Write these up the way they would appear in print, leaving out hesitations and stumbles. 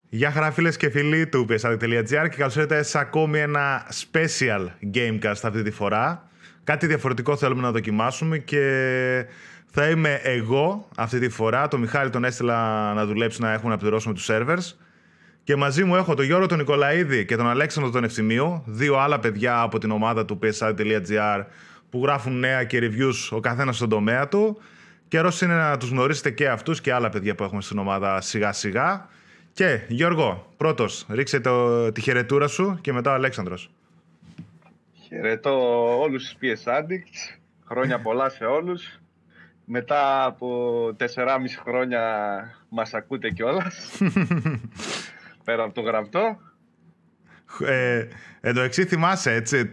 Γεια χαρά φίλες και φίλοι του PSAD.gr και καλώς ήρθατε σε ακόμη ένα special Gamecast αυτή τη φορά. Κάτι διαφορετικό θέλουμε να δοκιμάσουμε και θα είμαι εγώ αυτή τη φορά. Το Μιχάλη τον έστειλα να δουλέψει να έχουμε να πληρώσουμε τους servers. Και μαζί μου έχω τον Γιώργο τον Νικολαίδη και τον Αλέξανδρο τον Ευθυμίου, δύο άλλα παιδιά από την ομάδα του PSAD.gr που γράφουν νέα και reviews ο καθένας στον τομέα του. Καιρός είναι να τους γνωρίσετε και αυτούς και άλλα παιδιά που έχουμε στην ομάδα σιγά σιγά. Και Γιώργο, πρώτος, ρίξε τη χαιρετούρα σου και μετά ο Αλέξανδρος. Χαιρετώ όλους τους PS Addicts, χρόνια πολλά σε όλους. Μετά από 4,5 χρόνια μας ακούτε κιόλας, πέρα από το γραπτό. Εν τω εξή θυμάσαι έτσι,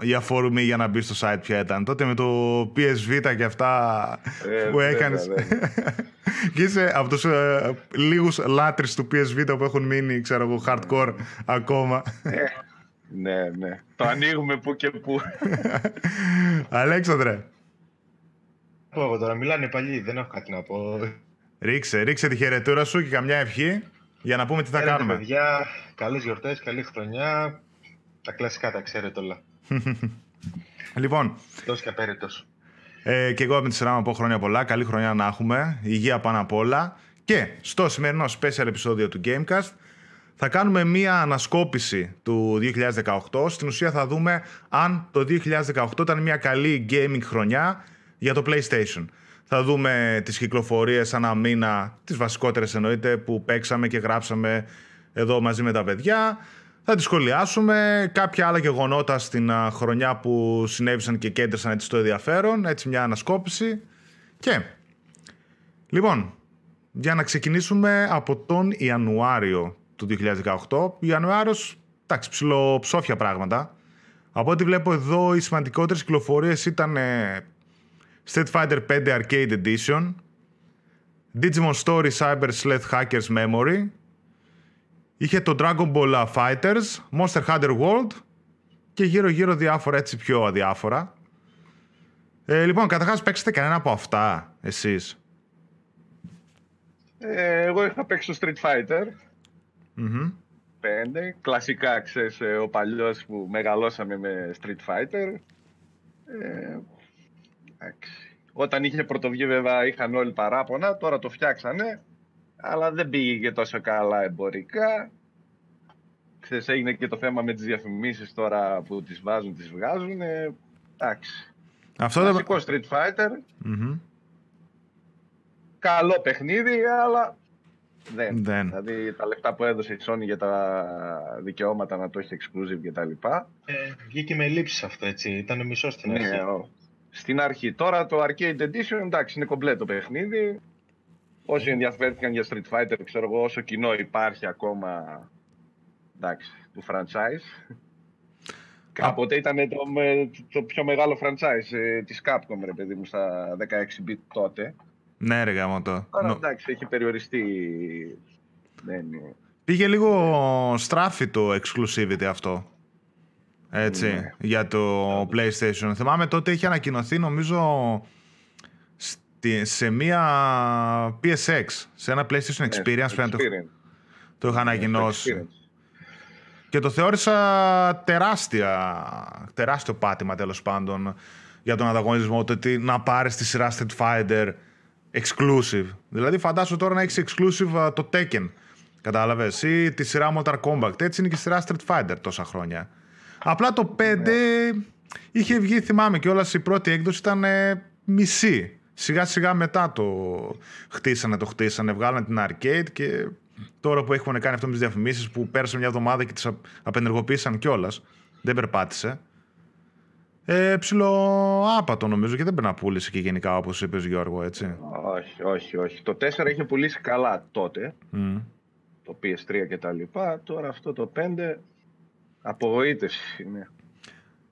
η αφορμή για να μπει στο site ποια ήταν τότε με το PSV και αυτά που έκανες. Και είσαι από τους λίγους λάτρεις του PSV που έχουν μείνει, ξέρω εγώ, hardcore ακόμα. Ναι, ναι. Το ανοίγουμε που και που. Αλέξανδρε. Εγώ τώρα μιλάνε οι παλιοί, δεν έχω κάτι να πω. Ρίξε τη χαιρετούρα σου και καμιά ευχή για να πούμε τι θα κάνουμε. Παιδιά, καλές γιορτές, καλή χρονιά. Τα κλασικά τα ξέρετε όλα. Λοιπόν. Τόσο και απέριτος. Και εγώ με τη σειρά μου πω χρόνια πολλά. Καλή χρονιά να έχουμε. Υγεία πάνω απ' όλα. Και στο σημερινό special επεισόδιο του Gamecast θα κάνουμε μία ανασκόπηση του 2018. Στην ουσία θα δούμε αν το 2018 ήταν μία καλή gaming χρονιά για το PlayStation. Θα δούμε τις κυκλοφορίες ανά μήνα, τις βασικότερες εννοείται, που παίξαμε και γράψαμε εδώ μαζί με τα παιδιά. Θα τη σχολιάσουμε, κάποια άλλα γεγονότα στην χρονιά που συνέβησαν και κέντρισαν έτσι το ενδιαφέρον, έτσι μια ανασκόπηση. Και λοιπόν, για να ξεκινήσουμε από τον Ιανουάριο του 2018. Ο Ιανουάριος, εντάξει, ψιλοψόφια πράγματα. Από ό,τι βλέπω εδώ, οι σημαντικότερες κυκλοφορίες ήταν Street Fighter 5 Arcade Edition, Digimon Story Cyber Sleuth Hackers Memory, είχε το Dragon Ball Fighters, Monster Hunter World και γύρω-γύρω διάφορα, έτσι πιο αδιάφορα. Λοιπόν, καταρχάς παίξετε κανένα από αυτά, εσείς? Εγώ είχα παίξει στο Street Fighter 5. Κλασικά, ξέρεις, ο παλιός που μεγαλώσαμε με Street Fighter. Όταν είχε πρωτοβγεί βέβαια είχαν όλοι παράπονα, τώρα το φτιάξανε. Αλλά δεν πήγε και τόσο καλά εμπορικά. Ξέρεις, έγινε και το θέμα με τις διαφημίσεις τώρα που τις βάζουν, τις βγάζουν. Εντάξει. Αυτό το βασικό Street Fighter. Καλό παιχνίδι, αλλά δεν. Δηλαδή τα λεφτά που έδωσε η Sony για τα δικαιώματα να το έχει exclusive και τα λοιπά. Βγήκε με λήψεις αυτό, έτσι. Ήταν μισό στην αρχή. Στην αρχή. Τώρα το Arcade Edition, εντάξει, είναι κομπλέ το παιχνίδι. Όσοι ενδιαφέρθηκαν για Street Fighter, ξέρω εγώ, όσο κοινό υπάρχει ακόμα, εντάξει, του franchise. Κάποτε ήταν το πιο μεγάλο franchise της Capcom, ρε παιδί μου, στα 16 bit τότε. Ναι ρε γαμώτο. Τώρα εντάξει, έχει περιοριστεί. Πήγε λίγο στράφη το exclusivity αυτό. Έτσι, ναι. Για το PlayStation. Θυμάμαι τότε είχε ανακοινωθεί, νομίζω, σε μία PSX, σε ένα PlayStation Experience, το είχα ανακοινώσει. Και το θεώρησα τεράστιο πάτημα, τέλος πάντων, για τον ανταγωνισμό, ότι να πάρεις τη σειρά Street Fighter exclusive. Δηλαδή φαντάσου τώρα να έχεις exclusive το Tekken, κατάλαβες, ή τη σειρά Mortal Kombat. Έτσι είναι και η σειρά Street Fighter τόσα χρόνια. Απλά το 5 είχε βγει, θυμάμαι κιόλας, η πρώτη έκδοση ήταν μισή. Σιγά σιγά μετά το χτίσανε, βγάλανε την arcade και τώρα που έχουν κάνει αυτό με τις διαφημίσεις που πέρασε μια εβδομάδα και τις απενεργοποίησαν κιόλας, δεν περπάτησε. Ψιλοάπατο νομίζω και δεν πρέπει να πούλησε και γενικά όπως είπες Γιώργο, έτσι. Όχι. Το 4 είχε πουλήσει καλά τότε, το PS3 και τα λοιπά, τώρα αυτό το 5 απογοήτευση είναι.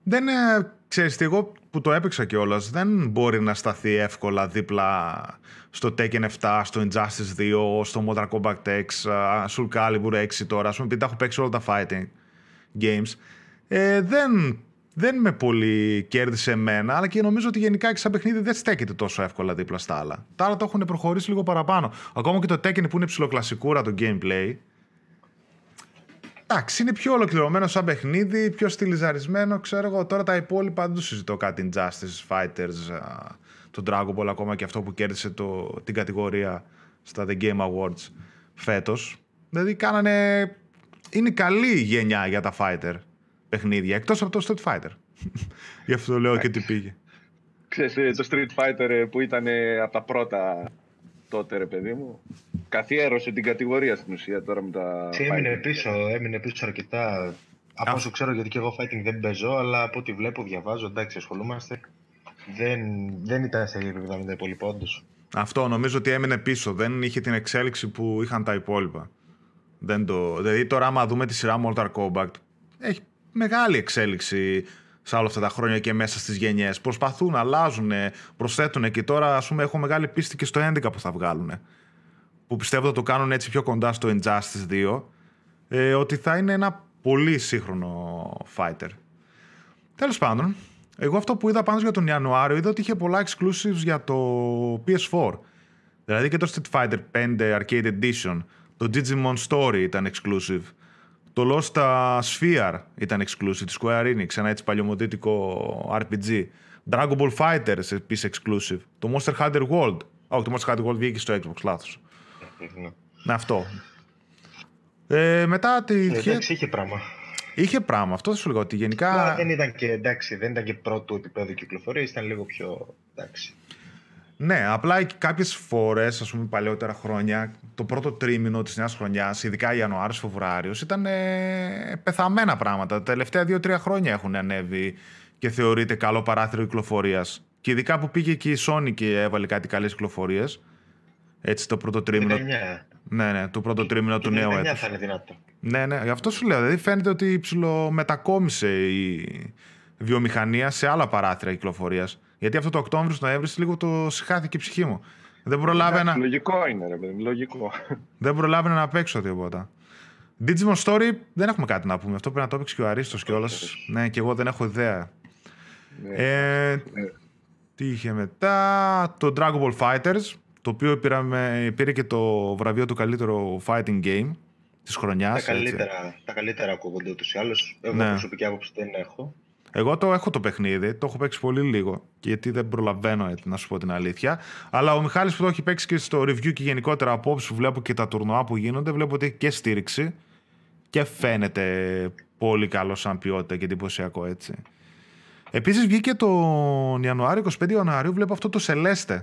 Δεν, ξέρεις, εγώ που το έπαιξα κιόλας, δεν μπορεί να σταθεί εύκολα δίπλα στο Tekken 7, στο Injustice 2, στο Mortal Kombat X, Soul Calibur 6 τώρα, ας πούμε, επειδή τα έχω παίξει όλα τα fighting games. Δεν δεν με πολύ κέρδισε εμένα, αλλά και νομίζω ότι γενικά και σαν παιχνίδι δεν στέκεται τόσο εύκολα δίπλα στα άλλα. Τα άλλα το έχουν προχωρήσει λίγο παραπάνω. Ακόμα και το Tekken που είναι ψιλοκλασικούρα το gameplay. Εντάξει, είναι πιο ολοκληρωμένο σαν παιχνίδι, πιο στυλιζαρισμένο. Ξέρω εγώ τώρα τα υπόλοιπα δεν το συζητώ κάτι. Injustice, Fighters, το Dragon Ball, ακόμα και αυτό που κέρδισε την κατηγορία στα The Game Awards φέτος. Δηλαδή κάνανε. Είναι καλή η γενιά για τα Fighter παιχνίδια, εκτός από το Street Fighter. Γι' αυτό λέω και τι πήγε. Ξέρεις, το Street Fighter που ήταν από τα πρώτα τότε, ρε παιδί μου, καθιέρωσε την κατηγορία στην ουσία τώρα με τα. Έμεινε πίσω αρκετά. Από όσο ξέρω, γιατί και εγώ fighting δεν παίζω, αλλά από ό,τι βλέπω, διαβάζω, εντάξει, ασχολούμαστε. Δεν ήταν σε επίπεδα με τα υπόλοιπα, όντως. Αυτό νομίζω ότι έμεινε πίσω. Δεν είχε την εξέλιξη που είχαν τα υπόλοιπα. Δηλαδή, τώρα, άμα δούμε τη σειρά Mortal Kombat, έχει μεγάλη εξέλιξη σε όλα αυτά τα χρόνια και μέσα στις γενιές. Προσπαθούν, αλλάζουν, προσθέτουν και τώρα, ας πούμε, έχω μεγάλη πίστη και στο 11 που θα βγάλουν. Που πιστεύω θα το κάνουν έτσι πιο κοντά στο Injustice 2, ότι θα είναι ένα πολύ σύγχρονο fighter. Τέλος πάντων, εγώ αυτό που είδα πάντως για τον Ιανουάριο, είδα ότι είχε πολλά exclusives για το PS4. Δηλαδή και το Street Fighter 5 Arcade Edition, το Digimon Story ήταν exclusive, το Lost Sphere ήταν exclusive της Square Enix, ένα έτσι παλιωμοδίτικο RPG, Dragon Ball Fighters επίσης exclusive, το Monster Hunter World, το Monster Hunter World βγήκε στο Xbox, λάθος. Ναι, αυτό. Μετά τη... Εντάξει, είχε πράγμα. Είχε πράγμα, αυτό θα σου λέγω ότι γενικά... Δεν ήταν και πρώτο επίπεδο κυκλοφορία, ήταν λίγο πιο εντάξει. Ναι, απλά κάποιες φορές, ας πούμε παλαιότερα χρόνια, το πρώτο τρίμηνο της νέας χρονιάς, ειδικά Ιανουάριος, Φεβρουάριος, ήταν πεθαμένα πράγματα. Τα τελευταία 2-3 χρόνια έχουν ανέβει και θεωρείται καλό παράθυρο κυκλοφορίας. Και ειδικά που πήγε και η Sony και έβαλε κάτι καλές κυκλοφορίες. Έτσι το πρώτο τρίμηνο. Ναι, το πρώτο τρίμηνο του νέου έτους. Θα είναι δυνατό. Ναι, γι' αυτό σου λέω. Δηλαδή φαίνεται ότι ψιλομετακόμισε η βιομηχανία σε άλλα παράθυρα κυκλοφορίας. Γιατί αυτό το Οκτώβριο-Νοέμβριο λίγο το συχάθηκε η ψυχή μου. Δεν προλάβαινα. Λογικό είναι, ρε παιδί, λογικό. Δεν προλάβαινα να παίξω τίποτα. Digimon Story δεν έχουμε κάτι να πούμε. Αυτό πρέπει να το παίξει και ο Αρίστος κιόλας. Ναι, και εγώ δεν έχω ιδέα. Τι είχε μετά. Το Dragon Ball Fighters, το οποίο πήρε και το βραβείο του καλύτερου fighting game της χρονιάς. Τα καλύτερα ακούγονται ούτως ή άλλως. Εγώ προσωπική άποψη δεν έχω. Εγώ το έχω το παιχνίδι, το έχω παίξει πολύ λίγο, γιατί δεν προλαβαίνω να σου πω την αλήθεια. Αλλά ο Μιχάλης που το έχει παίξει και στο review και γενικότερα απόψη που βλέπω και τα τουρνουά που γίνονται, βλέπω ότι έχει και στήριξη και φαίνεται πολύ καλό σαν ποιότητα και εντυπωσιακό έτσι. Επίσης βγήκε τον Ιανουάριο, 25 Ιανουαρίου, βλέπω αυτό το Celeste,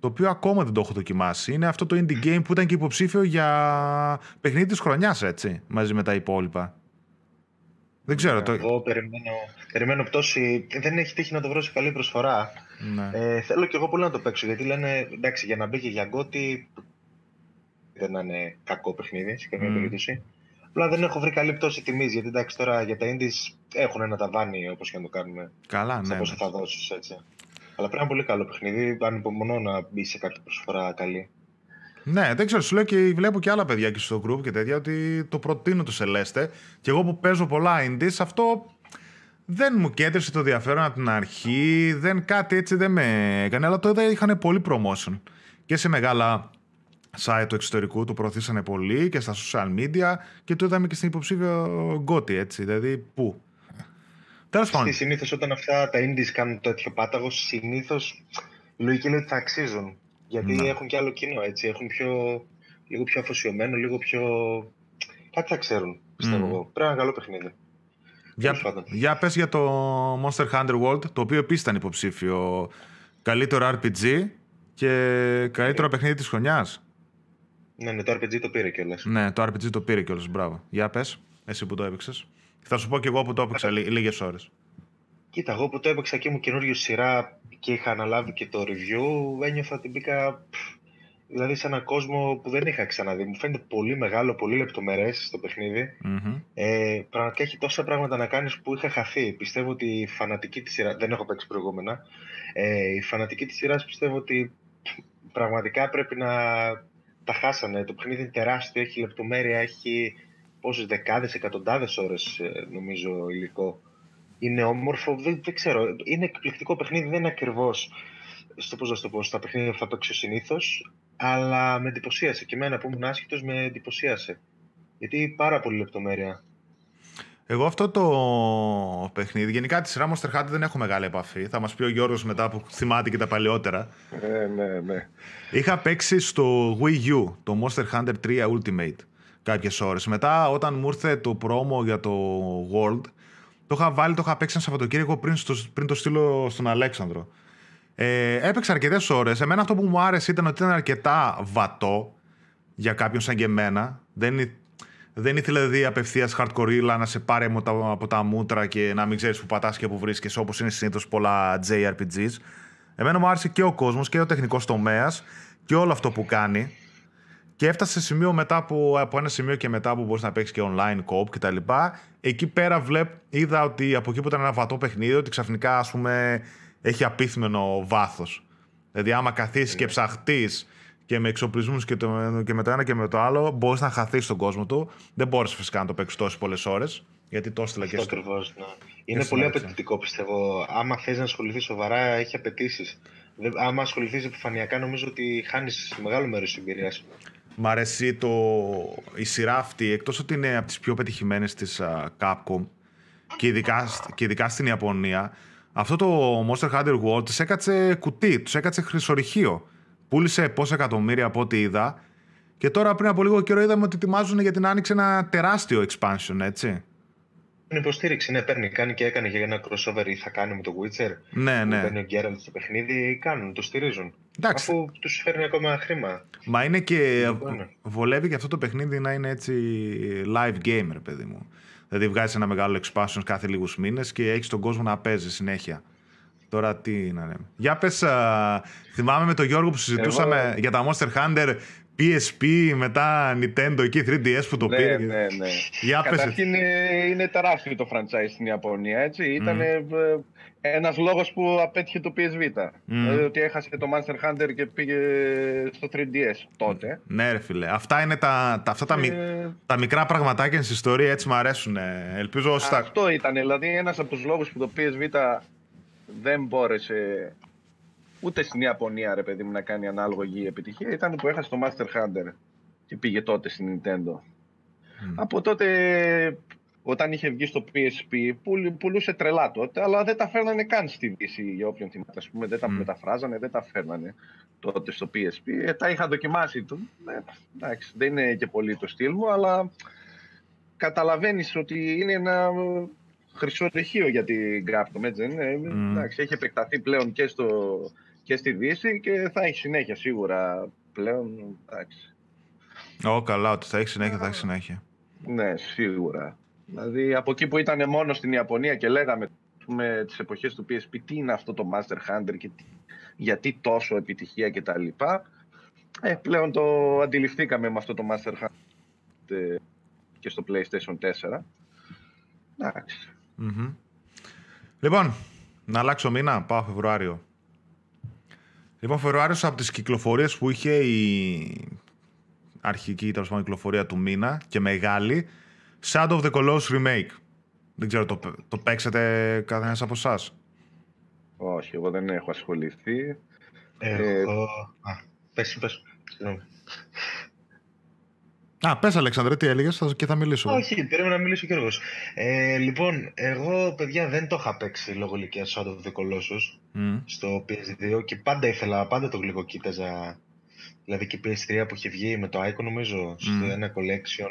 το οποίο ακόμα δεν το έχω δοκιμάσει. Είναι αυτό το indie game που ήταν και υποψήφιο για παιχνίδι της χρονιάς έτσι, μαζί με τα υπόλοιπα. Δεν ξέρω. Εγώ περιμένω πτώση. Δεν έχει τύχει να το βρω σε καλή προσφορά. Ναι. Θέλω και εγώ πολύ να το παίξω. Γιατί λένε εντάξει, για να μπει και για γκότι δεν είναι κακό παιχνίδι σε καμία περίπτωση. Απλά δεν έχω βρει καλή πτώση τιμής. Γιατί εντάξει, τώρα για τα indies έχουν ένα ταβάνι όπως και να το κάνουμε. Καλά, ναι. Σε πόσο θα δώσεις έτσι. Αλλά πρέπει να είναι πολύ καλό παιχνίδι. Ανυπομονώ να μπει σε κάποια προσφορά καλή. Ναι, δεν ξέρω, σου λέω και βλέπω και άλλα παιδιά και στο group και τέτοια ότι το προτείνω το Celeste. Και εγώ που παίζω πολλά indies, αυτό δεν μου κέντρισε το ενδιαφέρον από την αρχή. Δεν κάτι έτσι δεν με έκανε, αλλά τότε είχαν πολύ promotion. Και σε μεγάλα site του εξωτερικού το προωθήσανε πολύ και στα social media και το είδαμε και στην υποψήφιο GOTY, έτσι, δηλαδή πού. Τέλος πάντων. Συνήθως όταν αυτά τα indies κάνουν τέτοιο πάταγο, συνήθως λογική λέει ότι θα αξίζουν. Γιατί έχουν και άλλο κοινό, έτσι. Έχουν λίγο πιο αφοσιωμένο, λίγο πιο... Κάτι θα ξέρουν, πιστεύω εγώ. Πρέπει να είναι καλό παιχνίδι. Για πες για το Monster Hunter World, το οποίο επίσης ήταν υποψήφιο. Καλύτερο RPG και καλύτερο παιχνίδι της χρονιάς. Ναι, το RPG το πήρε κιόλας. Μπράβο. Για πες, εσύ που το έπαιξες. Θα σου πω κι εγώ που το έπαιξα λίγες ώρες. Κοίτα, εγώ που το έπαιξα και μου καινούριο σειρά και είχα αναλάβει και το review, ένιωθα ότι μπήκα δηλαδή σε έναν κόσμο που δεν είχα ξαναδεί. Μου φαίνεται πολύ μεγάλο, πολύ λεπτομερές το παιχνίδι. Πραγματικά έχει τόσα πράγματα να κάνεις που είχα χαθεί. Πιστεύω ότι η φανατική της σειράς, δεν έχω παίξει προηγούμενα, η φανατική της σειράς πιστεύω ότι πραγματικά πρέπει να τα χάσανε. Το παιχνίδι είναι τεράστιο, έχει λεπτομέρεια, έχει πόσες δεκάδες, εκατοντάδες ώρες νομίζω υλικό. είναι όμορφο, δεν ξέρω, είναι εκπληκτικό παιχνίδι, δεν είναι ακριβώς στο πώς να το πω, στα παιχνίδια που θα παίξω συνήθως, αλλά με εντυπωσίασε και εμένα που ήμουν άσχητος με εντυπωσίασε, γιατί πάρα πολύ λεπτομέρεια. Εγώ αυτό το παιχνίδι, γενικά τη σειρά Monster Hunter δεν έχω μεγάλη επαφή. Θα μας πει ο Γιώργος μετά που θυμάται και τα παλαιότερα. Ναι. Είχα παίξει στο Wii U το Monster Hunter 3 Ultimate κάποιες ώρες. Μετά όταν μου ήρθε το πρόμο για το World, το είχα παίξει ένα Σαββατοκύριακο πριν το στείλω στον Αλέξανδρο. Έπαιξα αρκετές ώρες. Εμένα αυτό που μου άρεσε ήταν ότι ήταν αρκετά βατό για κάποιον σαν και εμένα. Δεν ήθελε δηλαδή απευθείας hardcore να σε πάρει από τα μούτρα και να μην ξέρεις που πατάς και που βρίσκεσαι, όπως είναι συνήθως πολλά JRPGs. Εμένα μου άρεσε και ο κόσμος και ο τεχνικός τομέας και όλο αυτό που κάνει. Και έφτασε σε σημείο από ένα σημείο και μετά που μπορείς να παίξεις και online co-op κτλ. Εκεί πέρα είδα ότι από εκεί που ήταν ένα βατό παιχνίδι, ότι ξαφνικά ας πούμε έχει απίθμενο βάθος. Δηλαδή άμα καθίσεις και ψαχτείς και με εξοπλισμούς και με το ένα και με το άλλο, μπορείς να χαθείς στον κόσμο του. Δεν μπορείς φυσικά να το παίξεις τόσες πολλές ώρες, γιατί το έστειλα και στο. Ακριβώς, ναι. Είναι πολύ απαιτητικό, πιστεύω. Άμα θες να ασχοληθείς σοβαρά, έχει απαιτήσεις. Άμα ασχοληθείς επιφανειακά, νομίζω ότι χάνεις μεγάλο μέρος της εμπειρίας. Μ' αρέσει η σειρά αυτή, εκτός ότι είναι από τις πιο πετυχημένες της Capcom και ειδικά στην Ιαπωνία. Αυτό το Monster Hunter World τους έκατσε κουτί, τους έκατσε χρυσορυχείο. Πούλησε πόσα εκατομμύρια από ό,τι είδα. Και τώρα πριν από λίγο καιρό είδαμε ότι ετοιμάζουν για την άνοιξη ένα τεράστιο expansion, έτσι. Είναι υποστήριξη, ναι, παίρνει. Κάνει και έκανε για ένα crossover ή θα κάνει με το Witcher. Ναι. Παίρνει ο Geralt στο παιχνίδι, κάνουν, το στηρίζουν. Εντάξει. Αφού τους φέρνει ακόμα χρήμα. Μα είναι και. Βολεύει και αυτό το παιχνίδι να είναι έτσι live gamer, παιδί μου. Δηλαδή βγάζεις ένα μεγάλο expansion κάθε λίγους μήνες και έχεις τον κόσμο να παίζει συνέχεια. Τώρα τι να λέμε. Για πες, θυμάμαι με τον Γιώργο που συζητούσαμε για τα Monster Hunter PSP, μετά Nintendo εκεί 3DS που το πήρε. Ναι. Για καταρχήν είναι τεράστιο το franchise στην Ιαπωνία, έτσι. Ήταν ένας λόγος που απέτυχε το PS Vita. Δηλαδή ότι έχασε το Monster Hunter και πήγε στο 3DS τότε. Ναι ρε φίλε, αυτά είναι τα μικρά πραγματάκια στην ιστορία, έτσι μ' αρέσουν. Ελπίζω αυτό ήταν, δηλαδή ένας από τους λόγους που το PS Vita δεν μπόρεσε ούτε στην Ιαπωνία, ρε παιδί μου, να κάνει ανάλογη επιτυχία. Ήταν που έχασε το Master Hunter και πήγε τότε στην Nintendo. Από τότε, όταν είχε βγει στο PSP, πουλούσε τρελά τότε, αλλά δεν τα φέρνανε καν στη Δύση για όποιον θυμάται. Ας πούμε, δεν τα μεταφράζανε, δεν τα φέρνανε τότε στο PSP. Τα είχα δοκιμάσει. Εντάξει, δεν είναι και πολύ το στυλ μου, αλλά καταλαβαίνεις ότι είναι ένα χρυσορυχείο για την Capcom, έτσι. Εντάξει, έχει επεκταθεί πλέον και στη Δύση και θα έχει συνέχεια σίγουρα πλέον. Εντάξει. Καλά, ότι θα έχει συνέχεια. Ναι, σίγουρα. Δηλαδή από εκεί που ήταν μόνο στην Ιαπωνία και λέγαμε τις εποχές του PSP τι είναι αυτό το Master Hunter και γιατί τόσο επιτυχία κτλ. Πλέον το αντιληφθήκαμε με αυτό το Master Hunter και στο PlayStation 4. Εντάξει. Λοιπόν, να αλλάξω μήνα, πάω Φεβρουάριο. Λοιπόν, Φεβρουάριος από τις κυκλοφορίες που είχε η αρχική κυκλοφορία του μήνα και μεγάλη, Shadow of the Colossus Remake. Δεν ξέρω, το παίξατε καθένας από εσάς? Όχι, εγώ δεν έχω ασχοληθεί. Πες. Πες Αλέξανδρε, τι έλεγες και θα μιλήσω. Όχι, περίμενα να μιλήσω και εγώ. Λοιπόν, εγώ παιδιά δεν το είχα παίξει λόγω ηλικίας Shadow of the Colossus στο PS2 και πάντα το γλυκοκοίταζα. Δηλαδή και η PS3 που είχε βγει με το Icon, νομίζω, στο ένα collection.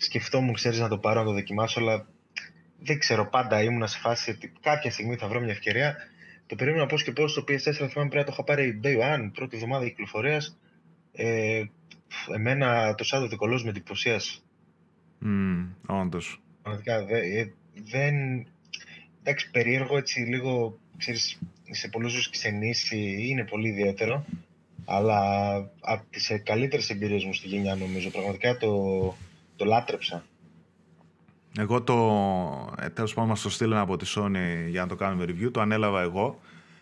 Σκεφτόμουν, ξέρεις, να το πάρω, να το δοκιμάσω, αλλά δεν ξέρω, πάντα ήμουν σε φάση ότι κάποια στιγμή θα βρω μια ευκαιρία. Το περίμενα πώς και πώς στο PS4, θυμάμαι πριν το είχα πάρει Day One, πρώτη εβδομάδα κυκλοφορίας. Εμένα το Shadow of the Colossus με εντυπωσίασε. Όντως. Πραγματικά δεν. Εντάξει, περίεργο έτσι λίγο. Ξέρεις, σε πολλούς τους ξενήσει, είναι πολύ ιδιαίτερο. Αλλά από τις καλύτερες εμπειρίες μου στη γενιά, νομίζω. Πραγματικά το λάτρεψα. Εγώ τέλος πάντων μας το στείλανε από τη Sony για να το κάνουμε review. Το ανέλαβα εγώ.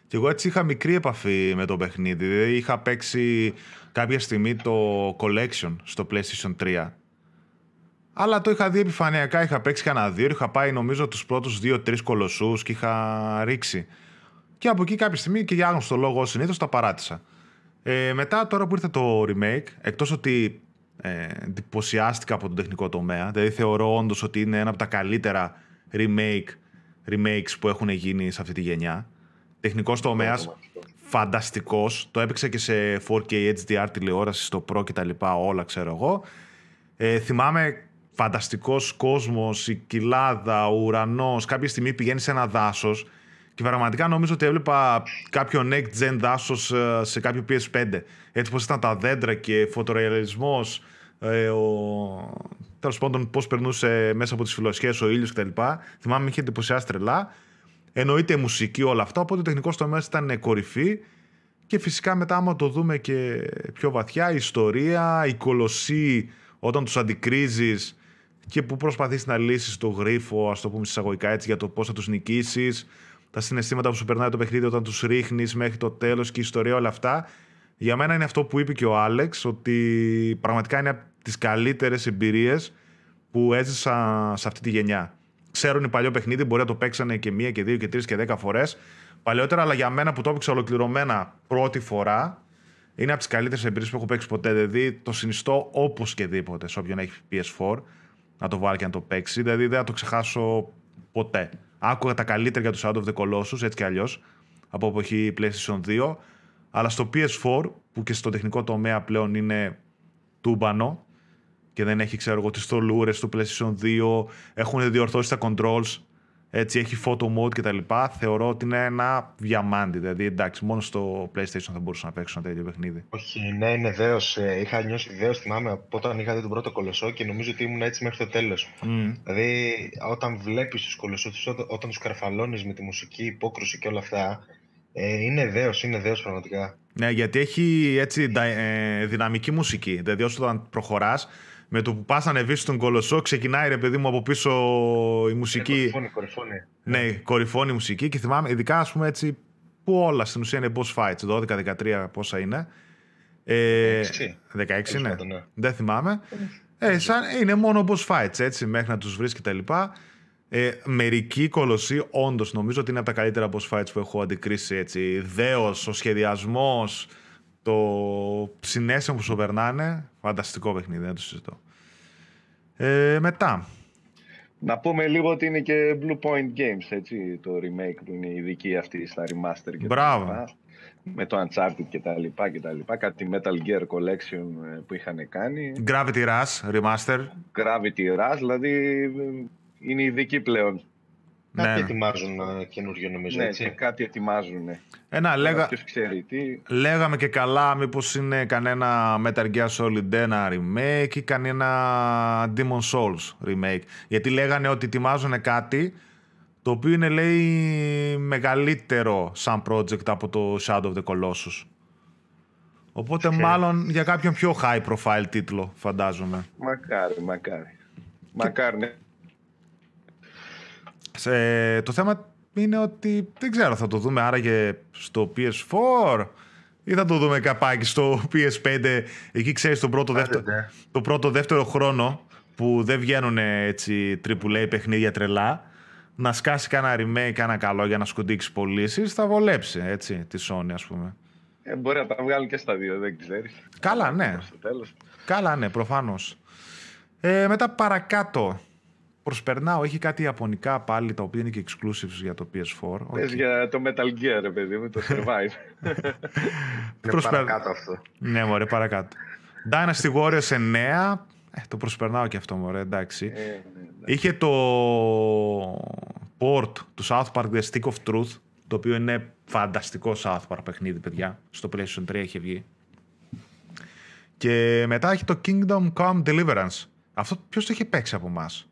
Και εγώ έτσι είχα μικρή επαφή με το παιχνίδι. Δηλαδή είχα παίξει κάποια στιγμή το Collection στο PlayStation 3. Αλλά το είχα δει επιφανειακά, είχα παίξει κανένα δύο, είχα πάει νομίζω τους πρώτους 2-3 κολοσσούς και είχα ρίξει. Και από εκεί κάποια στιγμή και για άγνωστο λόγο συνήθως τα παράτησα. Μετά τώρα που ήρθε το remake, εκτός ότι εντυπωσιάστηκα από τον τεχνικό τομέα, δηλαδή θεωρώ όντως ότι είναι ένα από τα καλύτερα remakes που έχουν γίνει σε αυτή τη γενιά. Τεχνικός τομέας, φανταστικός, το έπαιξα και σε 4K HDR τηλεόραση, στο Pro και τα λοιπά, όλα ξέρω εγώ. Θυμάμαι φανταστικός κόσμος, η κοιλάδα, ο ουρανός, κάποια στιγμή πηγαίνει σε ένα δάσος και πραγματικά νομίζω ότι έβλεπα κάποιο next gen δάσος σε κάποιο PS5, έτσι πως ήταν τα δέντρα και φωτορεαλισμός, τέλος πάντων πως περνούσε μέσα από τις φιλοσιές ο ήλιος κτλ. Θυμάμαι με είχε εντυπωσιάσει τρελά, εννοείται μουσική, όλα αυτά, οπότε ο τεχνικός τομέας ήταν κορυφή. Και φυσικά μετά άμα το δούμε και πιο βαθιά, η ιστορία, η κολοσσή όταν τους αντικρίζεις και που προσπαθείς να λύσεις το γρίφο, ας το πούμε εισαγωγικά έτσι, για το πώς θα τους νικήσεις, τα συναισθήματα που σου περνάει το παιχνίδι όταν τους ρίχνεις μέχρι το τέλος και η ιστορία, όλα αυτά. Για μένα είναι αυτό που είπε και ο Άλεξ, ότι πραγματικά είναι από τις καλύτερες εμπειρίες που έζησα σε αυτή τη γενιά. Ξέρουν οι παλιό παιχνίδι, μπορεί να το παίξανε και 1 και 2 και 3 και 10 φορές παλαιότερα, αλλά για μένα που το έπαιξα ολοκληρωμένα πρώτη φορά, είναι από τις καλύτερες εμπειρίες που έχω παίξει ποτέ. Δηλαδή το συνιστώ όπως και δίποτε σε όποιον έχει PS4 να το βάλει και να το παίξει. Δηλαδή δεν θα το ξεχάσω ποτέ. Άκουγα τα καλύτερα για τους Shadow of the Colossus έτσι κι αλλιώς από εποχή PlayStation 2. Αλλά στο PS4 που και στο τεχνικό τομέα πλέον είναι τούμπανο και δεν έχει ξέρω εγώ τις θολούρες του PlayStation 2, έχουν διορθώσει τα controls, έτσι έχει photo mode κτλ. Θεωρώ ότι είναι ένα διαμάντι. Δηλαδή εντάξει, μόνο στο PlayStation θα μπορούσα να παίξω ένα τέτοιο παιχνίδι. Όχι, ναι, είναι δέος. Είχα νιώσει δέος, θυμάμαι, από όταν είχα δει τον πρώτο κολοσσό και νομίζω ότι ήμουν έτσι μέχρι το τέλος. Δηλαδή, όταν βλέπεις τους κολοσσούς, όταν τους καρφαλώνεις με τη μουσική, υπόκρουση και όλα αυτά, είναι δέος πραγματικά. Ναι, γιατί έχει έτσι δυναμική μουσική. Δηλαδή, όσο όταν προχωράς, με το που πας να ανεβείς στον κολοσσό, ξεκινάει ρε παιδί μου από πίσω η μουσική. Κορυφώνει. Ναι, κορυφώνει η μουσική και θυμάμαι, ειδικά ας πούμε έτσι, που όλα στην ουσία είναι boss fights, 12, 13 πόσα είναι. 16 ναι, δεν θυμάμαι. Σαν, είναι μόνο boss fights έτσι, μέχρι να τους βρεις και τα λοιπά. Μερικοί κολοσσοί, όντως νομίζω ότι είναι από τα καλύτερα boss fights που έχω αντικρίσει έτσι. Δέος, ο σχεδιασμός, το συνέστημα που σου περνάνε, φανταστικό παιχνίδι, δεν το συζητώ. Μετά. Να πούμε λίγο ότι είναι και Blue Point Games, έτσι, το remake που είναι ειδική αυτή στα remaster και τα λοιπά, με το Uncharted και τα λοιπά και τα λοιπά, κάτι Metal Gear Collection που είχαν κάνει. Gravity Rush, remaster. Gravity Rush, δηλαδή είναι ειδική πλέον. Κάτι ετοιμάζουν καινούργιο νομίζω, έτσι. Ναι, κάτι ετοιμάζουν, ναι. Ποιος ξέρει τι. Λέγαμε και καλά μήπως είναι κανένα Metal Gear Solid 1 remake ή κανένα Demon Souls remake. Γιατί λέγανε ότι ετοιμάζουν κάτι το οποίο είναι, λέει, μεγαλύτερο σαν project από το Shadow of the Colossus. Οπότε μάλλον για κάποιον πιο high profile τίτλο, φαντάζομαι. Μακάρι, ναι. Το θέμα είναι ότι δεν ξέρω, θα το δούμε άραγε στο PS4 ή θα το δούμε καπάκι στο PS5, εκεί ξέρεις το πρώτο δεύτερο χρόνο που δεν βγαίνουν έτσι AAA παιχνίδια τρελά, να σκάσει κανένα remake, ένα καλό για να σκοντίξει πωλήσεις, θα βολέψει έτσι τη Sony ας πούμε. Μπορεί να τα βγάλουν και στα δύο, δεν ξέρεις. Καλά ναι, προφανώς. Μετά παρακάτω προσπερνάω, έχει κάτι ιαπωνικά πάλι τα οποία είναι και exclusives για το PS4. Πες για το Metal Gear ρε παιδί μου, το Survive. Παρακάτω αυτό. Ναι μωρέ, παρακάτω. Dynasty Warriors 9, το προσπερνάω και αυτό μωρέ, εντάξει. Είχε το port του South Park The Stick of Truth, το οποίο είναι φανταστικό South Park παιχνίδι παιδιά, στο PlayStation 3 είχε βγει. Και μετά έχει το Kingdom Come Deliverance. Αυτό ποιος το είχε παίξει από εμάς?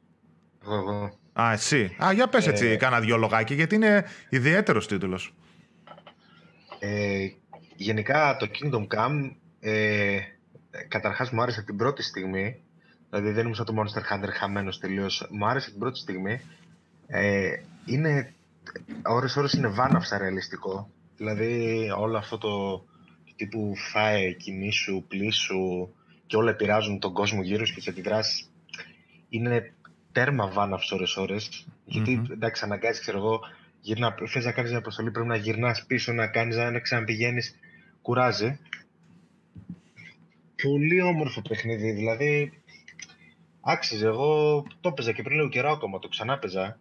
Εγώ. Α, εσύ. Α, για πες έτσι, κάνα δυο λογάκια, γιατί είναι ιδιαίτερος τίτλος. Γενικά το Kingdom Come, καταρχάς μου άρεσε την πρώτη στιγμή, δηλαδή δεν ήμουν σαν το Monster Hunter χαμένος τελείως, μου άρεσε την πρώτη στιγμή. Είναι, ώρες είναι βάναυσα ρεαλιστικό, δηλαδή όλο αυτό το τύπου φάε, κινήσου, πλήσου και όλα επηρεάζουν τον κόσμο γύρω σου και τις αντιδράσεις. είναι τέρμα βάναυς ώρες-ώρες. Γιατί εντάξει, αναγκάζει, ξέρω εγώ, θες να κάνεις μια αποστολή, πρέπει να γυρνάς πίσω, να κάνεις, να ξαναπηγαίνεις, κουράζει. Πολύ όμορφο παιχνίδι, δηλαδή άξιζε. Εγώ το έπαιζα και πριν λίγο καιρό ακόμα, το ξανά παίζα.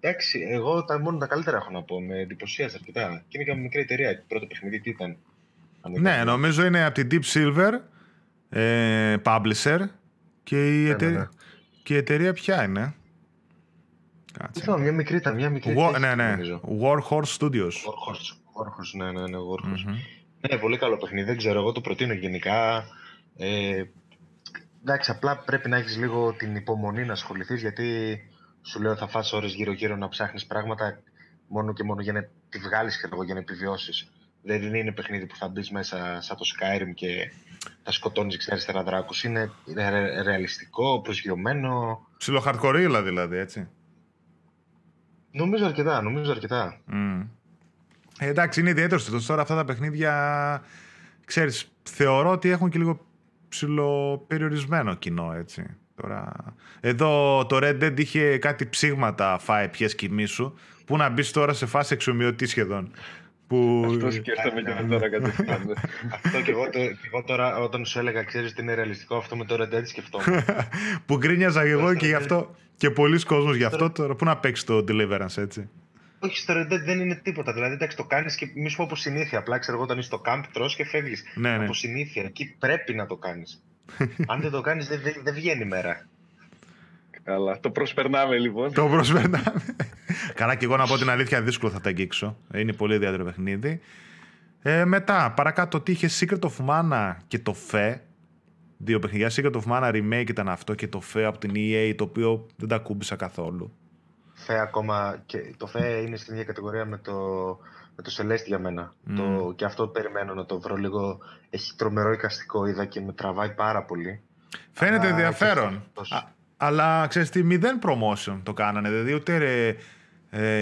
Εντάξει, εγώ μόνο τα καλύτερα έχω να πω, με εντυπωσίασε αρκετά. Και είναι και μικρή εταιρεία, το πρώτο παιχνίδι τι ήταν. Ναι, νομίζω είναι από την Deep Silver, publisher, και η εταιρεία ποια είναι. Κάτσε. Μια μικρή ήταν, μια μικρή εταιρεία. Ναι, ναι, Warhorse Studios. Warhorse, ναι, ναι, Warhorse. Ναι, πολύ καλό παιχνίδι, δεν ξέρω, εγώ το προτείνω γενικά. Εντάξει, απλά πρέπει να έχεις λίγο την υπομονή να ασχοληθείς, γιατί σου λέω θα φας ώρες γύρω-γύρω να ψάχνεις πράγματα μόνο και μόνο για να τη βγάλεις και για να επιβιώσεις. Δεν είναι παιχνίδι που θα μπεις μέσα σαν το Skyrim και θα σκοτώνεις αριστερά δράκους. Είναι ρεαλιστικό, προσγειωμένο. Ψιλοχαρκορίλα δηλαδή, έτσι. Νομίζω αρκετά, εντάξει, είναι ιδιαίτερο τώρα αυτά τα παιχνίδια. Ξέρεις, θεωρώ ότι έχουν και λίγο ψιλοπεριορισμένο κοινό, έτσι. Τώρα... Εδώ το Red Dead είχε κάτι ψήγματα, φάε, πιες, κοιμήσου, που να μπεις τώρα σε φάση εξομοιωτή σχεδόν. Που... Αυτό σκέφτομαι και τώρα κατευθείαν. Αυτό και εγώ τώρα όταν σου έλεγα, ξέρεις τι είναι ρεαλιστικό, αυτό με το Red Dead σκεφτόμουν. Που γκρίνιαζα εγώ και γι' αυτό και πολλοί κόσμος γι' αυτό. Τώρα πού να παίξει το Deliverance, έτσι. Όχι, στο Red Dead δεν είναι τίποτα. Δηλαδή, εντάξει, το κάνεις και μη σου πω από συνήθεια. Απλά ξέρω εγώ, όταν είσαι στο camp, τρως και φεύγεις. Ναι, ναι. Από συνήθεια. Εκεί πρέπει να το κάνεις. Αν δεν το κάνεις, δεν βγαίνει η μέρα. Καλά. Το προσπερνάμε λοιπόν. Το προσπερνάμε. Καλά, και εγώ να πω την αλήθεια, δύσκολο θα τα αγγίξω. Είναι πολύ ιδιαίτερο παιχνίδι. Μετά, παρακάτω, τι είχε Secret of Mana και το Fe. Δύο παιχνιδιά. Secret of Mana Remake ήταν αυτό και το Fe από την EA, το οποίο δεν τα ακούμπησα καθόλου. Φε ακόμα, και το Φε είναι στην ίδια κατηγορία με το Celeste για μένα. Και αυτό περιμένω να το βρω λίγο. Έχει τρομερό εικαστικό, είδα και με τραβάει πάρα πολύ. Φαίνεται ενδιαφέρον. Αλλά ξέρεις τι, μηδέν promotion το κάνανε. Δηλαδή ούτε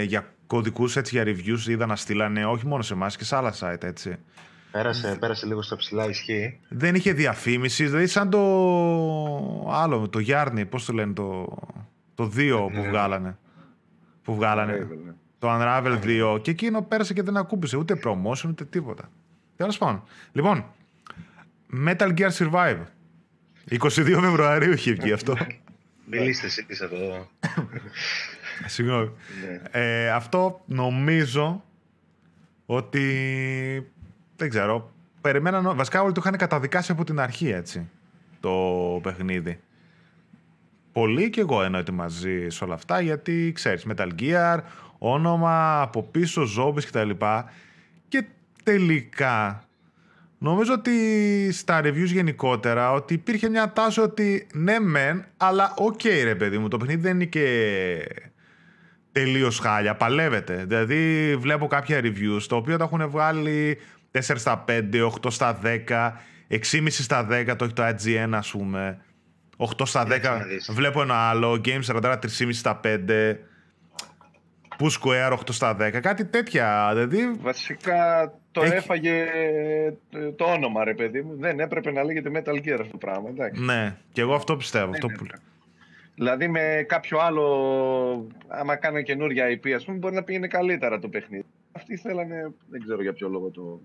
για κωδικούς, έτσι, για reviews είδα να στείλανε, όχι μόνο σε εμάς και σε άλλα site, έτσι. Πέρασε λίγο στα ψηλά, ισχύει. Δεν είχε διαφήμιση, δηλαδή σαν το άλλο, το Yarny, πώς το λένε, το 2 που βγάλανε. Το Unravel 2 και εκείνο πέρασε και δεν ακούμπησε ούτε promotion ούτε τίποτα. Τέλος πάντων. Λοιπόν, Metal Gear Survive. 22 Φεβρουαρίου είχε βγει αυτό. Μιλήστε εσύ εδώ. Συγγνώμη. Αυτό νομίζω ότι δεν ξέρω. Περιμέναν. Βασικά όλοι το είχαν καταδικάσει από την αρχή, έτσι, το παιχνίδι. Πολύ και εγώ εννοώ ότι μαζί σε όλα αυτά, γιατί ξέρεις, Metal Gear, όνομα, από πίσω, zombies κτλ. Και τελικά, νομίζω ότι στα reviews γενικότερα, ότι υπήρχε μια τάση ότι ναι μεν, αλλά οκ, ρε παιδί μου, το παιχνίδι δεν είναι και τελείως χάλια, παλεύεται. Δηλαδή βλέπω κάποια reviews, τα οποία τα έχουν βγάλει 4 στα 5, 8 στα 10, 6,5 στα 10, το έχει το IGN ας πούμε. 8 στα 10, βλέπω ένα άλλο, Games 43, 3,5 στα 5, Push Square 8 στα 10, κάτι τέτοια, δηλαδή... Βασικά το έφαγε το όνομα, ρε παιδί μου, δεν έπρεπε να λέγεται Metal Gear αυτό το πράγμα, εντάξει. Ναι, και εγώ αυτό πιστεύω. Δηλαδή με κάποιο άλλο, άμα κάνουν καινούργια IP, ας πούμε, μπορεί να πήγαινε καλύτερα το παιχνίδι. Αυτοί θέλανε, δεν ξέρω για ποιο λόγο το...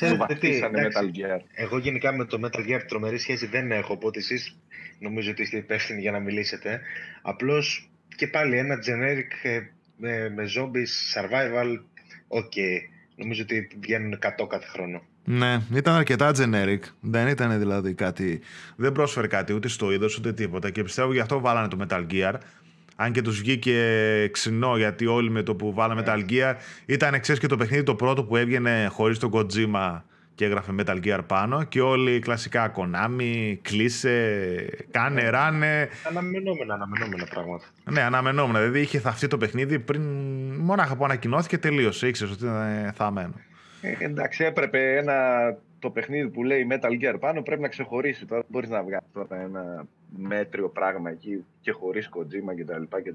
Metal Gear. Εγώ γενικά με το Metal Gear τρομερή σχέση δεν έχω, οπότε εσείς νομίζω ότι είστε υπεύθυνοι για να μιλήσετε. Απλώς και πάλι ένα generic με zombies survival, okay. Νομίζω ότι βγαίνουν 100 κάθε χρόνο. Ναι, ήταν αρκετά generic, δεν ήταν δηλαδή κάτι, δεν πρόσφερε κάτι ούτε στο είδος ούτε τίποτα και πιστεύω γι' αυτό βάλανε το Metal Gear. Αν και τους βγήκε ξινό, γιατί όλοι με το που βάλαμε Metal Gear ήταν, ξέρεις, και το παιχνίδι το πρώτο που έβγαινε χωρίς τον Kojima και έγραφε Metal Gear πάνω και όλοι κλασικά Konami, κλείσε, κάνε, ράνε. Αναμενόμενα πράγματα. Ναι, αναμενόμενα. Δηλαδή είχε θαυτεί το παιχνίδι πριν μονάχα που ανακοινώθηκε, τελείωσε. Ήξερες ότι ήταν θαμένο. Εντάξει, έπρεπε το παιχνίδι που λέει Metal Gear πάνω πρέπει να ξεχωρίσει. Τώρα μπορείς να βγάλεις τώρα ένα μέτριο πράγμα εκεί και χωρίς Kojima κτλ.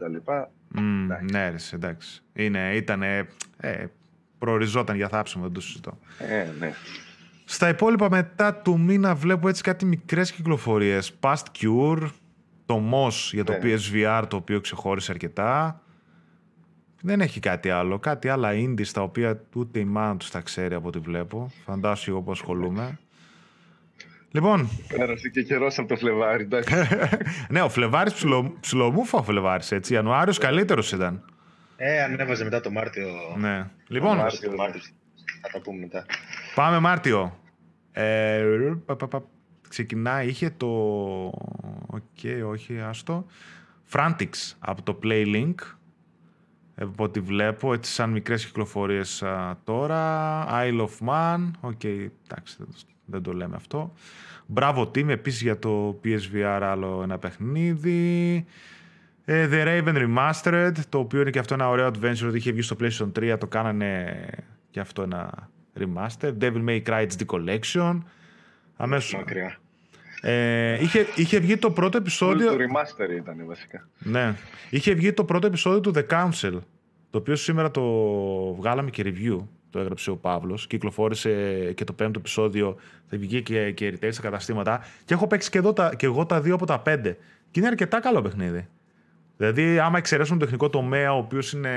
Ναι, εντάξει. Προοριζόταν για θάψιμο, δεν το συζητώ. Ναι. Στα υπόλοιπα μετά του μήνα βλέπω έτσι κάτι μικρές κυκλοφορίες. Past Cure, το MOS για το PSVR, το οποίο ξεχώρισε αρκετά. Δεν έχει κάτι άλλο. Κάτι άλλα indies τα οποία ούτε η μάνα τους τα ξέρει από ό,τι βλέπω. Φαντάσου εγώ που ασχολούμαι. Λοιπόν. Πέρασε και καιρός από το Φλεβάρι, εντάξει. Ναι, ο Φλεβάρις ψιλομούφα ο Φλεβάρις, έτσι. Ιανουάριος καλύτερος ήταν. Ανέβαζε μετά το Μάρτιο. Ναι. Λοιπόν. Θα τα πούμε μετά. Πάμε Μάρτιο. Ξεκινάει, είχε το... όχι, άστο. Frantics από το Playlink. Από ό,τι βλέπω, έτσι σαν μικρές κυκλοφορίες τώρα. Isle of Man. Εντάξει, δεν το λέμε αυτό. Bravo Team, επίσης για το PSVR άλλο ένα παιχνίδι. The Raven Remastered, το οποίο είναι και αυτό ένα ωραίο adventure, ότι είχε βγει στο PlayStation 3, το κάνανε και αυτό ένα remaster. Devil May Cry HD Collection. Αμέσως. Μακριά. Είχε βγει το πρώτο επεισόδιο. Το remaster ήταν βασικά. Ναι. Είχε βγει το πρώτο επεισόδιο του The Council, το οποίο σήμερα το βγάλαμε και review. Το έγραψε ο Παύλος. Κυκλοφόρησε και το 5ο επεισόδιο. Θα βγει και retail στα καταστήματα. Και έχω παίξει και εγώ τα 2 από τα 5. Και είναι αρκετά καλό παιχνίδι. Δηλαδή, άμα εξαιρέσουν τον τεχνικό τομέα, ο οποίος είναι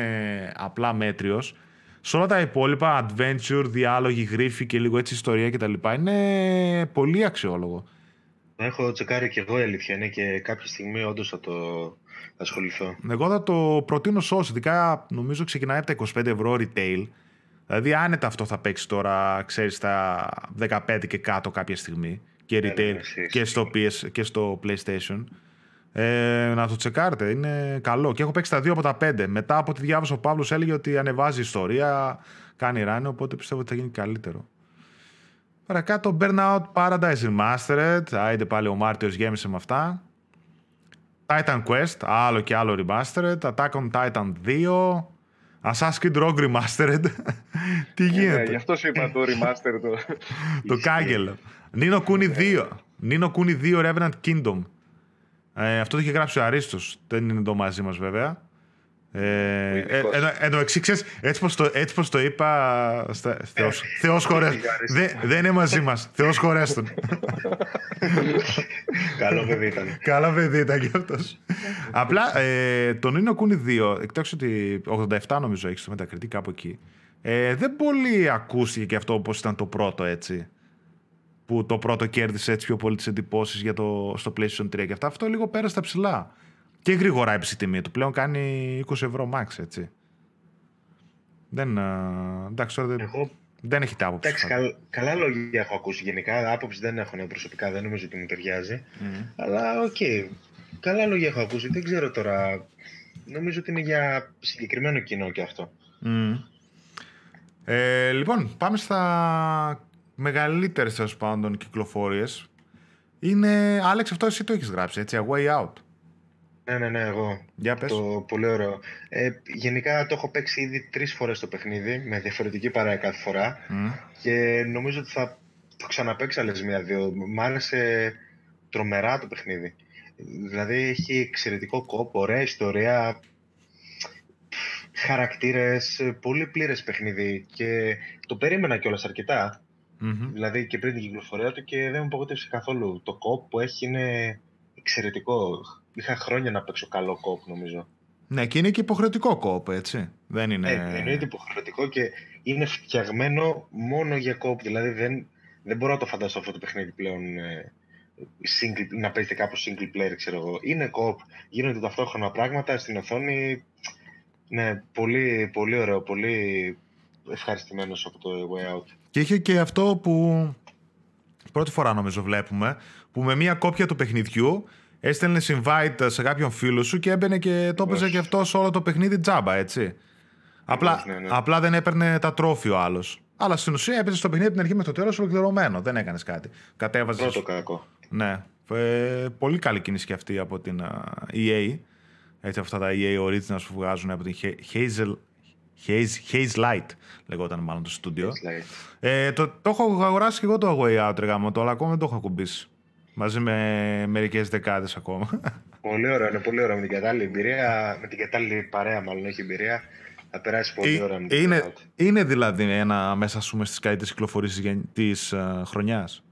απλά μέτριος, σε όλα τα υπόλοιπα, adventure, διάλογοι, γρίφοι και λίγο έτσι ιστορία κτλ. Είναι πολύ αξιόλογο. Έχω τσεκάρει και εγώ, η αλήθεια είναι, και κάποια στιγμή όντως θα το ασχοληθώ. Εγώ θα το προτείνω σως, ειδικά νομίζω ξεκινάει από τα 25 ευρώ retail. Δηλαδή, άνετα αυτό θα παίξει τώρα, ξέρεις, τα 15 και κάτω κάποια στιγμή. Και retail και στο PlayStation. Να το τσεκάρετε, είναι καλό. Και έχω παίξει τα 2 από τα 5. Μετά από ό,τι διάβασα, ο Παύλος έλεγε ότι ανεβάζει ιστορία, κάνει ράνι, οπότε πιστεύω ότι θα γίνει καλύτερο. Παρακάτω, Burnout Paradise Remastered. Άιντε πάλι ο Μάρτιος γέμισε με αυτά. Titan Quest, άλλο και άλλο Remastered. Attack on Titan 2. Assassin's Creed Rogue Remastered. Τι γίνεται. Γι' αυτό σου είπα το Remastered. Το κάγκελ. Nino Kuni 2. Nino Kuni 2 Revenant Kingdom. Αυτό το είχε γράψει ο Αρίστος. Δεν είναι εδώ μαζί μας βέβαια. Εν τω εξή, έτσι πως το είπα, Θεός χωρέστον. Δεν είναι μαζί μας. Θεός χωρέστον. Καλό παιδί ήταν. Καλό παιδί ήταν και αυτός. Απλά τον Nino Kuni 2, εκτός ότι 87 νομίζω έχει στο Metacritic κάπου εκεί, δεν πολύ ακούστηκε και αυτό όπως ήταν το πρώτο, έτσι. Που το πρώτο κέρδισε έτσι πιο πολύ τις εντυπώσεις για στο PlayStation 3 και αυτά. Αυτό λίγο πέρασε τα ψηλά. Και γρήγορα έπεσε η τιμή του. Πλέον κάνει 20 ευρώ max, έτσι. Εντάξει, τώρα δεν έχει τα άποψη. Εντάξει, καλά λόγια έχω ακούσει γενικά. Άποψη δεν έχω προσωπικά, δεν νομίζω ότι μου ταιριάζει. Αλλά οκ. Καλά λόγια έχω ακούσει. Δεν ξέρω τώρα. Νομίζω ότι είναι για συγκεκριμένο κοινό και αυτό. Λοιπόν, πάμε στα... μεγαλύτερες, τέλος πάντων, κυκλοφορίες. Είναι, Άλεξ, αυτό εσύ το έχεις γράψει, έτσι, A Way Out. Ναι, εγώ. Για πες. Το πολύ ωραίο. Γενικά το έχω παίξει ήδη 3 φορές το παιχνίδι, με διαφορετική παρέα κάθε φορά. Και νομίζω ότι θα το ξαναπαίξω άλλες 1-2. Μ' άρεσε τρομερά το παιχνίδι. Δηλαδή έχει εξαιρετικό κόπο, ωραία ιστορία, χαρακτήρες, πολύ πλήρες παιχνίδι. Και το περίμενα κιόλας αρκετά. Δηλαδή και πριν την κυκλοφορία του, και δεν μου απογοήτευσε καθόλου. Το κοπ που έχει είναι εξαιρετικό. Είχα χρόνια να παίξω καλό κοπ, νομίζω. Ναι, και είναι και υποχρεωτικό κοπ, έτσι. Δεν είναι. Εννοείται υποχρεωτικό και είναι φτιαγμένο μόνο για κοπ. Δηλαδή δεν μπορώ να το φανταστώ αυτό το παιχνίδι πλέον. Να παίζετε κάπως single player, ξέρω εγώ. Είναι κοπ. Γίνονται ταυτόχρονα πράγματα στην οθόνη. Ναι, πολύ, πολύ ωραίο. Πολύ ευχαριστημένος από το Way Out. Και είχε και αυτό που πρώτη φορά νομίζω βλέπουμε, που με μία κόπια του παιχνιδιού έστελνες invite σε κάποιον φίλο σου και έμπαινε και το έπαιζε και αυτός όλο το παιχνίδι τζάμπα, έτσι. Απλά δεν έπαιρνε τα τρόφι ο άλλος. Αλλά στην ουσία έπαιζε το παιχνίδι από την αρχή μέχρι το τέλος ολοκληρωμένο. Δεν έκανες κάτι. Κατέβαζες. Πρώτο κακό. Ναι. Πολύ καλή κίνηση και αυτή από την EA. Έτσι, αυτά τα EA Originals που βγάζουν από την Haze Light λεγόταν μάλλον το στούντιο. Το έχω αγοράσει και εγώ το Away Out, αλλά ακόμα δεν το έχω ακουμπήσει. Μαζί με μερικές δεκάδες ακόμα. Πολύ ωραίο, είναι πολύ ωραίο. Με την κατάλληλη παρέα, μάλλον έχει εμπειρία, Θα περάσει πολύ ώρα με είναι δηλαδή ένα μέσα σούμε στις καλύτερες κυκλοφορίες της χρονιάς.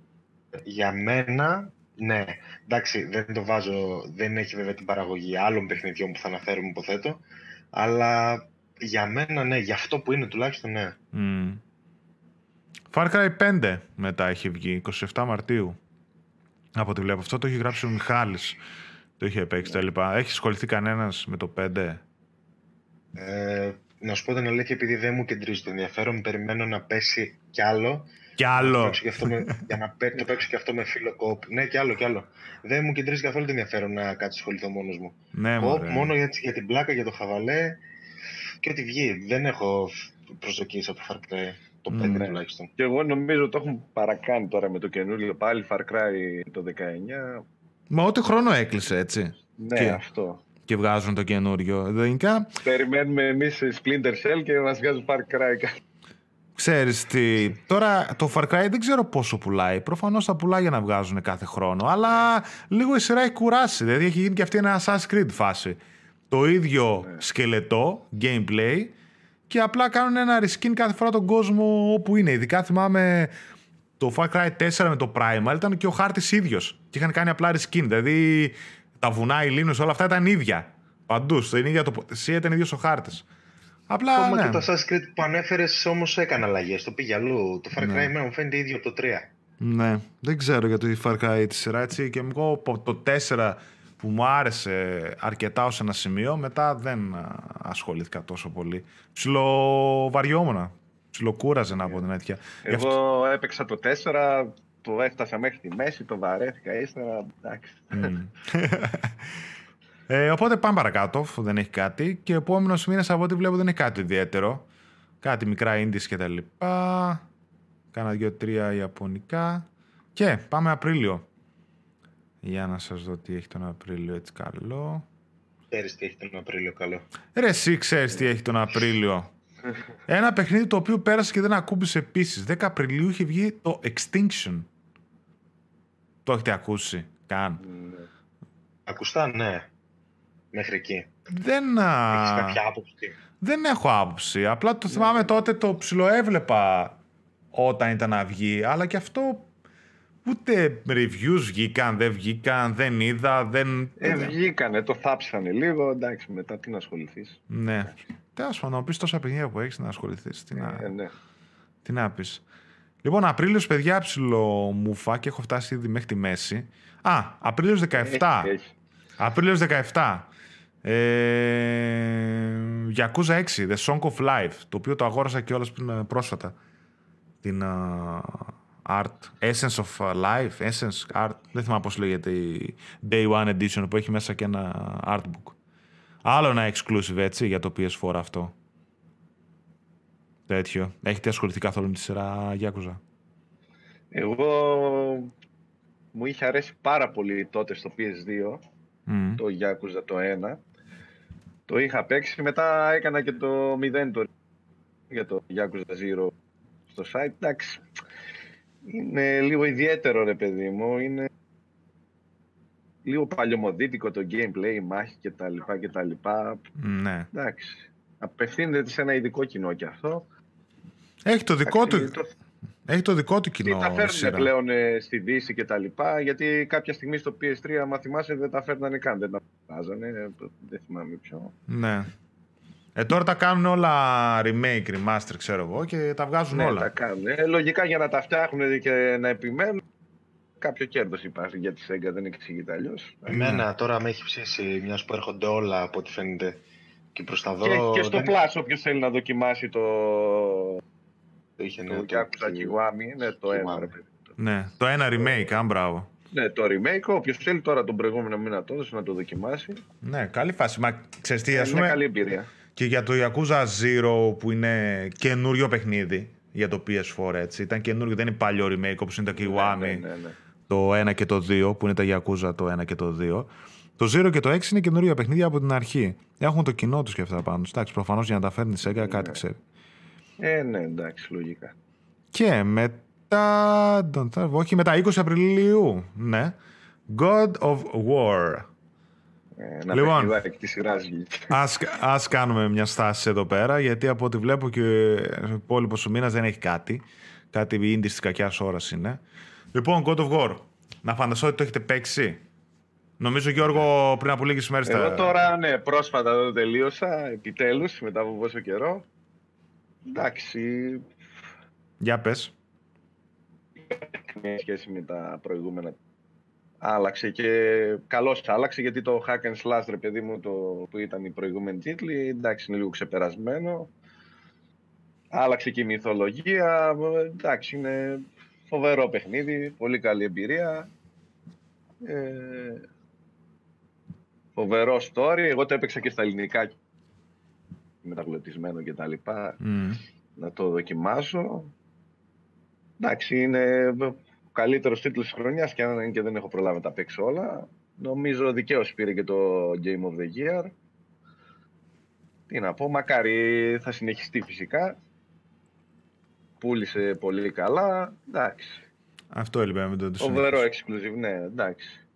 Για μένα, ναι. Εντάξει, δεν το βάζω, δεν έχει βέβαια την παραγωγή άλλων παιχνιδιών που θα αναφέρουμε, υποθέτω. Αλλά για μένα, ναι, για αυτό που είναι τουλάχιστον, ναι. Mm. Far Cry 5 μετά έχει βγει, 27 Μαρτίου. Από ό,τι βλέπω. Αυτό το έχει γράψει ο Μιχάλης. Το είχε παίξει τα λοιπά. Έχει ασχοληθεί κανένας με το 5? Να σου πω την αλήθεια, επειδή δεν μου κεντρίζει το ενδιαφέρον, περιμένω να πέσει κι άλλο. Κι άλλο. Για να το παίξω κι αυτό με φίλο κοπ. Ναι, κι άλλο, κι άλλο. Δεν μου κεντρίζει καθόλου το ενδιαφέρον να κάτσω ασχοληθώ μόνος μου. Ναι, κοπ, μόνο για την πλάκα, για το χαβαλέ και ό,τι βγει. Δεν έχω προσδοκίες από Far Cry. Το 5 τουλάχιστον. Και εγώ νομίζω το έχουν παρακάνει τώρα με το καινούριο πάλι Far Cry το 19. Μα ό,τι χρόνο έκλεισε, έτσι. Ναι, και αυτό. Και βγάζουν το καινούριο. Ειδικά... Περιμένουμε εμείς Splinter Cell και μας βγάζουν Far Cry. Ξέρεις τι. Τώρα το Far Cry δεν ξέρω πόσο πουλάει. Προφανώς θα πουλάει για να βγάζουν κάθε χρόνο. Αλλά λίγο η σειρά έχει κουράσει. Δηλαδή έχει γίνει και αυτή ένα Assassin's Creed φάση. Το ίδιο σκελετό, gameplay. Και απλά κάνουν ένα reskin κάθε φορά τον κόσμο όπου είναι. Ειδικά θυμάμαι το Far Cry 4 με το Primal ήταν και ο χάρτης ίδιος. Και είχαν κάνει απλά reskin. Δηλαδή τα βουνά, οι λίμνες, όλα αυτά ήταν ίδια. Παντού, στην ίδια τοποθεσία ήταν ίδιος ο χάρτης. Απλά. Ακόμα και το Assassin's Creed που ανέφερες όμως έκανε αλλαγές. Το πήγε αλλού. Το Far Cry μου φαίνεται ίδιο από το 3. Ναι, δεν ξέρω για το Far Cry τη σειρά έτσι. Και εγώ το 4 που μου άρεσε αρκετά ως ένα σημείο, μετά δεν ασχολήθηκα τόσο πολύ. Ψιλοβαριόμουνα, ψιλοκούραζε να πω την αλήθεια. Εγώ έπαιξα το 4, το έφτασα μέχρι τη μέση, το βαρέθηκα ύστερα, εντάξει. Οπότε πάμε παρακάτω, δεν έχει κάτι. Και επόμενος μήνας από ό,τι βλέπω δεν έχει κάτι ιδιαίτερο. Κάτι μικρά indies και τα λοιπά. Κάνα 2-3 ιαπωνικά. Και πάμε Απρίλιο. Για να σας δω τι έχει τον Απρίλιο έτσι καλό. Ξέρεις τι έχει τον Απρίλιο καλό? Ρε εσύ ξέρεις τι έχει τον Απρίλιο. Ένα παιχνίδι το οποίο πέρασε και δεν ακούμπησε επίσης. 10 Απριλίου είχε βγει το Extinction. Το έχετε ακούσει καν? Ακουστά, ναι. Μέχρι εκεί. Έχεις κάποια άποψη? Δεν έχω άποψη. Απλά το θυμάμαι τότε το ψιλοέβλεπα όταν ήταν να βγει. Αλλά και αυτό... Ούτε reviews βγήκαν, δεν βγήκαν, δεν είδα, δεν... Βγήκανε, το θάψανε λίγο, εντάξει, μετά τι να ασχοληθείς. Ναι. Τέλος πάντων, να πεις τόσα παιχνίδια που έχεις να ασχοληθείς. Τι να πεις. Λοιπόν, Απρίλιος, παιδιά, ψηλό μουφά και έχω φτάσει ήδη μέχρι τη μέση. Α, Απρίλιος 17. Απρίλιος 17. Yakuza 6, The Song of Life, το οποίο το αγόρασα κιόλας πριν πρόσφατα. Την... Art, Essence of Life, Essence Art, δεν θυμάμαι πώς λέγεται η Day One Edition που έχει μέσα και ένα artbook. Άλλο ένα exclusive έτσι για το PS4 αυτό. Τέτοιο. Έχετε ασχοληθεί καθόλου με τη σειρά Yakuza? Εγώ μου είχε αρέσει πάρα πολύ τότε στο PS2 το Yakuza το 1. Το είχα παίξει, μετά έκανα και το 0 για το Yakuza 0 στο site, εντάξει. Είναι λίγο ιδιαίτερο ρε παιδί μου, είναι λίγο παλιωμοδίτικο το gameplay, η μάχη κτλ. Ναι. Εντάξει, απευθύνεται σε ένα ειδικό κοινό και αυτό. Έχει το δικό του κοινό. Τα φέρνουν πλέον στη Δύση κτλ. Γιατί κάποια στιγμή στο PS3, άμα θυμάσαι, δεν τα φέρνανε καν, δεν τα βγάζανε, δεν θυμάμαι ποιο. Ναι. Τώρα τα κάνουν όλα remake, remaster, ξέρω εγώ, και τα βγάζουν όλα. Τα κάνουν. Λογικά για να τα φτιάχνουν και να επιμένουν, κάποιο κέρδος υπάρχει για τη Sega, δεν εξηγείται αλλιώς. Εμένα τώρα με έχει ψήσει, μιας που έρχονται όλα από ό,τι φαίνεται και προς τα δω. Και στο Plus, όποιος θέλει να δοκιμάσει το. Το άκουσα Κιγουάμι, είναι το ένα. Ναι, το ένα remake, αν μπράβο. Ναι, το remake, όποιος θέλει τώρα τον προηγούμενο μήνα τότε να το δοκιμάσει. Ναι, καλή φάση. Μα ξέρεις τι, ας πούμε. Είναι καλή εμπειρία. Και για το Yakuza 0 που είναι καινούριο παιχνίδι για το PS4 έτσι. Ήταν καινούριο, δεν είναι παλιό remake όπως είναι τα Kiwami το 1 και το 2 που είναι τα Yakuza το 1 και το 2. Το 0 και το 6 είναι καινούριο παιχνίδια από την αρχή. Έχουν το κοινό τους και αυτά πάνω. Εντάξει, προφανώς για να τα φέρνει η Sega κάτι ξέρει. Ναι, εντάξει, λογικά. Και μετά... Όχι, μετά 20 Απριλίου, ναι. God of War. Να λοιπόν, ας κάνουμε μια στάση εδώ πέρα, γιατί από ό,τι βλέπω και ο υπόλοιπος του μήνας δεν έχει κάτι. Κάτι indie της κακιάς ώρας είναι. Λοιπόν, God of War, να φανταστώ ότι το έχετε παίξει. Νομίζω, Γιώργο, πριν από λίγες μέρες... Εγώ τώρα, ναι, πρόσφατα το τελείωσα, επιτέλους, μετά από πόσο καιρό. Εντάξει. Για πες. Μια σχέση με τα προηγούμενα. Άλλαξε και καλώς άλλαξε, γιατί το hack and slash, ρε παιδί μου, το που ήταν οι προηγούμενοι τίτλοι, εντάξει, είναι λίγο ξεπερασμένο. Άλλαξε και η μυθολογία, εντάξει, είναι φοβερό παιχνίδι, πολύ καλή εμπειρία. Φοβερό story, εγώ το έπαιξα και στα ελληνικά, μεταγλωτισμένο και τα λοιπά, να το δοκιμάσω. Εντάξει, είναι... Ο καλύτερος τίτλος της χρονιάς, και αν είναι και δεν έχω προλάβει να τα παίξω όλα. Νομίζω δικαίως πήρε και το Game of the Year. Τι να πω, μακάρι θα συνεχιστεί φυσικά. Πούλησε πολύ καλά, εντάξει. Αυτό έλειπε με το Overall exclusive, ναι, εντάξει.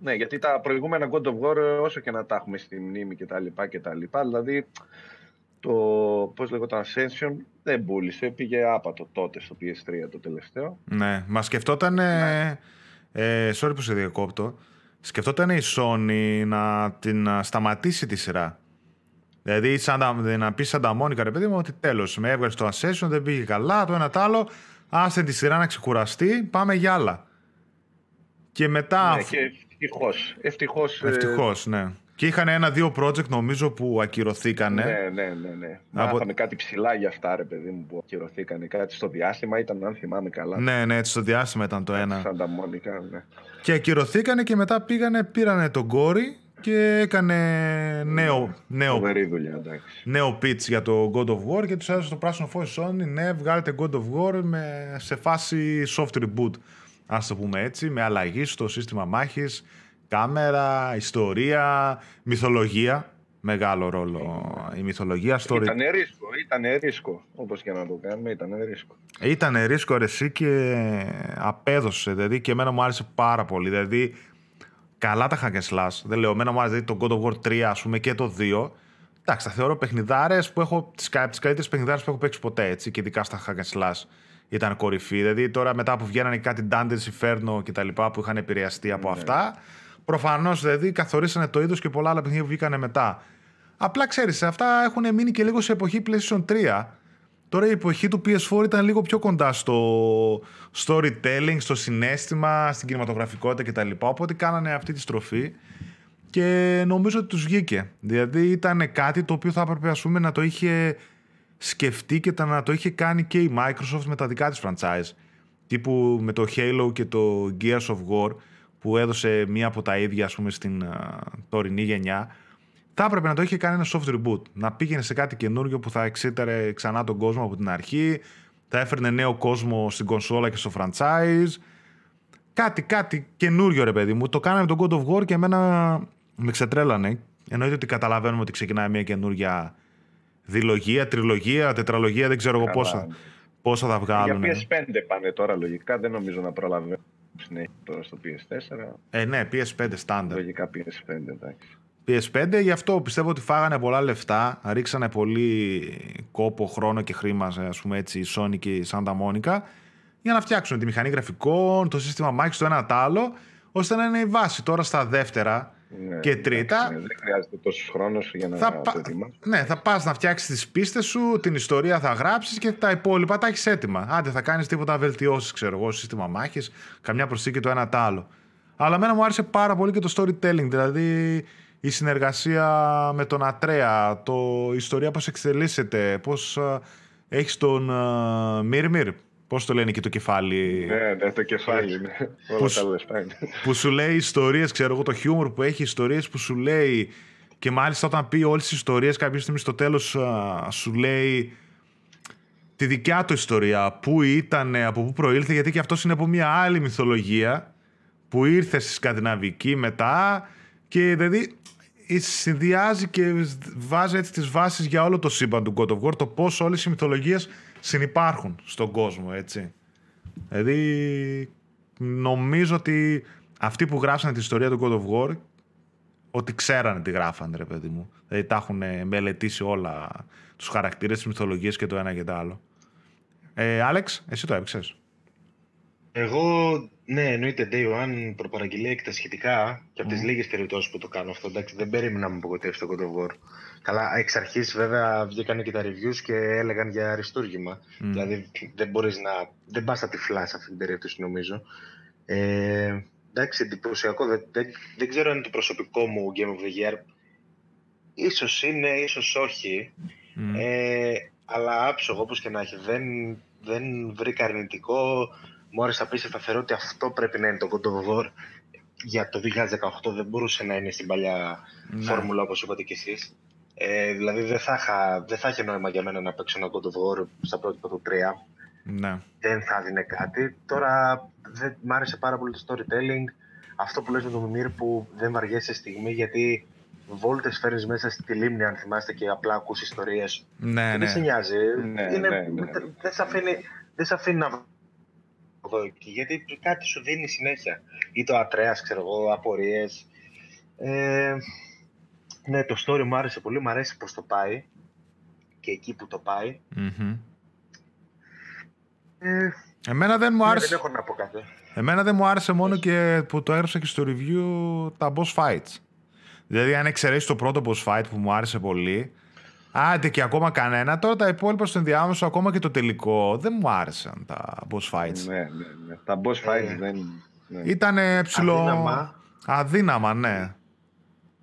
Ναι, γιατί τα προηγούμενα God of War, όσο και να τα έχουμε στη μνήμη και τα λοιπά και τα λοιπά, δηλαδή το, πώς λέγω, το Ascension δεν πούλησε, πήγε άπατο τότε στο PS3 το τελευταίο. Ναι, μα σκεφτόταν, ναι. Sorry που σε διακόπτω, σκεφτόταν η Sony να σταματήσει τη σειρά. Δηλαδή να πει σαν τα Μόνικα, ρε παιδί μου, ότι τέλος, με έβγαλε το Ascension, δεν πήγε καλά, το ένα το άλλο, άσε τη σειρά να ξεκουραστεί, πάμε για άλλα. Και μετά... Ναι, και ευτυχώς, ναι. Και είχαν ένα-δύο project, νομίζω, που ακυρωθήκανε. Ναι. Μάθαμε κάτι ψηλά για αυτά, ρε παιδί μου, που ακυρωθήκανε. Κάτι στο διάστημα ήταν, αν θυμάμαι καλά. Ναι, έτσι στο διάστημα ήταν το ένα. Σαν τα Μόνικα, ναι. Και ακυρωθήκανε και μετά πήρανε τον κόρη και έκανε νέο pitch για το God of War και τους έδωσε το πράσινο φως Sony. Ναι, βγάλετε God of War σε φάση soft reboot, ας το πούμε έτσι, με αλλαγή στο σύστημα μάχης. Κάμερα, ιστορία, μυθολογία. Μεγάλο ρόλο η μυθολογία. Ήτανε ρίσκο. Όπως και να το κάνουμε, ήτανε ρίσκο. Ήτανε ρίσκο, ρε εσύ, και απέδωσε. Δηλαδή και εμένα μου άρεσε πάρα πολύ. Δηλαδή καλά τα hack and slash. Δεν λέω, εμένα μου άρεσε δηλαδή, το God of War 3, ας πούμε, και το 2. Εντάξει, τα θεωρώ παιχνιδάρες που έχω, τις καλύτερες παιχνιδάρες που έχω παίξει ποτέ, έτσι, και ειδικά στα hack and slash. Ήταν κορυφή. Δηλαδή τώρα μετά που βγαίνανε κάτι Dante's Inferno και τα λοιπά που είχαν επηρεαστεί από αυτά, προφανώς δηλαδή καθορίσανε το είδος και πολλά άλλα παιχνίδια που βγήκανε μετά. Απλά ξέρεις, αυτά έχουν μείνει και λίγο σε εποχή PlayStation 3. Τώρα η εποχή του PS4 ήταν λίγο πιο κοντά στο storytelling, στο συναίσθημα, στην κινηματογραφικότητα και τα λοιπά. Οπότε κάνανε αυτή τη στροφή και νομίζω ότι τους βγήκε. Δηλαδή ήταν κάτι το οποίο θα έπρεπε, ας πούμε, να το είχε σκεφτεί και να το είχε κάνει και η Microsoft με τα δικά της franchise, τύπου με το Halo και το Gears of War που έδωσε μία από τα ίδια, ας πούμε, στην τωρινή γενιά. Θα έπρεπε να το είχε κάνει ένα soft reboot, να πήγαινε σε κάτι καινούργιο που θα εξήταρε ξανά τον κόσμο από την αρχή, θα έφερνε νέο κόσμο στην κονσόλα και στο franchise, κάτι καινούριο, ρε παιδί μου. Το κάναμε τον God of War και εμένα με ξετρέλανε. Εννοείται ότι καταλαβαίνουμε ότι ξεκινάει μια καινούργια διλογία, τριλογία, τετραλογία, δεν ξέρω εγώ πόσα θα βγάλουν. Για PS5 πάνε τώρα λογικά, δεν νομίζω να προλαβαίνουν συνέχεια τώρα στο PS4. Ναι, PS5 στάνταρ. Λογικά PS5, εντάξει. PS5, γι' αυτό πιστεύω ότι φάγανε πολλά λεφτά, ρίξανε πολύ κόπο, χρόνο και χρήμα, ας πούμε έτσι, η Sony και η Santa Monica, για να φτιάξουν τη μηχανή γραφικών, το σύστημα μάχης, το ένα τ' άλλο, ώστε να είναι η βάση τώρα στα δεύτερα. Ναι, και τρίτα, δεν χρειάζεται τόσος χρόνος για να το ετοιμάσεις. Ναι, θα πας να φτιάξεις τις πίστες σου, την ιστορία θα γράψεις και τα υπόλοιπα τα έχεις έτοιμα. Άντε, θα κάνεις τίποτα βελτιώσεις, ξέρω εγώ, σύστημα μάχης, καμιά προσθήκη το ένα τ' άλλο. Αλλά εμένα μου άρεσε πάρα πολύ και το storytelling, δηλαδή η συνεργασία με τον Ατρέα, η ιστορία πώς εξελίσσεται, πώς έχεις τον Μύρμυρ. Πώς το λένε και το κεφάλι. Ναι, το κεφάλι. Ναι. Που σου λέει ιστορίες, ξέρω εγώ, το χιούμορ που έχει, ιστορίες που σου λέει. Και μάλιστα όταν πει όλες τις ιστορίες, κάποια στιγμή στο τέλος σου λέει τη δικιά του ιστορία. Πού ήταν, από πού προήλθε, γιατί και αυτός είναι από μια άλλη μυθολογία που ήρθε στη Σκανδιναβική μετά. Και δηλαδή συνδυάζει και βάζει έτσι τις βάσεις για όλο το σύμπαν του God of War, το πώς όλες οι μυθολογίες συνυπάρχουν στον κόσμο, έτσι. Δηλαδή νομίζω ότι αυτοί που γράψανε την ιστορία του God of War ότι ξέρανε τι γράφανε, ρε παιδί μου. Δηλαδή τα έχουν μελετήσει όλα, τους χαρακτήρες, τις μυθολογίες και το ένα και το άλλο. Άλεξ, εσύ το έπαιξες? Εγώ, ναι, εννοείται Day One, προπαραγγελία και τα σχετικά, και από τις λίγες περιπτώσεις που το κάνω αυτό. Εντάξει, δεν περίμενα να μου απογοητεύσει το God of War. Καλά, εξ αρχής βέβαια βγήκαν και τα reviews και έλεγαν για αριστούργημα. Δηλαδή δεν πας τα τυφλά σε αυτή την περίπτωση, νομίζω. Εντάξει, εντυπωσιακό. Δεν ξέρω αν είναι το προσωπικό μου Game of the Year. Ίσως είναι, ίσως όχι. Αλλά άψογο, όπως και να έχει. Δεν βρήκα αρνητικό. Μου άρεσε απίστευτα, θεωρώ ότι αυτό πρέπει να είναι το God of War για το 2018. Δεν μπορούσε να είναι στην παλιά φόρμουλα, όπως είπατε κι εσείς. Δηλαδή δεν θα είχε νόημα για μένα να παίξω ένα God of War στα πρότυπα του 3. Ναι. Δεν θα δίνε κάτι. Τώρα μ' άρεσε πάρα πολύ το storytelling. Αυτό που λες με τον Μιμήρ που δεν βαριέσαι στιγμή, γιατί βόλτες φέρνεις μέσα στη λίμνη, αν θυμάστε, και απλά ακούς ιστορίες. Ναι, δεν σε νοιάζει. Δεν σε αφήνει να βγω, γιατί κάτι σου δίνει συνέχεια. Ή το Ατρέας, ξέρω εγώ, απορίες. Ναι, το story μου άρεσε πολύ. Μ' αρέσει πως το πάει και εκεί που το πάει. Εμένα δεν μου άρεσε. Δεν έχω να πω κάτι. Εμένα δεν μου άρεσε μόνο και που το έγραψα και στο review, τα boss fights. Δηλαδή, αν εξαιρέσει το πρώτο boss fight που μου άρεσε πολύ, άντε και ακόμα κανένα, τώρα τα υπόλοιπα στο ενδιάμεσο, ακόμα και το τελικό, δεν μου άρεσαν τα boss fights. Ναι. Τα boss fights δεν. Ναι. Ήτανε ψηλό. Αδύναμα, ναι.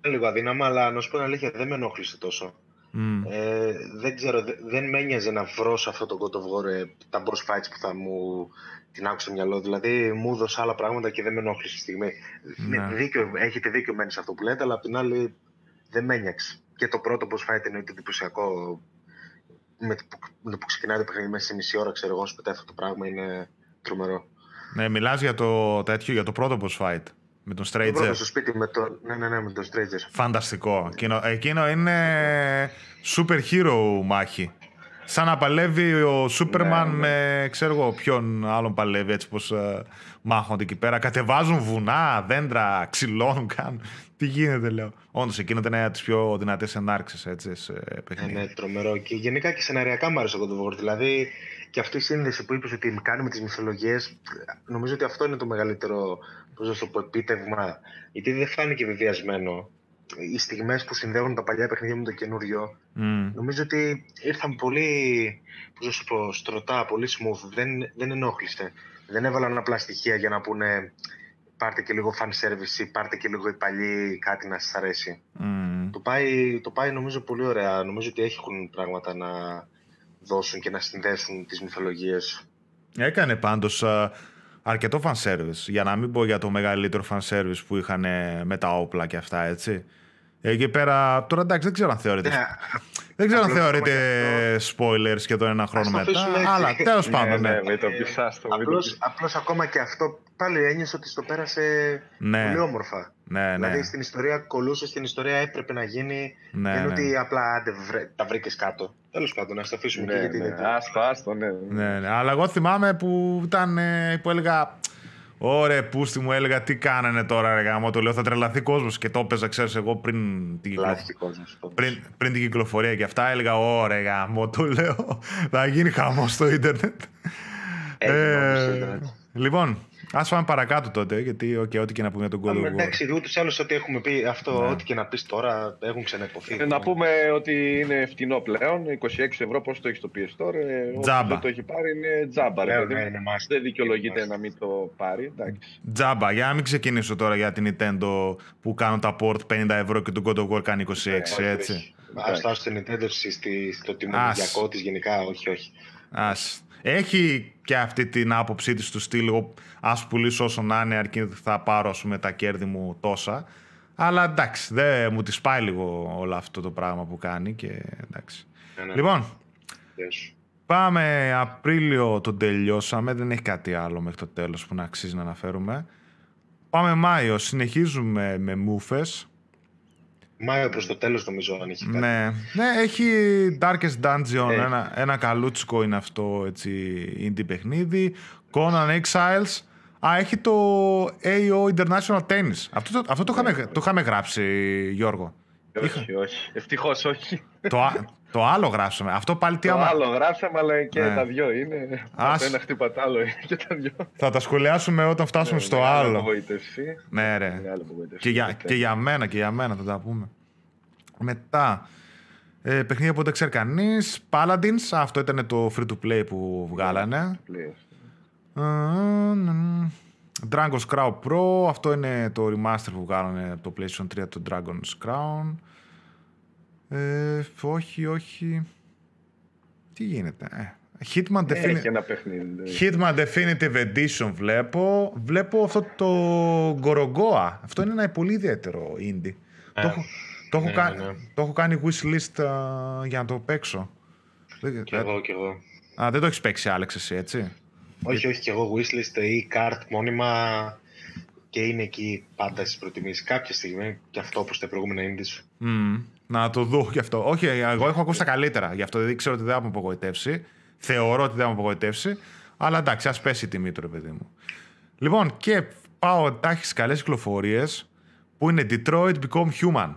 Λίγο αδύναμα, αλλά να σου πω την αλήθεια, δεν με ενόχλησε τόσο. Δεν ξέρω, δεν με ένοιαζε να βρω σε αυτό το God of War τα boss fights που θα μου την άκουσε στο μυαλό. Δηλαδή μου έδωσε άλλα πράγματα και δεν με ενόχλησε στη στιγμή. Έχετε δίκιο μένει σε αυτό που λέτε, αλλά απ' την άλλη δεν με ένοιαξε. Και το πρώτο boss fight εννοείται εντυπωσιακό. Με το που ξεκινάει το παιχνίδι μέσα σε μισή ώρα, ξέρω εγώ, σου πετάει αυτό το πράγμα, είναι τρομερό. Ναι, μιλάς για το πρώτο boss fight. Με τον Stranger. Πρώτα στο σπίτι με τον. Ναι, με τον Stranger. Φανταστικό. Εκείνο είναι super hero μάχη. Σαν να παλεύει ο Superman με ξέρω εγώ ποιον άλλον παλεύει, έτσι πως μάχονται εκεί πέρα. Κατεβάζουν βουνά, δέντρα, ξυλώνουν, κάνουν. Τι γίνεται, λέω. Όντως, εκείνο ήταν ένα από τις πιο δυνατές ενάρξεις, έτσι, σε παιχνίδι. Ναι, τρομερό. Και γενικά και σεναριακά μου άρεσε το God. Δηλαδή και αυτή η σύνδεση που είπες ότι κάνει με τις μυθολογίες, νομίζω ότι αυτό είναι το μεγαλύτερο, πώς το πω, επίτευγμα. Γιατί δεν φάνηκε βεβαιασμένο. Οι στιγμές που συνδέουν τα παλιά παιχνίδια με το καινούριο, νομίζω ότι ήρθαν πολύ, πώς το πω, στρωτά, πολύ smooth. Δεν ενόχλησε. Δεν έβαλαν απλά στοιχεία για να πούνε πάρτε και λίγο fan service ή πάρτε και λίγο οι παλιοί κάτι να σας αρέσει. Το πάει νομίζω πολύ ωραία. Νομίζω ότι έχουν πράγματα να δώσουν και να συνδέσουν τις μυθολογίες. Έκανε πάντως αρκετό fan service, για να μην πω για το μεγαλύτερο fan service που είχαν με τα όπλα και αυτά, έτσι. Εκεί πέρα, τώρα εντάξει, δεν ξέρω αν θεωρείται. Δεν ξέρω αν θεωρείται spoilers και τον ένα χρόνο μετά. Αλλά τέλος πάντων. Απλώς ακόμα και αυτό πάλι ένιωσε ότι στο πέρασε πολύ όμορφα. Δηλαδή στην ιστορία κολούσε, στην ιστορία έπρεπε να γίνει. Δεν είναι ότι απλά τα βρήκε κάτω. Τέλος πάντων, ας το αφήσουμε και γιατί δεν. Άστο, ναι. Αλλά εγώ θυμάμαι που ήταν που έλεγα. Ωραία, πούστη μου, έλεγα τι κάνανε τώρα, ρε γάμο. Το λέω, θα τρελαθεί κόσμος. Και το έπαιζα, ξέρεις, εγώ πριν την κυκλοφορία και αυτά. Έλεγα, ωραία, γάμο, το λέω. Θα γίνει χαμός στο ίντερνετ. Λοιπόν, ας πάμε παρακάτω τότε, γιατί ό,τι και να πούμε για τον κόλπο. Εντάξει, ούτως ή άλλως ό,τι έχουμε πει αυτό, ό,τι και να πεις τώρα, έχουν ξαναυποθεί. Να πούμε ότι είναι φτηνό πλέον, 26 ευρώ, πώς το έχεις το PS Store. Τζάμπα. Το έχει πάρει, είναι τζάμπα. Δεν δικαιολογείται να μην το πάρει. Τζάμπα, για να μην ξεκινήσω τώρα για την Nintendo που κάνω τα port 50 ευρώ και τον God of War κάνει 26, έτσι. Ας φτάσω στην Nintendo, στο τιμολογιακό της γενικά, όχι. Έχει και αυτή την άποψή της του στυλ, ας πουλήσω όσο να είναι, αρκεί θα πάρω, ας πούμε, τα κέρδη μου τόσα. Αλλά εντάξει, δεν μου τη πάει λίγο όλο αυτό το πράγμα που κάνει και εντάξει. Λοιπόν, πάμε Απρίλιο, τον τελειώσαμε, δεν έχει κάτι άλλο μέχρι το τέλος που να αξίζει να αναφέρουμε. Πάμε Μάιο, συνεχίζουμε με μούφες. Μάιο προς το τέλος νομίζω αν έχει κάτι. Ναι, έχει Darkest Dungeon, ένα καλούτσικο είναι αυτό, έτσι, indie παιχνίδι. Conan Exiles, Α, έχει το AO International Tennis. Αυτό το είχαμε γράψει, Γιώργο. Όχι. Ευτυχώς όχι. Το άλλο γράψαμε. Αυτό πάλι τι άμα... Το άλλο γράψαμε, αλλά και τα δυο είναι. Το ένα χτύπατ' άλλο είναι και τα δυο. Θα τα σχολιάσουμε όταν φτάσουμε στο άλλο. Απογοήτευση. Ναι, ρε. Και για μένα θα τα πούμε. Μετά, παιχνίδια που δεν ξέρει κανείς. Paladins, αυτό ήταν το free-to-play που βγάλανε. Dragon's Crown Pro, αυτό είναι το remaster που βγάλανε από το PlayStation 3, το Dragon's Crown. Όχι. Τι γίνεται, Hitman Definitive Edition βλέπω. Βλέπω αυτό το Gorogoa. Αυτό είναι ένα πολύ ιδιαίτερο indie. Το έχω κάνει wishlist για να το παίξω. Κι εγώ. Α, δεν το έχεις παίξει, Άλεξ, εσύ, έτσι. Όχι, και εγώ wishlist ή card μόνιμα και είναι εκεί πάντα στις προτιμήσεις. Κάποια στιγμή και αυτό όπως τα προηγούμενα indies. Να το δω γι' αυτό. Όχι, εγώ έχω ακούσει τα καλύτερα. Γι' αυτό δεν ξέρω ότι δεν θα μου απογοητεύσει. Θεωρώ ότι δεν θα μου απογοητεύσει. Αλλά εντάξει, ας πέσει η τιμή του, ρε παιδί μου. Λοιπόν, και πάω τάχει καλές κυκλοφορίες που είναι Detroit Become Human.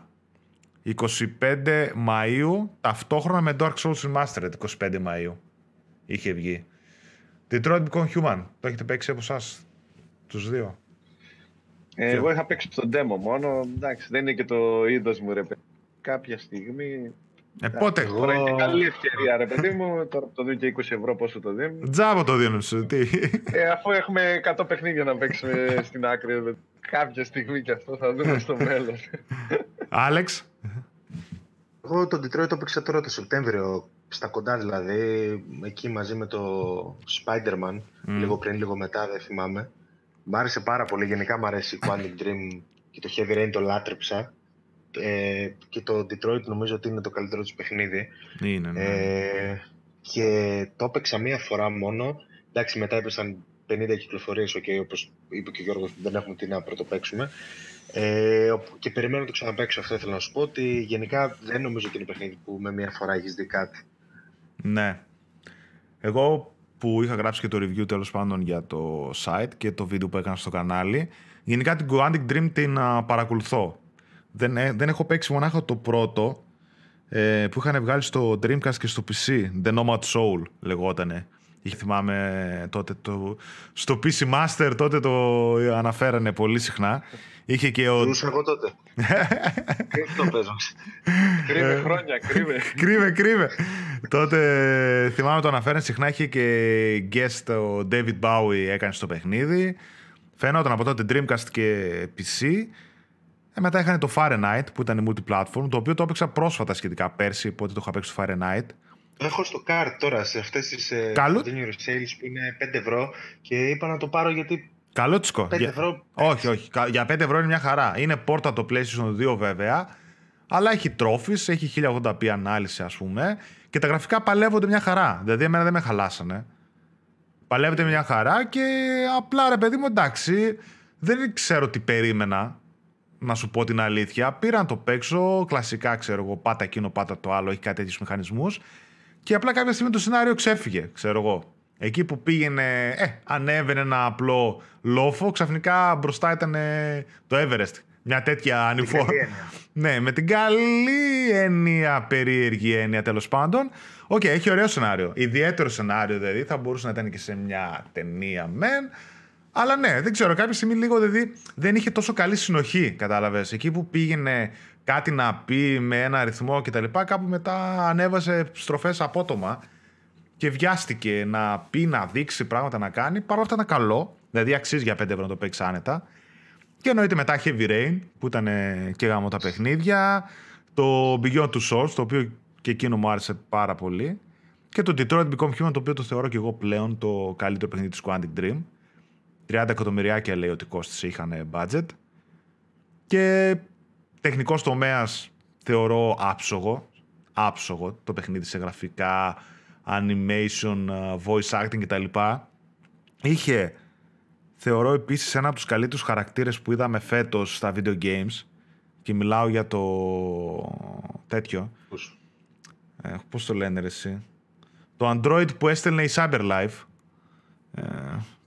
25 Μαΐου, ταυτόχρονα με Dark Souls Remastered. 25 Μαΐου είχε βγει. Detroit Become Human. Το έχετε παίξει από εσάς, τους δύο. Εγώ είχα παίξει στον demo μόνο. Εντάξει, δεν είναι και το είδος μου, ρε παιδί. Κάποια στιγμή... πότε εγώ... Τώρα είναι καλή ευκαιρία, ρε παιδί μου. Τώρα το δίνω και 20 ευρώ, πόσο το δίνουν. Τζάμπο το δίνουν σου, τι. Αφού έχουμε 100 παιχνίδια να παίξουμε στην άκρη, κάποια στιγμή και αυτό θα δούμε στο μέλλον. Άλεξ. Εγώ τον Detroit το παίξα τώρα το Σεπτέμβριο. Στα κοντά δηλαδή, εκεί μαζί με το Spider-Man, λίγο πριν, λίγο μετά, δεν θυμάμαι. Μ' άρεσε πάρα πολύ, γενικά μ' αρέσει η Quantum Dream και το Heavy Rain το λάτρεψα. Και το Detroit νομίζω ότι είναι το καλύτερο τους παιχνίδι. Είναι, ναι. Και το έπαιξα μία φορά μόνο. Εντάξει, μετά έπεσαν 50 κυκλοφορίες, okay, όπως είπε και ο Γιώργος, δεν έχουμε τι να πρωτοπαίξουμε. Και περιμένω να το ξαναπαίξω. Αυτό ήθελα να σου πω, ότι γενικά δεν νομίζω ότι είναι παιχνίδι που με μία φορά έχεις δει κάτι. Ναι. Εγώ που είχα γράψει και το review τέλος πάντων για το site και το βίντεο που έκανα στο κανάλι, γενικά την Quantic Dream την παρακολουθώ. Δεν έχω παίξει μονάχα το πρώτο που είχαν βγάλει στο Dreamcast και στο PC, The Nomad Soul λεγότανε. Είχε, θυμάμαι τότε στο PC Master, τότε το αναφέρανε πολύ συχνά. Είχε και ο... Ζούσα εγώ τότε. Κρύβε το παίζω. Κρύβε χρόνια, κρύβε. Τότε θυμάμαι το αναφέρανε συχνά, είχε και guest ο David Bowie έκανε στο παιχνίδι. Φαίνονταν από τότε Dreamcast και PC. Μετά είχαν το Fahrenheit που ήταν multi-platform, το οποίο το έπαιξα πρόσφατα σχετικά πέρσι, πότε το είχα παίξει το Fahrenheit. Έχω στο card τώρα σε αυτές τις continuous sales που είναι 5 ευρώ και είπα να το πάρω γιατί... Καλό τσικο. 5 ευρώ... Όχι. Για 5 ευρώ είναι μια χαρά. Είναι πόρτα το PlayStation 2 βέβαια, αλλά έχει trophies, έχει 1080p ανάλυση ας πούμε και τα γραφικά παλεύονται μια χαρά. Δηλαδή εμένα δεν με χαλάσανε. Παλεύεται μια χαρά και απλά, ρε παιδί μου, εντάξει, δεν ξέρω τι περίμενα. Να σου πω την αλήθεια, πήρα να το παίξω κλασικά, ξέρω εγώ, πάτα εκείνο, πάτα το άλλο, έχει κάτι τέτοιους μηχανισμούς και απλά κάποια στιγμή το σενάριο ξέφυγε, ξέρω εγώ. Εκεί που πήγαινε, ανέβαινε ένα απλό λόφο, ξαφνικά μπροστά ήταν το Everest. Μια τέτοια ανηφόρα. Ναι, με την καλή έννοια, περίεργη έννοια τέλος πάντων. Οκ, έχει ωραίο σενάριο. Ιδιαίτερο σενάριο δηλαδή, θα μπορούσε να ήταν και σε μια ταινία μεν. Αλλά ναι, δεν ξέρω, κάποια στιγμή λίγο δηλαδή δεν είχε τόσο καλή συνοχή, κατάλαβες. Εκεί που πήγαινε κάτι να πει με ένα αριθμό κτλ. Κάπου μετά ανέβασε στροφές απότομα και βιάστηκε να πει, να δείξει πράγματα να κάνει. Παρ' όλα αυτά ήταν καλό, δηλαδή αξίζει για 5 ευρώ να το παίξει άνετα. Και εννοείται μετά Heavy Rain που ήταν και γάμο τα παιχνίδια. Το Beyond Two Souls, το οποίο και εκείνο μου άρεσε πάρα πολύ. Και το Detroit Become Human, το οποίο το θεωρώ και εγώ πλέον το καλύτερο παιχνίδι της Quantic Dream. 30 εκατομμυριάκια λέει ότι κόστησε, είχαν budget. Και τεχνικός τομέας θεωρώ άψογο το παιχνίδι σε γραφικά, animation, voice acting κτλ. Είχε, θεωρώ επίσης, ένα από τους καλύτερους χαρακτήρες που είδαμε φέτος στα video games και μιλάω για το τέτοιο. Πώς το λένε ρε εσύ. Το Android που έστελνε η Cyberlife.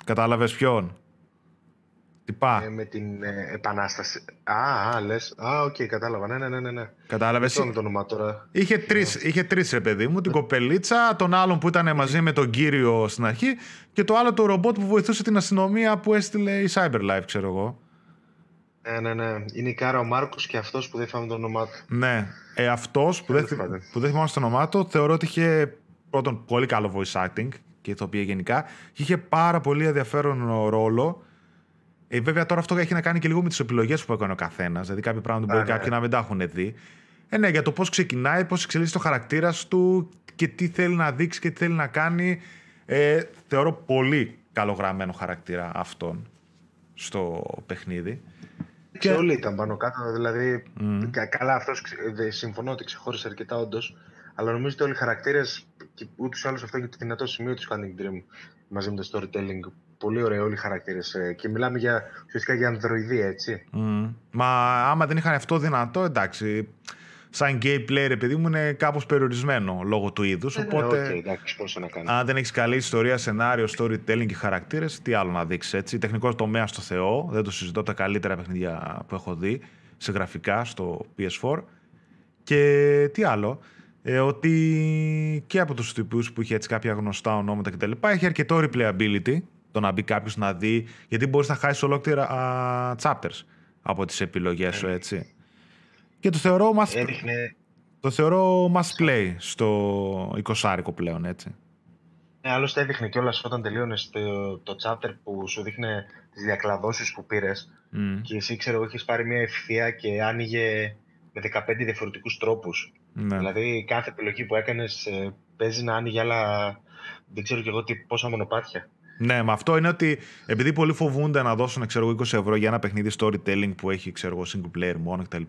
Κατάλαβες ποιον. Χτυπά. Με την επανάσταση. Λες. Οκ, κατάλαβα. Ναι. Κατάλαβες. Είχε το όνομα τώρα. Είχε τρεις, ρε παιδί μου. Την κοπελίτσα, τον άλλον που ήταν μαζί με τον κύριο στην αρχή και το άλλο το ρομπότ που βοηθούσε την αστυνομία που έστειλε η Cyberlife, ξέρω εγώ. Ναι. Είναι η Κάρα ο Μάρκος και αυτός που δεν θυμάμαι το όνομά του. Ναι. Αυτός που δεν θυμάμαι το όνομά του, θεωρώ ότι είχε πρώτον πολύ καλό voice acting και ηθοποιία γενικά. Είχε πάρα πολύ ενδιαφέρον ρόλο. Βέβαια τώρα αυτό έχει να κάνει και λίγο με τις επιλογές που έκανε ο καθένας. Δηλαδή κάποια πράγματα μπορεί κάποιοι να μην τα έχουν δει. Ναι, για το πώς ξεκινάει, πώς εξελίσσει το χαρακτήρα του και τι θέλει να δείξει και τι θέλει να κάνει. Θεωρώ πολύ καλογραμμένο χαρακτήρα αυτόν στο παιχνίδι. Και όλοι ήταν πάνω κάτω. Δηλαδή, καλά, αυτός συμφωνώ ότι ξεχώρισε αρκετά όντως. Αλλά νομίζω ότι όλοι οι χαρακτήρες και ούτως ή άλλως αυτό είναι το δυνατό σημείο του Hunting Dream μαζί με το storytelling. Πολύ ωραίοι όλοι οι χαρακτήρες. Και μιλάμε ουσιαστικά για ανδροειδή, έτσι. Μα άμα δεν είχαν αυτό δυνατό, εντάξει. Σαν gameplay, ρε παιδί μου, είναι κάπως περιορισμένο λόγω του είδους. Οπότε, εντάξει, πώς να κάνει. Αν δεν έχεις καλή ιστορία, σενάριο, storytelling και χαρακτήρες, τι άλλο να δείξεις, έτσι. Τεχνικός τομέας στο Θεό. Δεν το συζητώ, τα καλύτερα παιχνίδια που έχω δει σε γραφικά στο PS4. Και τι άλλο. Ότι και από τους τυπούς που είχε έτσι κάποια γνωστά ονόματα κτλ. Έχει αρκετό replayability. Το να μπει κάποιος να δει, γιατί μπορείς να χάσεις ολόκληρα chapters από τις επιλογές σου, έτσι. Και το θεωρώ must play στο 20άρικο πλέον, έτσι. Άλλωστε έδειχνε κιόλας όταν τελείωνες το chapter που σου δείχνε τις διακλαδώσεις που πήρες και εσύ, ξέρω, έχεις πάρει μια ευθεία και άνοιγε με 15 διαφορετικούς τρόπους. Ναι. Δηλαδή κάθε επιλογή που έκανες παίζει να άνοιγε άλλα, δεν ξέρω κι εγώ πόσα μονοπάτια. Ναι, με αυτό είναι ότι επειδή πολλοί φοβούνται να δώσουν 20€ για ένα παιχνίδι storytelling που έχει single player μόνο κτλ.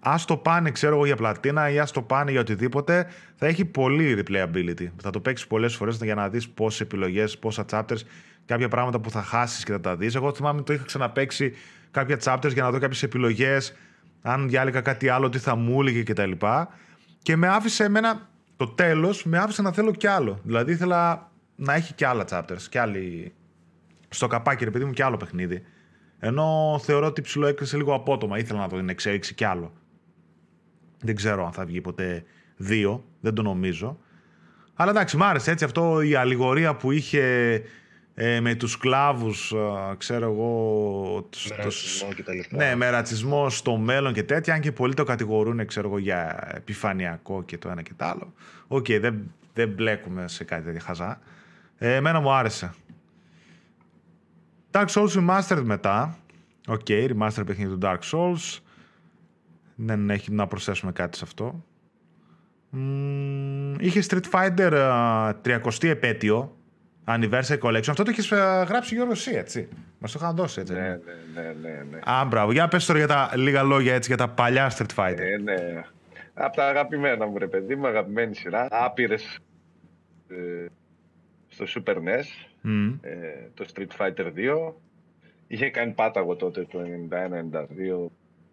Ας το πάνε για πλατίνα ή ας το πάνε για οτιδήποτε, θα έχει πολύ replayability. Θα το παίξεις πολλές φορές για να δεις πόσες επιλογές, πόσα chapters, κάποια πράγματα που θα χάσεις και θα τα δεις. Εγώ θυμάμαι το είχα ξαναπαίξει κάποια chapters για να δω κάποιες επιλογές, αν διάλεγα κάτι άλλο, τι θα μου έλεγε κτλ. Και με άφησε εμένα το τέλος, με άφησε να θέλω κι άλλο. Δηλαδή ήθελα να έχει και άλλα chapters, και άλλη στο καπάκι, ρε παιδί μου, και άλλο παιχνίδι. Ενώ θεωρώ ότι ψηλό έκρισε λίγο απότομα. Ήθελα να το την εξέλιξη κι άλλο. Δεν ξέρω αν θα βγει ποτέ 2, δεν το νομίζω. Αλλά εντάξει, μ' άρεσε έτσι αυτό η αλληγορία που είχε με τους σκλάβους, ξέρω εγώ. Με ρατσισμό στο μέλλον και τέτοια. Αν και πολλοί το κατηγορούν, για επιφανειακό και το ένα και το άλλο. Οκ, δεν μπλέκουμε σε κάτι τέτοια χαζά. Εμένα μου άρεσε. Dark Souls Remastered μετά. Οκ, Remastered παιχνίδι του Dark Souls. Δεν έχει να προσθέσουμε κάτι σε αυτό. Είχε Street Fighter 30η επέτειο. Anniversary Collection. Αυτό το έχεις γράψει, Γιώργο, εσύ, έτσι. Μας το είχαν δώσει, έτσι. Ναι. Μπράβο. Για πες τώρα για τα λίγα λόγια, έτσι, για τα παλιά Street Fighter. Ναι. Από τα αγαπημένα μου, ρε παιδί μου, αγαπημένη σειρά. Άπειρες στο Super NES, το Street Fighter 2. Είχε κάνει πάταγο τότε το 91-92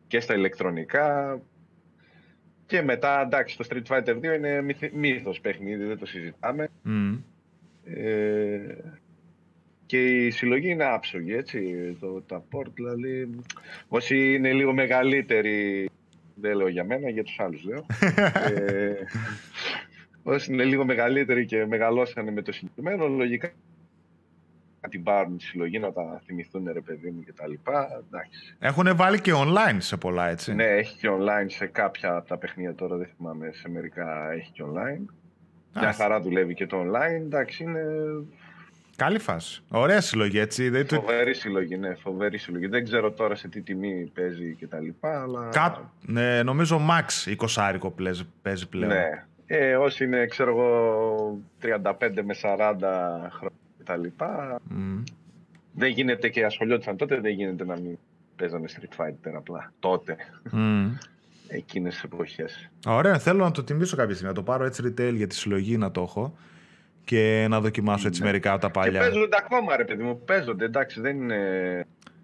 και στα ηλεκτρονικά. Και μετά, εντάξει, το Street Fighter 2 είναι μύθος παιχνίδι, δεν το συζητάμε. Και η συλλογή είναι άψογη, έτσι. Τα port, δηλαδή, όσοι είναι λίγο μεγαλύτεροι. Δεν λέω για μένα, για τους άλλους λέω. Όσοι είναι λίγο μεγαλύτεροι και μεγαλώσανε με το συγκεκριμένο, λογικά να την πάρουν τη συλλογή, να τα θυμηθούν, ρε παιδί μου, και τα λοιπά. Έχουνε βάλει και online σε πολλά, έτσι. Ναι, έχει και online σε κάποια τα παιχνίδια τώρα, δεν θυμάμαι, σε μερικά έχει και online. Μια χαρά δουλεύει και το online, εντάξει, είναι... Καλή φάση. Ωραία συλλογή, έτσι. Φοβερή συλλογή, ναι. Φοβερή συλλογή. Δεν ξέρω τώρα σε τι τιμή παίζει και τα λοιπά, αλλά... Ναι, νομίζω max 20άρικο παίζει πλέον. Ναι. Όσοι είναι, 35 με 40 χρόνια και τα λοιπά, δεν γίνεται και ασχολιόντουσαν τότε, δεν γίνεται να μην παίζανε Street Fighter απλά. Τότε. Εκείνες τις εποχές. Ωραία, θέλω να το τιμήσω κάποια στιγμή. Να το πάρω έτσι retail για τη συλλογή, να το έχω. Και να δοκιμάσω έτσι μερικά από τα παλιά. Και παίζονται ακόμα, ρε παιδί μου. Παίζονται, εντάξει, δεν είναι.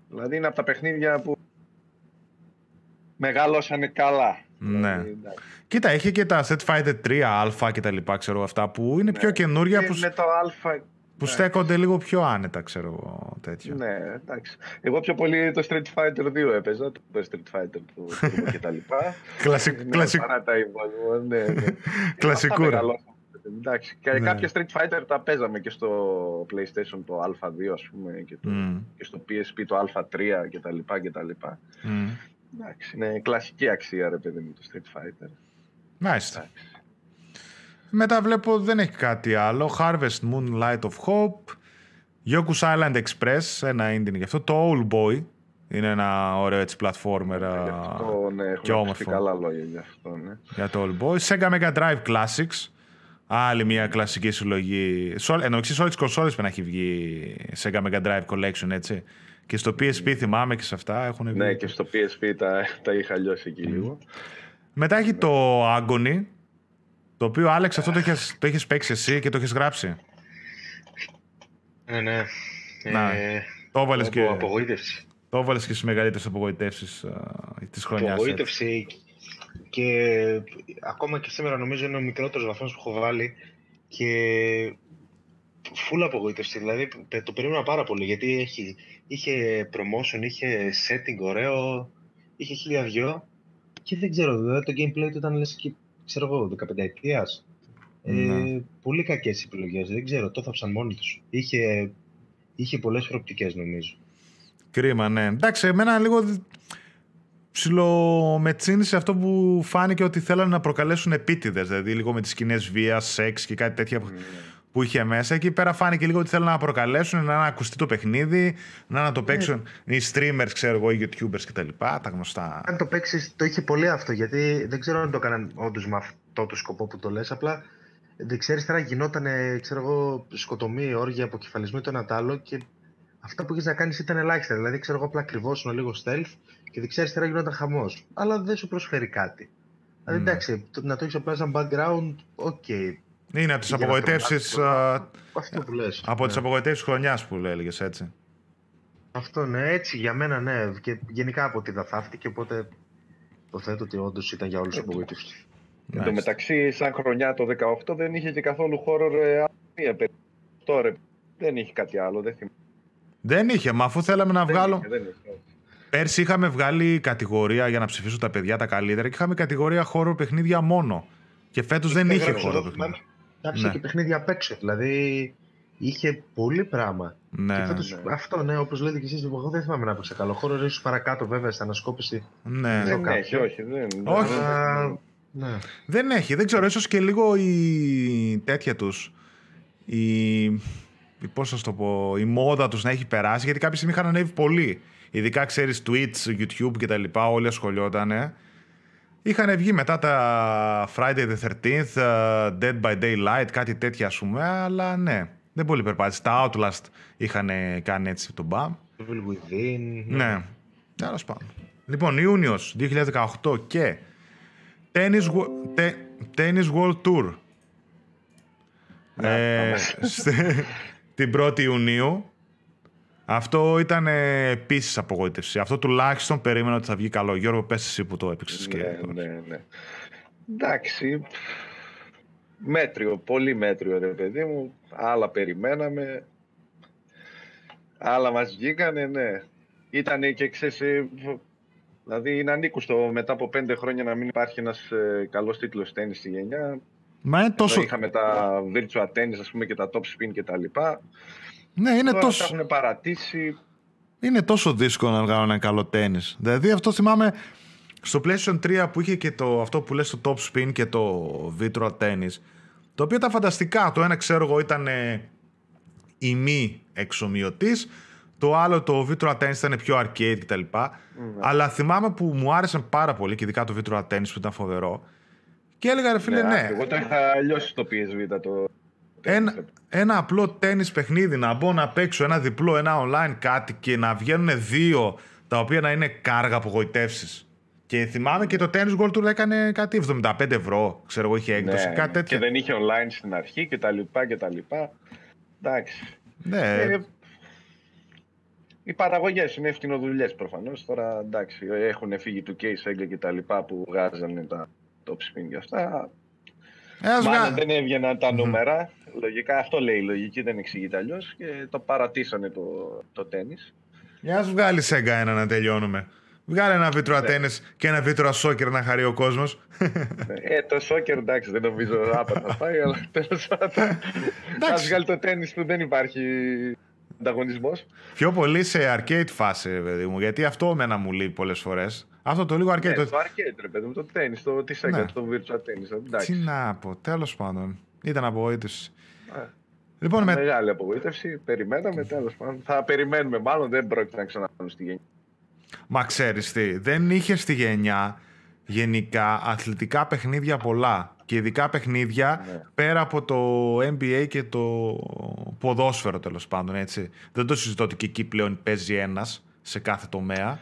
Δηλαδή είναι από τα παιχνίδια που μεγαλώσανε καλά. Ναι. Δηλαδή, κοίτα, είχε και τα Street Fighter 3 Α και τα λοιπά, αυτά που είναι πιο καινούρια. Και που... με το Α που στέκονται λίγο πιο άνετα, ξέρω εγώ, τέτοιο. Ναι, εντάξει. Εγώ πιο πολύ το Street Fighter 2 έπαιζα, το Street Fighter του και τα λοιπά. Κλασικό. Παρά τα υπόλοιπα, ναι. Κλασικό. Εντάξει, και κάποια Street Fighter τα παίζαμε και στο PlayStation το Α2, ας πούμε, και, και στο PSP το Α3 και τα λοιπά και τα λοιπά. Εντάξει, είναι κλασική αξία, ρε παιδί μου, το Street Fighter. Μάλιστα. Μετά βλέπω δεν έχει κάτι άλλο. Harvest Moon, Light of Hope, Yoku's Island Express, ένα indie γι' αυτό. Το Old Boy είναι ένα ωραίο έτσι platformer και όμορφο. Καλά λόγια γι' αυτό, ναι. Για το Old Boy. Sega Mega Drive Classics, άλλη μια κλασική συλλογή. Εννοξής όλες τις κονσόλες που να έχει βγει Sega Mega Drive Collection, έτσι. Και στο PSP θυμάμαι και σε αυτά έχουν βγει. Ναι, και στο PSP τα είχα λιώσει εκεί λίγο. Μετά έχει το Agony, το οποίο, Άλεξ, αυτό το έχεις παίξει εσύ και το έχεις γράψει. Ναι, ναι. Να, το έβαλες και... Απογοήτευση. Το έβαλες και στις μεγαλύτερες απογοητεύσεις της χρονιάς. Απογοήτευση και ακόμα και σήμερα νομίζω είναι ο μικρότερος βαθμός που έχω βάλει και φουλ απογοήτευση. Δηλαδή το περίμενα πάρα πολύ γιατί είχε promotion, είχε setting ωραίο, είχε 1002 και δεν ξέρω, δηλαδή το gameplay του ήταν λες και... ξέρω εγώ, 15 ετίας. Πολύ κακές επιλογές, δεν ξέρω, το θάψαν μόνοι τους. Είχε πολλές προοπτικές νομίζω. Κρίμα, ναι. Εντάξει, εμένα λίγο ψιλομετσίνησε αυτό που φάνηκε ότι θέλανε να προκαλέσουν επίτηδες, δηλαδή λίγο με τις σκηνές βίας, σεξ και κάτι τέτοια που είχε μέσα. Εκεί πέρα φάνηκε λίγο ότι θέλουν να προκαλέσουν, να ακουστεί το παιχνίδι, να το παίξουν οι streamers, ξέρω εγώ, οι youtubers κτλ. Τα γνωστά. Αν το παίξεις, το είχε πολύ αυτό, γιατί δεν ξέρω αν το έκαναν όντως με αυτό το σκοπό που το λες. Απλά δεξιά-αριστερά γινόταν, ξέρω εγώ, σκοτωμή, όργια, αποκεφαλισμοί, το ένα τ' άλλο και αυτά που είχε να κάνει ήταν ελάχιστα. Δηλαδή, ξέρω εγώ, απλά κρυβόσουν λίγο stealth και δεξιά-αριστερά γινόταν χαμός. Αλλά δεν σου προσφέρει κάτι. Δηλαδή, εντάξει, να το έχεις απλά σαν background, okay. Είναι από τις απογοητεύσεις χρονιάς που έλεγες, έτσι. Αυτό ναι, έτσι για μένα ναι. Και γενικά από τη δαθάφτηκε, οπότε το θέτω ότι όντως ήταν για όλους απογοητεύσεις. Εν τω μεταξύ, σαν χρονιά το 18 δεν είχε και καθόλου horror Anime. Τώρα δεν είχε κάτι άλλο, δεν θυμάμαι. Δεν είχε, μα αφού θέλαμε να βγάλω... Πέρσι είχαμε βγάλει κατηγορία για να ψηφίσουν τα παιδιά τα καλύτερα και είχαμε κατηγορία horror παιχνίδια μόνο. Και φέτος δεν είχε horror παιχνίδια. Κάψε και παιχνίδια απ' έξω, δηλαδή είχε πολύ πράγμα. Ναι, και φέτος, αυτό, ναι, όπως λέτε και εσείς, εγώ δεν θυμάμαι να έπαιξα καλό χώρο, ίσως παρακάτω βέβαια, στα ανασκόπηση. Ναι, δεν έχει, όχι. Δεν έχει, δεν ξέρω, ίσως και λίγο η τέτοια τους, πώς σας το πω, η μόδα τους να έχει περάσει, γιατί κάποια στιγμή είχαν ανέβει πολύ. Ειδικά, ξέρεις, Twitch, YouTube και τα λοιπά, όλοι ασχολιότανε. Είχαν βγει μετά τα Friday the 13th, Dead by Daylight, κάτι τέτοια ας πούμε, αλλά ναι, δεν πολύ περπάτησε. Τα Outlast είχαν κάνει έτσι τον μπαμ. Evil Within. Ναι, τέλος πάντων. Λοιπόν, Ιούνιος 2018 και Tennis World Tour. Την 1η Ιουνίου. Αυτό ήταν επίσης απογοήτευση. Αυτό τουλάχιστον περίμενα ότι θα βγει καλό. Γιώργο, πες εσύ που το έπαιξες. Ναι. Εντάξει. Μέτριο, πολύ μέτριο ρε παιδί μου. Άλλα περιμέναμε. Άλλα μας βγήκανε, ναι. Ήταν και ξέρεις, δηλαδή είναι ανήκουστο μετά από 5 χρόνια να μην υπάρχει ένας καλός τίτλος τέννις στη γενιά. Μα τόσο... Είχαμε τα virtual tennis ας πούμε και τα top spin και τα λοιπά. Ναι, είναι τώρα τόσο... τα έχουν παρατήσει. Είναι τόσο δύσκολο να βγάλω ένα καλό τένις. Δηλαδή αυτό θυμάμαι στο PlayStation 3 που είχε και το, αυτό που λες το Top Spin και το Virtual Tennis, το οποίο ήταν φανταστικά. Το ένα ξέρω εγώ ήταν η μη εξομοιωτής, το άλλο το Virtual Tennis ήταν πιο arcade κτλ. Αλλά θυμάμαι που μου άρεσαν πάρα πολύ και ειδικά το Virtual Tennis που ήταν φοβερό. Και έλεγα ρε φίλε ναι. Εγώ το είχα λιώσει το PSV το... Ένα απλό τένις παιχνίδι, να μπω να παίξω ένα διπλό, ένα online κάτι και να βγαίνουν δύο τα οποία να είναι κάργα απογοητεύσεις. Και θυμάμαι και το Tennis World Tour έκανε κάτι 75€, ξέρω εγώ, είχε έκδοση, ναι, κάτι τέτοιο. Και δεν είχε online στην αρχή και τα λοιπά και τα λοιπά. Εντάξει. Ναι. Οι παραγωγές είναι ευθυνοδουλειές προφανώς. Τώρα εντάξει, έχουν φύγει του Case Sega και τα λοιπά που βγάζανε τα top spin και αυτά. Μάλλον δεν έβγαιναν τα νούμερα. Λογικά αυτό λέει η λογική, δεν εξηγείται αλλιώς. Και το παρατήσανε το τένις. Για να σου βγάλει Σέγγα ένα να τελειώνουμε. Βγάλε ένα βίτρο ατένες και ένα βίτρο σόκερ να χαρεί ο κόσμος. Το σόκερ εντάξει δεν νομίζω άπατα θα πάει, αλλά τέλος πάντων. Ας βγάλει το τένις που δεν υπάρχει ανταγωνισμός. Πιο πολύ σε arcade φάση, παιδί μου, γιατί αυτό εμένα μου λείπει πολλές φορές. Αυτό το λίγο arcade. Ναι, το arcade, ρε παιδί μου, το τένις, το τι σέγγα, το βίτρο ατένες. Τι να πω, τέλος πάντων. Ήταν απογοήτευση. Λοιπόν, μεγάλη απογοήτευση, περιμέναμε, τέλος πάντων. Θα περιμένουμε, μάλλον δεν πρόκειται να ξαναπάμε στη γενιά. Μα ξέρεις τι, δεν είχε στη γενιά γενικά αθλητικά παιχνίδια πολλά και ειδικά παιχνίδια πέρα από το NBA και το ποδόσφαιρο τέλος πάντων, έτσι. Δεν το συζητώ ότι και εκεί πλέον παίζει ένας σε κάθε τομέα.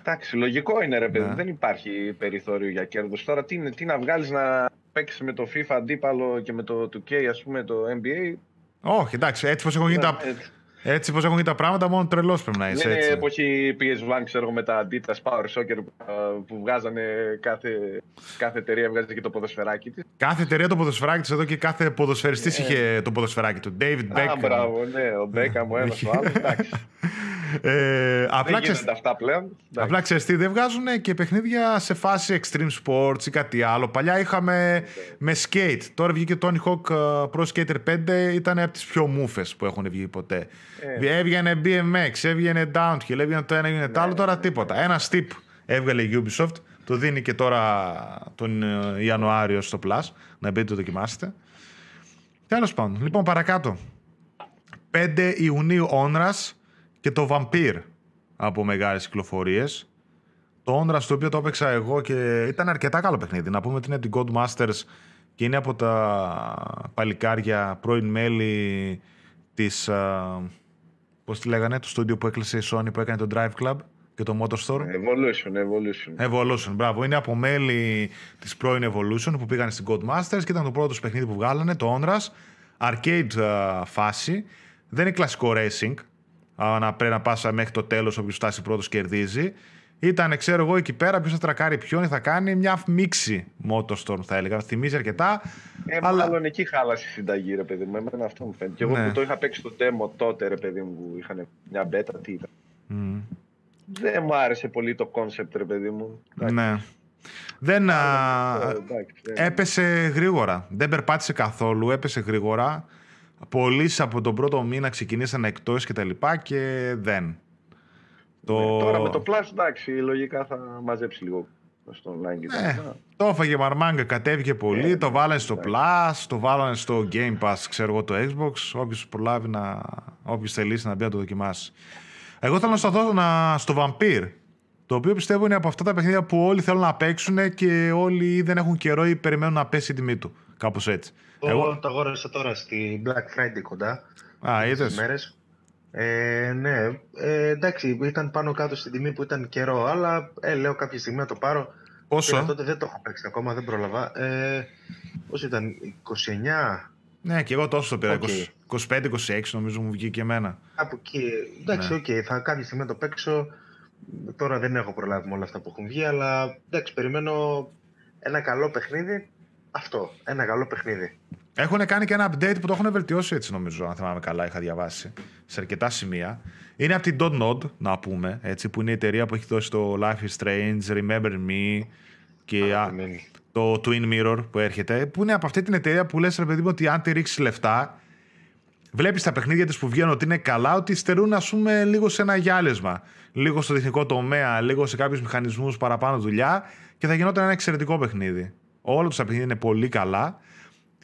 Εντάξει, λογικό είναι ρε παιδί, δεν υπάρχει περιθώριο για κέρδος. Τώρα τι να βγάλεις να παίξεις με το FIFA αντίπαλο και με το 2K ας πούμε το NBA. Όχι, εντάξει, έτσι πως έχουν γίνει τα... Έτσι πως έχουν γίνει τα πράγματα, μόνο τρελός πρέπει να είσαι. Είναι η εποχή PS1, ξέρω, με τα Adidas Power Soccer που βγάζανε κάθε εταιρεία, βγάζει και το ποδοσφαιράκι της. Κάθε εταιρεία το ποδοσφαιράκι της, εδώ και κάθε ποδοσφαιριστής είχε το ποδοσφαιράκι του. David Beckham. Μπράβο, ναι, ο Beckham ο ένας ο άλλος, εντάξει. Δεν γίνονται αυτά πλέον. Απλά ξέρεις τι, δεν βγάζουν και παιχνίδια σε φάση extreme sports ή κάτι άλλο. Παλιά είχαμε με skate. Τώρα βγήκε Tony Hawk Pro Skater 5, ήταν από τις πιο μούφες που έχουν βγει ποτέ. Έβγαινε BMX, έβγαινε downhill, έβγαινε το ένα, έβγαινε το άλλο, τώρα τίποτα. Ένα tip έβγαλε η Ubisoft, το δίνει και τώρα τον Ιανουάριο στο Plus, να μπείτε το δοκιμάσετε. Τέλος πάντων, λοιπόν παρακάτω. 5 Ιουνίου Onras και το Vampire από μεγάλες κυκλοφορίες. Το Onras το οποίο το έπαιξα εγώ και ήταν αρκετά καλό παιχνίδι. Να πούμε ότι είναι την Codemasters και είναι από τα παλικάρια πρώην μέλη της, πώς τη λέγανε, το στούντιο που έκλεισε η Sony που έκανε το Drive Club και το Motor Store. Evolution, μπράβο. Είναι από μέλη της πρώην Evolution που πήγαν στην Codemasters και ήταν το πρώτο τους παιχνίδι που βγάλανε, το Onras. Arcade φάση. Δεν είναι κλασικό racing. Να πρέπει να πας μέχρι το τέλος, όποιος φτάσει πρώτος κερδίζει. Ήταν, ξέρω εγώ, εκεί πέρα ποιος θα τρακάρει ποιον, θα κάνει μια μίξη Motorstorm, θα έλεγα. Θυμίζει αρκετά. Αλλά μάλλον εκεί χάλασε η συνταγή, ρε παιδί μου. Εμένα αυτό μου φαίνεται. Και εγώ που το είχα παίξει το demo τότε, ρε παιδί μου, που είχαν μια μπέτα, τι ήταν. Δεν μου άρεσε πολύ το concept, ρε παιδί μου. Ναι. Δεν. Έπεσε γρήγορα. Δεν περπάτησε καθόλου, έπεσε γρήγορα. Πωλήσει από τον πρώτο μήνα ξεκινήσαν εκτός και τα λοιπά και δεν. Τώρα με το Plus, εντάξει, λογικά θα μαζέψει λίγο στο online και το έφαγε μαρμάγκα, κατέβηκε πολύ, το βάλανε στο Plus, το βάλανε στο Game Pass, ξέρω εγώ, το Xbox. Όποιος προλάβει να... Όποιος θελήσει να μπει να το δοκιμάσει. Εγώ θέλω να σταθώ στο Vampire, το οποίο πιστεύω είναι από αυτά τα παιχνίδια που όλοι θέλουν να παίξουν και όλοι δεν έχουν καιρό ή περιμένουν να πέσει η τιμή του. Κάπως έτσι. Εγώ το αγόρασα τώρα στη Black Friday κοντά. Α, είδες. Μέρες. Ναι, εντάξει, ήταν πάνω κάτω στην τιμή που ήταν καιρό, αλλά λέω κάποια στιγμή να το πάρω. Πόσο? Πήρα τότε, δεν το έχω παίξει ακόμα, δεν προλαβα. Όσο ήταν, 29. Ναι, και εγώ τόσο το πήρα, 25-26 νομίζω μου βγήκε και εμένα. Από εκεί, εντάξει, θα κάποια στιγμή να το παίξω. Τώρα δεν έχω προλάβει με όλα αυτά που έχουν βγει, αλλά εντάξει, περιμένω ένα καλό παιχνίδι. Αυτό, ένα καλό παιχνίδι. Έχουν κάνει και ένα update που το έχουν βελτιώσει έτσι νομίζω, αν θυμάμαι καλά, είχα διαβάσει σε αρκετά σημεία. Είναι από την Dontnod, να πούμε, έτσι, που είναι η εταιρεία που έχει δώσει το Life is Strange, Remember Me και το Twin Mirror που έρχεται, που είναι από αυτή την εταιρεία που λες, ρε παιδί μου, ότι αν τη ρίξεις λεφτά, βλέπεις τα παιχνίδια της που βγαίνουν ότι είναι καλά, ότι στερούν, ας πούμε, λίγο σε ένα γυάλισμα, λίγο στο τεχνικό τομέα, λίγο σε κάποιους μηχανισμούς παραπάνω δουλειά και θα γινόταν ένα εξαιρετικό παιχνίδι. Όλα τους τα παιχνίδια είναι πολύ καλά.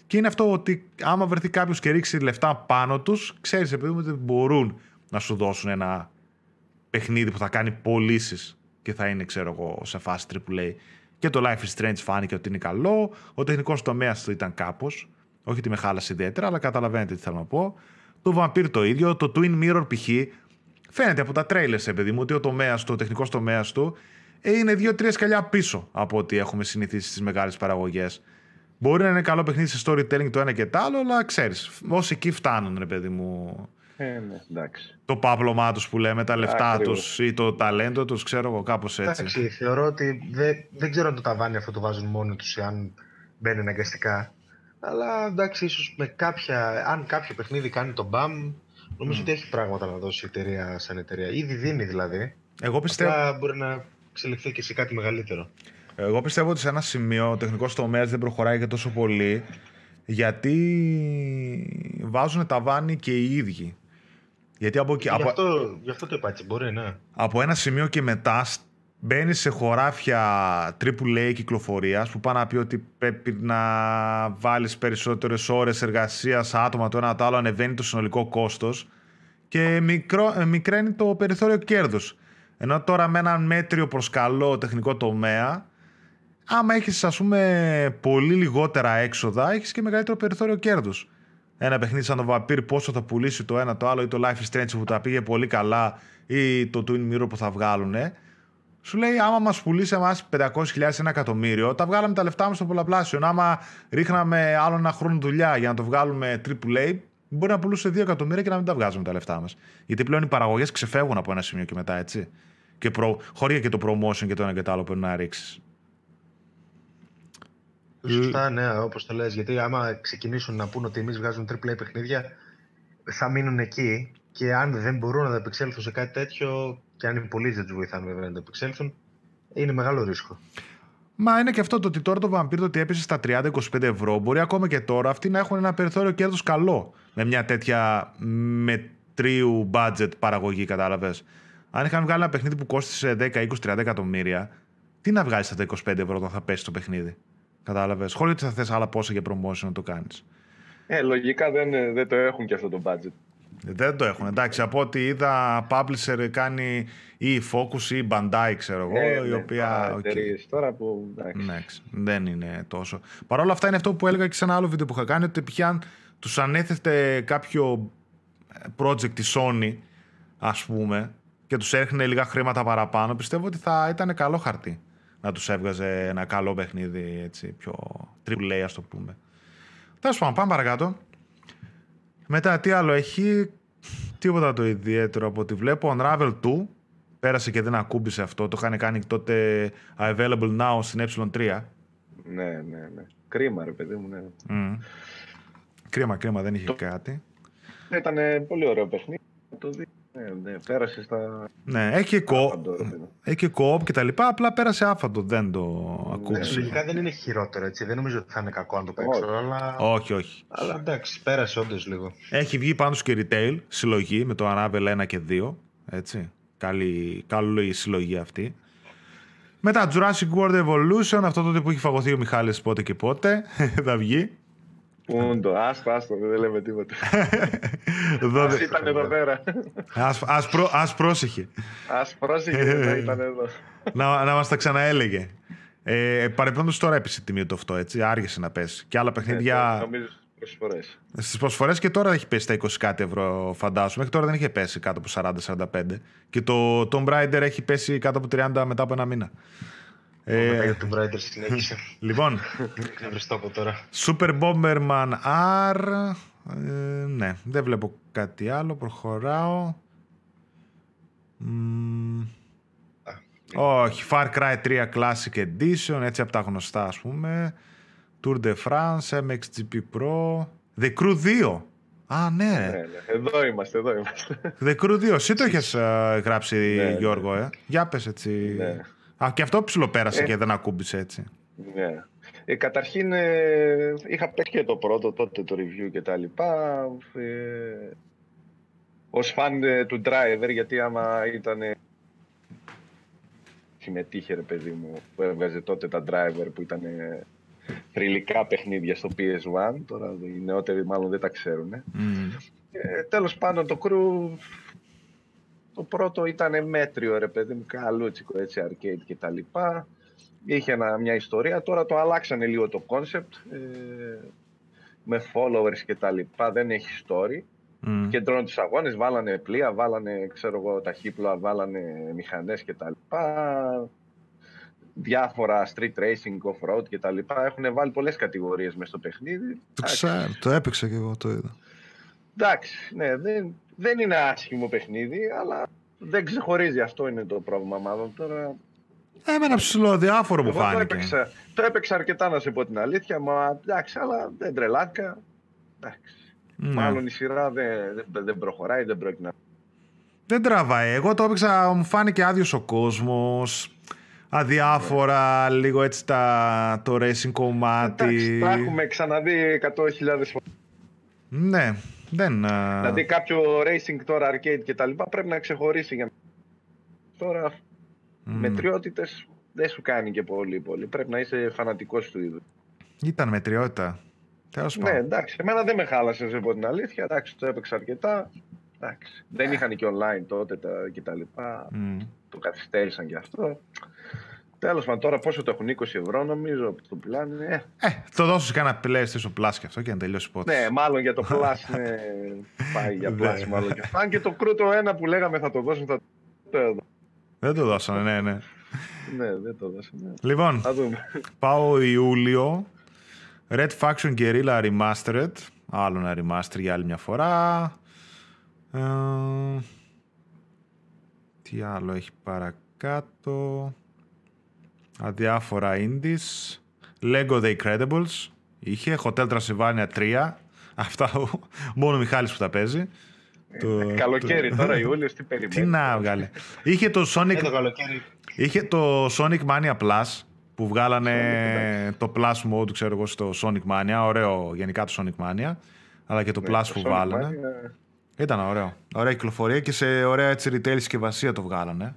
Και είναι αυτό ότι άμα βρεθεί κάποιος και ρίξει λεφτά πάνω τους, ξέρεις επειδή ότι μπορούν να σου δώσουν ένα παιχνίδι που θα κάνει πωλήσεις και θα είναι, ξέρω εγώ, σε φάση AAA. Και το Life is Strange φάνηκε ότι είναι καλό. Ο τεχνικός τομέας του ήταν κάπως. Όχι ότι με χάλασε ιδιαίτερα, αλλά καταλαβαίνετε τι θέλω να πω. Το Vampire το ίδιο. Το Twin Mirror π.χ. φαίνεται από τα trailers, επειδή μου, ότι ο τομέας του, ο τεχνικός τομέας του, είναι 2-3 σκαλιά πίσω από ό,τι έχουμε συνηθίσει στις μεγάλες παραγωγές. Μπορεί να είναι καλό παιχνίδι σε storytelling το ένα και το άλλο, αλλά ξέρεις, όσοι εκεί φτάνουν, ρε παιδί μου. Ναι, εντάξει. Το πάπλωμά τους που λέμε, τα λεφτά τους ή το ταλέντο τους, ξέρω εγώ, κάπως έτσι. Εντάξει, θεωρώ ότι δεν ξέρω αν το ταβάνι αυτό το βάζουν μόνοι τους ή αν μπαίνει αναγκαστικά. Αλλά εντάξει, ίσως με κάποια, αν κάποιο παιχνίδι κάνει τον BAM, νομίζω ότι έχει πράγματα να δώσει η εταιρεία σαν εταιρεία. Ήδη δίνει δηλαδή. Εγώ πιστεύω. Αυτά μπορεί να εξελιχθεί και σε κάτι μεγαλύτερο. Εγώ πιστεύω ότι σε ένα σημείο ο τεχνικός τομέας δεν προχωράει και τόσο πολύ, γιατί βάζουν ταβάνι και οι ίδιοι. Γιατί από... Γι' αυτό το είπα έτσι, μπορεί, ναι. Από ένα σημείο και μετά μπαίνει σε χωράφια AAA κυκλοφορίας που πάνε να πει ότι πρέπει να βάλεις περισσότερες ώρες εργασίας, άτομα το ένα το άλλο, ανεβαίνει το συνολικό κόστος και μικραίνει το περιθώριο κέρδους. Ενώ τώρα με έναν μέτριο προς καλό τεχνικό τομέα, άμα έχεις ας πούμε πολύ λιγότερα έξοδα, έχεις και μεγαλύτερο περιθώριο κέρδους. Ένα παιχνίδι σαν το Vampire, πόσο θα πουλήσει το ένα το άλλο, ή το Life is Strange που τα πήγε πολύ καλά, ή το Twin Mirror που θα βγάλουνε. Σου λέει, άμα μας πουλήσει εμάς 500.000-1 εκατομμύριο, τα βγάλαμε τα λεφτά μας στο πολλαπλάσιο. Άμα ρίχναμε άλλο ένα χρόνο δουλειά για να το βγάλουμε AAA, μπορεί να πουλούσε 2 εκατομμύρια και να μην τα βγάζουμε τα λεφτά μας. Γιατί πλέον οι παραγωγές ξεφεύγουν από ένα σημείο και μετά, έτσι. Και χωρί και το promotion και το ένα και το άλλο που να ρίξεις. Σωστά, ναι, όπως το λες. Γιατί άμα ξεκινήσουν να πούν ότι εμείς βγάζουμε AAA παιχνίδια, θα μείνουν εκεί. Και αν δεν μπορούν να τα επεξέλθουν σε κάτι τέτοιο, και αν οι πολλοί δεν τους βοηθάνε βέβαια να τα επεξέλθουν, είναι μεγάλο ρίσκο. Μα είναι και αυτό το ότι τώρα το Vampire, το ότι έπεσε στα 30-25 ευρώ, μπορεί ακόμα και τώρα αυτοί να έχουν ένα περιθώριο κέρδους καλό με μια τέτοια μετρίου budget παραγωγή, κατάλαβες. Αν είχαν βγάλει ένα παιχνίδι που κόστησε 10-20-30 εκατομμύρια, τι να βγάλεις στα 25 ευρώ όταν θα πέσει το παιχνίδι. Κατάλαβες. Χωρίς ότι θα θες άλλα πόσα για promotion να το κάνεις. Λογικά δεν το έχουν και αυτό το budget. Δεν το έχουν, εντάξει. Από ό,τι είδα, publisher κάνει ή Focus ή Bandai, ξέρω εγώ. Η οποία. Okay. Τώρα που. Εντάξει. Δεν είναι τόσο. Παρ' όλα αυτά, είναι αυτό που έλεγα και σε ένα άλλο βίντεο που είχα κάνει, ότι πια αν τους ανέθετε κάποιο project τη Sony, ας πούμε, και τους έρχνε λίγα χρήματα παραπάνω, πιστεύω ότι θα ήταν καλό χαρτί να τους έβγαζε ένα καλό παιχνίδι, έτσι, πιο AAA, ας το πούμε. Τέλος πάντων, πάμε παρακάτω. Μετά τι άλλο έχει, τίποτα το ιδιαίτερο από ό,τι βλέπω. Unravel 2, πέρασε και δεν ακούμπησε αυτό, το είχαν κάνει τότε available now στην ε3. Ναι. Κρίμα ρε παιδί μου, ναι. Κρίμα, δεν είχε κάτι. Ήταν πολύ ωραίο παιχνίδι, το δει. Ναι, πέρασε στα... Ναι, έχει και co-op και τα λοιπά, απλά πέρασε άφαντο, δεν το ακούγεται. Λογικά δεν είναι χειρότερο, έτσι, δεν νομίζω ότι θα είναι κακό αν το παίξω, αλλά... Όχι. Αλλά εντάξει, πέρασε όντως λίγο. Έχει βγει πάντως και retail, συλλογή, με το Unravel 1 και 2, έτσι, καλή η συλλογή αυτή. Μετά Jurassic World Evolution, αυτό τότε που έχει φαγωθεί ο Μιχάλης πότε και πότε, θα βγει. Πούντο, άσπαστο, δεν λέμε τίποτα. Ας ήταν εδώ πέρα. Ας πρόσεχε. Ας πρόσεχε, δεν ήταν εδώ. Να μας τα ξαναέλεγε. Παρεπιπτόντως τώρα έπεσε η τιμή του αυτό, έτσι, άργησε να πέσει. Και άλλα παιχνίδια... Νομίζω στις προσφορές. Και τώρα έχει πέσει τα 20 κάτι ευρώ, φαντάζομαι. Μέχρι τώρα δεν είχε πέσει κάτω από 40-45. Και το Tomb Raider έχει πέσει κάτω από 30 μετά από ένα μήνα. Του Brighter συνέχισε. Λοιπόν, Super Bomberman R. Ναι, δεν βλέπω κάτι άλλο. Προχωράω. Όχι, Far Cry 3 Classic Edition, έτσι από τα γνωστά ας πούμε. Tour de France, MXGP Pro. The Crew 2. Α, ναι. Εδώ είμαστε. The Crew 2, εσύ το έχεις γράψει, Γιώργο, Για πες έτσι. Ναι. Και αυτό ψιλοπέρασε και δεν ακούμπησε, έτσι. Ναι. Καταρχήν είχα παίξει και το πρώτο τότε, το review και τα λοιπά. Ως φαν του Driver, γιατί άμα ήταν... Συμμετείχε ρε παιδί μου που έβγαζε τότε τα Driver που ήταν θρυλικά παιχνίδια στο PS1. Τώρα οι νεότεροι μάλλον δεν τα ξέρουν. Τέλος πάντων το Crew... Το πρώτο ήταν μέτριο ρε παιδί μου, καλούτσικο έτσι, arcade και τα λοιπά. Είχε μια ιστορία, τώρα το αλλάξανε λίγο το concept, με followers και τα λοιπά, δεν έχει story. Κεντρώνουν τους αγώνες, βάλανε πλοία, βάλανε ξέρω εγώ ταχύπλοα, βάλανε μηχανές και τα λοιπά. Διάφορα street racing, off-road και τα λοιπά, έχουν βάλει πολλές κατηγορίες μες στο παιχνίδι. Το έπαιξα και εγώ, το είδα. Εντάξει, ναι, δεν είναι άσχημο παιχνίδι, αλλά δεν ξεχωρίζει, αυτό είναι το πρόβλημα μάλλον τώρα. Εμένα ψηλοδιάφορο μου φάνηκε. Το έπαιξα αρκετά, να σου πω την αλήθεια, μα εντάξει, αλλά δεν τρελάκα. Μάλλον η σειρά δεν προχωράει, δεν πρόκειται να... Δεν τραβάει. Εγώ το έπαιξα, μου φάνηκε άδειος ο κόσμος, αδιάφορα, λίγο έτσι το racing κομμάτι. Εντάξει, τα έχουμε ξαναδεί 100.000 φορές. Ναι, δεν... Δηλαδή κάποιο racing τώρα, arcade και τα λοιπά, πρέπει να ξεχωρίσει για... Τώρα μετριότητες δεν σου κάνει και πολύ. Πρέπει να είσαι φανατικός του είδους. Ήταν μετριότητα. Ναι, εντάξει, εμένα δεν με χάλασε, σε πω την αλήθεια. Εντάξει, το έπαιξα αρκετά. Εντάξει. Δεν είχαν και online τότε και τα λοιπά. Το καθυστέρησαν και αυτό. Τέλος πάντων, τώρα πόσο το έχουν, 20€ νομίζω που το πουλάνε. Το δώσω κανένα πλαίσιο στο Plus και αυτό και να τελειώσει πότε. Ναι, μάλλον για το Plus. Ναι, πάει για Plus μάλλον. Αν και το κρούτο ένα που λέγαμε θα το δώσουν, θα το... Δεν το δώσανε, ναι. Ναι, δεν το δώσανε. Λοιπόν, πάω Ιούλιο. Red Faction Guerrilla Remastered. Άλλο ένα remaster για άλλη μια φορά. Τι άλλο έχει παρακάτω? Αδιάφορα indies. Lego The Incredibles. Είχε Hotel Transylvania 3. Αυτά μόνο ο Μιχάλης που τα παίζει. Καλοκαίρι τώρα, Ιούλιος, τι περιμένει. Τι να βγάλει. Είχε το Sonic, είχε το Sonic Mania Plus που βγάλανε το Plus Mode, ξέρω εγώ, στο Sonic Mania. Ωραίο γενικά το Sonic Mania, αλλά και το Plus που βάλανε. Ήταν ωραίο. Ωραία κυκλοφορία και σε ωραία έτσι retail συσκευασία το βγάλανε.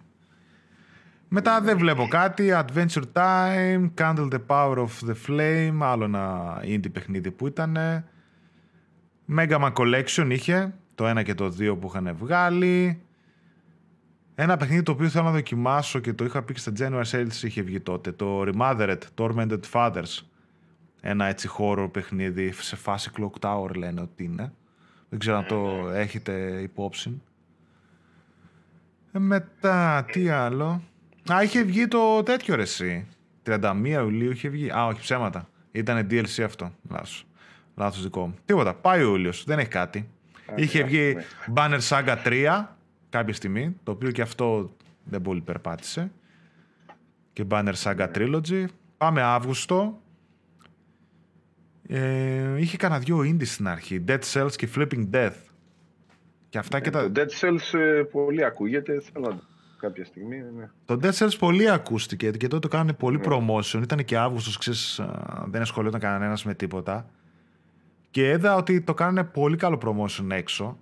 Μετά δεν βλέπω κάτι. Adventure Time, Candle the Power of the Flame, άλλο ένα indie παιχνίδι που ήταν. Mega Man Collection είχε, το 1 και το 2 που είχαν βγάλει. Ένα παιχνίδι το οποίο θέλω να δοκιμάσω και το είχα πει και στα January Sales, είχε βγει τότε. Το Remothered, Tormented Fathers. Ένα έτσι horror παιχνίδι σε φάση Clock Tower λένε ότι είναι. Δεν ξέρω αν το έχετε υπόψη. Μετά, τι άλλο. Είχε βγει το τέτοιο ρε εσύ. 31 Ιουλίου είχε βγει. Α, όχι, ψέματα. Ήταν DLC αυτό. Λάθος δικό μου. Τίποτα. Πάει ο Ιούλιος. Δεν έχει κάτι. Είχε βγει Banner Saga 3 κάποια στιγμή, το οποίο και αυτό δεν πολύ περπάτησε. Και Banner Saga Trilogy. Πάμε Αύγουστο. Είχε κανένα δυο indies στην αρχή, Dead Cells και Flipping Death. Και αυτά και τα... Το Dead Cells πολύ ακούγεται, θέλω κάποια στιγμή. Ναι. Το Dead Cells πολύ ακούστηκε και τότε το κάνανε πολύ promotion. Ήταν και Αύγουστος, ξέρεις, δεν ασχολιόταν κανένας με τίποτα. Και έδα ότι το κάνανε πολύ καλό promotion έξω.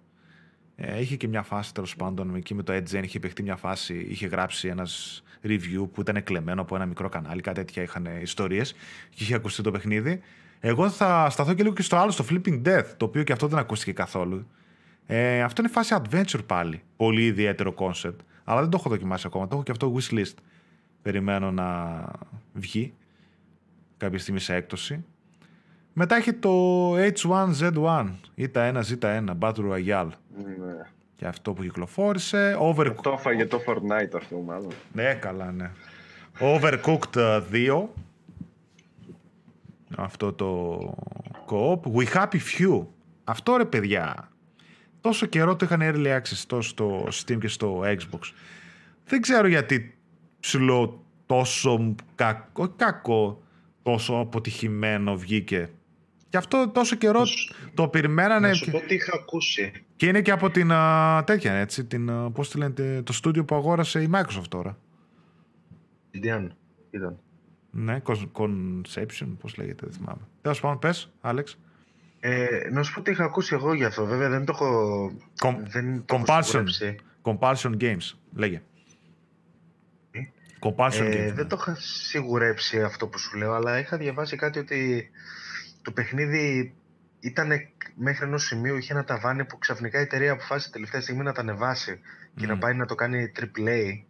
Είχε και μια φάση τέλος πάντων, εκεί με το Edgen είχε παιχτεί μια φάση, είχε γράψει ένας review που ήταν κλεμμένο από ένα μικρό κανάλι, κάτι τέτοια είχαν ιστορίες και είχε ακουστεί το παιχνίδι. Εγώ θα σταθώ και λίγο και στο άλλο, στο Flipping Death, το οποίο και αυτό δεν ακούστηκε καθόλου. Αυτό είναι φάση adventure πάλι. Πολύ ιδιαίτερο concept. Αλλά δεν το έχω δοκιμάσει ακόμα. Το έχω και αυτό wishlist. Περιμένω να βγει κάποια στιγμή σε έκπτωση. Μετά έχει το H1Z1 ή τα 1Z1 Battle Royale. Ναι. Και αυτό που κυκλοφόρησε. Το έφαγε το Fortnite αυτό μάλλον. Ναι, καλά, ναι. Overcooked 2. Αυτό το co-op. We Happy Few. Αυτό ρε παιδιά. Τόσο καιρό το είχαν early access τόσο στο Steam και στο Xbox. Δεν ξέρω γιατί ψηλό τόσο κακό, τόσο αποτυχημένο βγήκε. Και αυτό τόσο καιρό το περιμένανε. Να σου πω τι είχα ακούσει. Και είναι και από την τέτοια έτσι. Πώς τη λένε, το στούντιο που αγόρασε η Microsoft τώρα. Ιντιάν ήταν. Ναι, Conception, πώς λέγεται, δεν θυμάμαι. Τέλος πάντων, πες, Άλεξ. Να σου πω τι είχα ακούσει εγώ για αυτό, βέβαια, δεν το έχω... Compulsion Games, λέγε. Games, δεν το είχα σιγουρέψει αυτό που σου λέω, αλλά είχα διαβάσει κάτι ότι το παιχνίδι ήταν μέχρι ενός σημείου, είχε ένα ταβάνι που ξαφνικά η εταιρεία αποφάσισε τελευταία στιγμή να τα ανεβάσει και να πάει να το κάνει AAA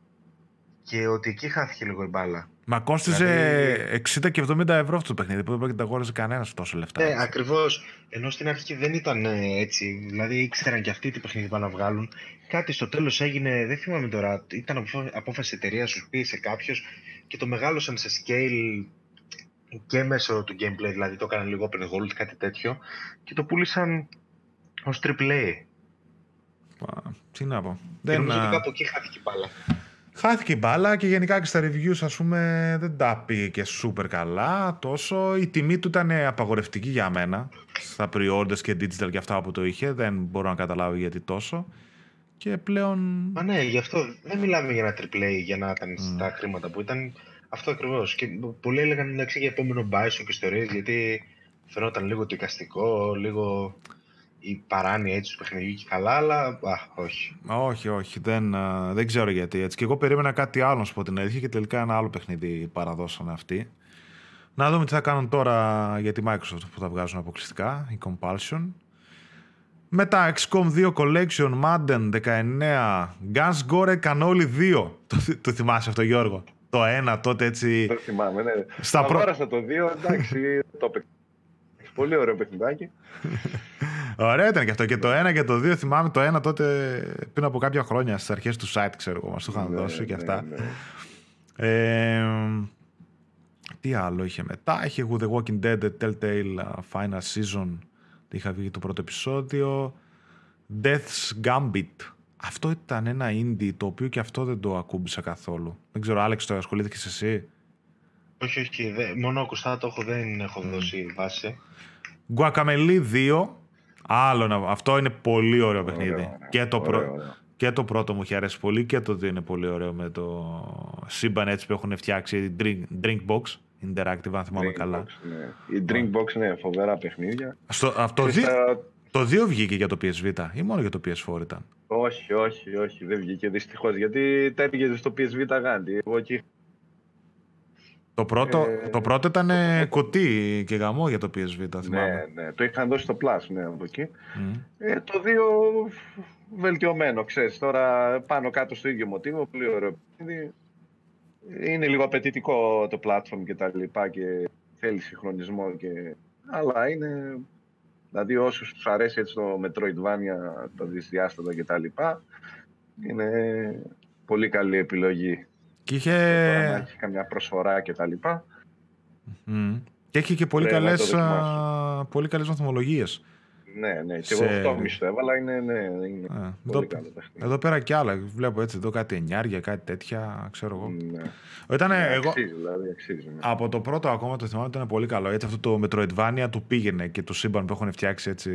και ότι εκεί χάθηκε λίγο η μπάλα. Μα κόστιζε 60 και 70 ευρώ αυτό το παιχνίδι, που δεν πρέπει να τα αγόραζε κανένας τόσο λεφτά. Ναι, ακριβώς. Ενώ στην αρχή δεν ήταν έτσι. Δηλαδή ήξεραν και αυτοί τι παιχνίδι πάνε να βγάλουν. Κάτι στο τέλος έγινε, δεν θυμάμαι τώρα, ήταν απόφαση εταιρεία, σου πίεσε κάποιος και το μεγάλωσαν σε scale και μέσω του gameplay. Δηλαδή το έκαναν λίγο open world, κάτι τέτοιο. Και το πούλησαν ως AAA. Τι να πω. Δεν νομίζω ότι κάπου εκεί χάθηκε η μπάλα. Χάθηκε η μπάλα και γενικά και στα reviews, ας πούμε, δεν τα πήγε και σούπερ καλά τόσο. Η τιμή του ήταν απαγορευτική για μένα. Στα pre-orders και digital και αυτά που το είχε, δεν μπορώ να καταλάβω γιατί τόσο. Και πλέον... Μα ναι, γι' αυτό δεν μιλάμε για ένα AAA για να ήταν στα χρήματα που ήταν. Αυτό ακριβώς. Και πολλοί έλεγαν εντάξει για επόμενο Bison και ιστορίες, γιατί φαινόταν λίγο το εικαστικό, λίγο... η παράνοια έτσι του παιχνιδιού και καλά, αλλά όχι. Όχι, δεν ξέρω γιατί έτσι. Και εγώ περίμενα κάτι άλλο, να σου πω την αλήθεια, και τελικά ένα άλλο παιχνίδι παραδώσανε αυτοί. Να δούμε τι θα κάνουν τώρα για τη Microsoft που θα βγάζουν αποκλειστικά, η Compulsion. Μετά XCOM 2 Collection, Madden 19, Guns Gore Cannoli 2. Το θυμάσαι αυτό, Γιώργο? Το ένα τότε έτσι. Το θυμάμαι, ναι. Αγόρασα το 2, εντάξει, το παίξα. Πολύ ωραίο παιχνιδάκι. Ωραίο ήταν και αυτό. Και το 1 και το 2, θυμάμαι το 1 τότε πριν από κάποια χρόνια στις αρχές του site, ξέρω εγώ, μας το είχαν δώσει και αυτά. Τι άλλο είχε μετά? Είχε The Walking Dead, The Telltale Final Season. Είχα βγει το πρώτο επεισόδιο. Death's Gambit. Αυτό ήταν ένα indie το οποίο και αυτό δεν το ακούμπησα καθόλου. Δεν ξέρω, Άλεξ, το ασχολήθηκες εσύ? Όχι, μόνο ακουστά το έχω, δεν έχω δώσει βάση. Guacamole 2, άλλο, αυτό είναι πολύ ωραίο παιχνίδι. Και το πρώτο μου είχε αρέσει πολύ και το 2 είναι πολύ ωραίο, με το σύμπαν έτσι που έχουν φτιάξει, Drink Box Interactive, αν θυμάμαι καλά. Ναι. Η Drink Box, ναι, φοβερά παιχνίδια. Το 2 βγήκε για το PS Vita ή μόνο για το PS4 ήταν? Όχι, δεν βγήκε δυστυχώς, γιατί τα έπηγε στο PS Vita γάντι. Εγώ εκεί... Το πρώτο ήταν κουτί και γαμό για το PSV, τα θυμάμαι. Ναι, το είχαν δώσει στο Plus, ναι, από εκεί. Το 2 βελτιωμένο, ξέρεις, τώρα πάνω κάτω στο ίδιο μοτίβο, πολύ ωραίο. Είναι λίγο απαιτητικό το platform και τα λοιπά και θέλει συγχρονισμό και... Αλλά είναι... Δηλαδή όσους τους αρέσει έτσι το Metroidvania, τα δυσδιάστατα και τα λοιπά, είναι πολύ καλή επιλογή. Και είχε... έχει καμιά προσφορά και τα λοιπά. Και έχει και πολύ καλές βαθμολογίες. Ναι, και εγώ 8,5 το έβαλα, είναι πολύ καλό παιχνίδι. Εδώ πέρα και άλλα, βλέπω έτσι εδώ κάτι 9, κάτι τέτοια, ξέρω εγώ. Αξίζει. Από το πρώτο ακόμα το θυμάμαι ήταν πολύ καλό. Έτσι αυτό το Metroidvania του πήγαινε και το σύμπαν που έχουν φτιάξει έτσι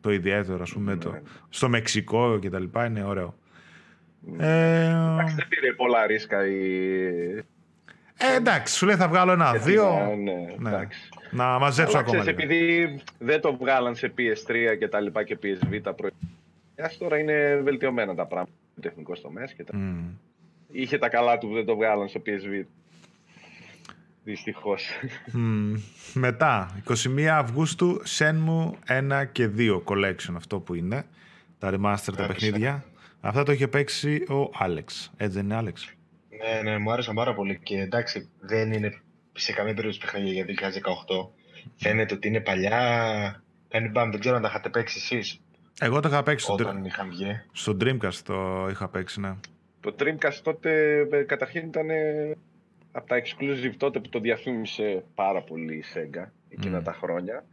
το ιδιαίτερο, ας πούμε, στο Μεξικό και τα λοιπά, είναι ωραίο. Εντάξει, δεν πήρε πολλά ρίσκα εντάξει, σου λέει θα βγάλω ένα-δύο. Ναι. Να μαζέψω ακόμα. Ξέρεις, επειδή δεν το βγάλαν σε PS3 και τα λοιπά και PSV τώρα είναι βελτιωμένα τα πράγματα. Τεχνικός τομέας και τα είχε τα καλά του που δεν το βγάλαν στο PSV. Δυστυχώς. Μετά 21 Αυγούστου Shenmue 1 και 2 Collection, αυτό που είναι τα remaster, τα παιχνίδια. Αυτά το είχε παίξει ο Άλεξ. Έτσι δεν είναι, Άλεξ? Ναι, μου άρεσαν πάρα πολύ. Και εντάξει, δεν είναι σε καμία περίπτωση παιχνίδια για 2018. Φαίνεται ότι είναι παλιά. Κάνει μπαμ, δεν ξέρω αν τα είχατε παίξει εσείς. Εγώ το είχα παίξει όταν είχαν βγει. Στο Dreamcast το είχα παίξει, ναι. Το Dreamcast τότε καταρχήν ήταν από τα exclusive τότε που το διαφήμισε πάρα πολύ η Sega εκείνα τα χρόνια.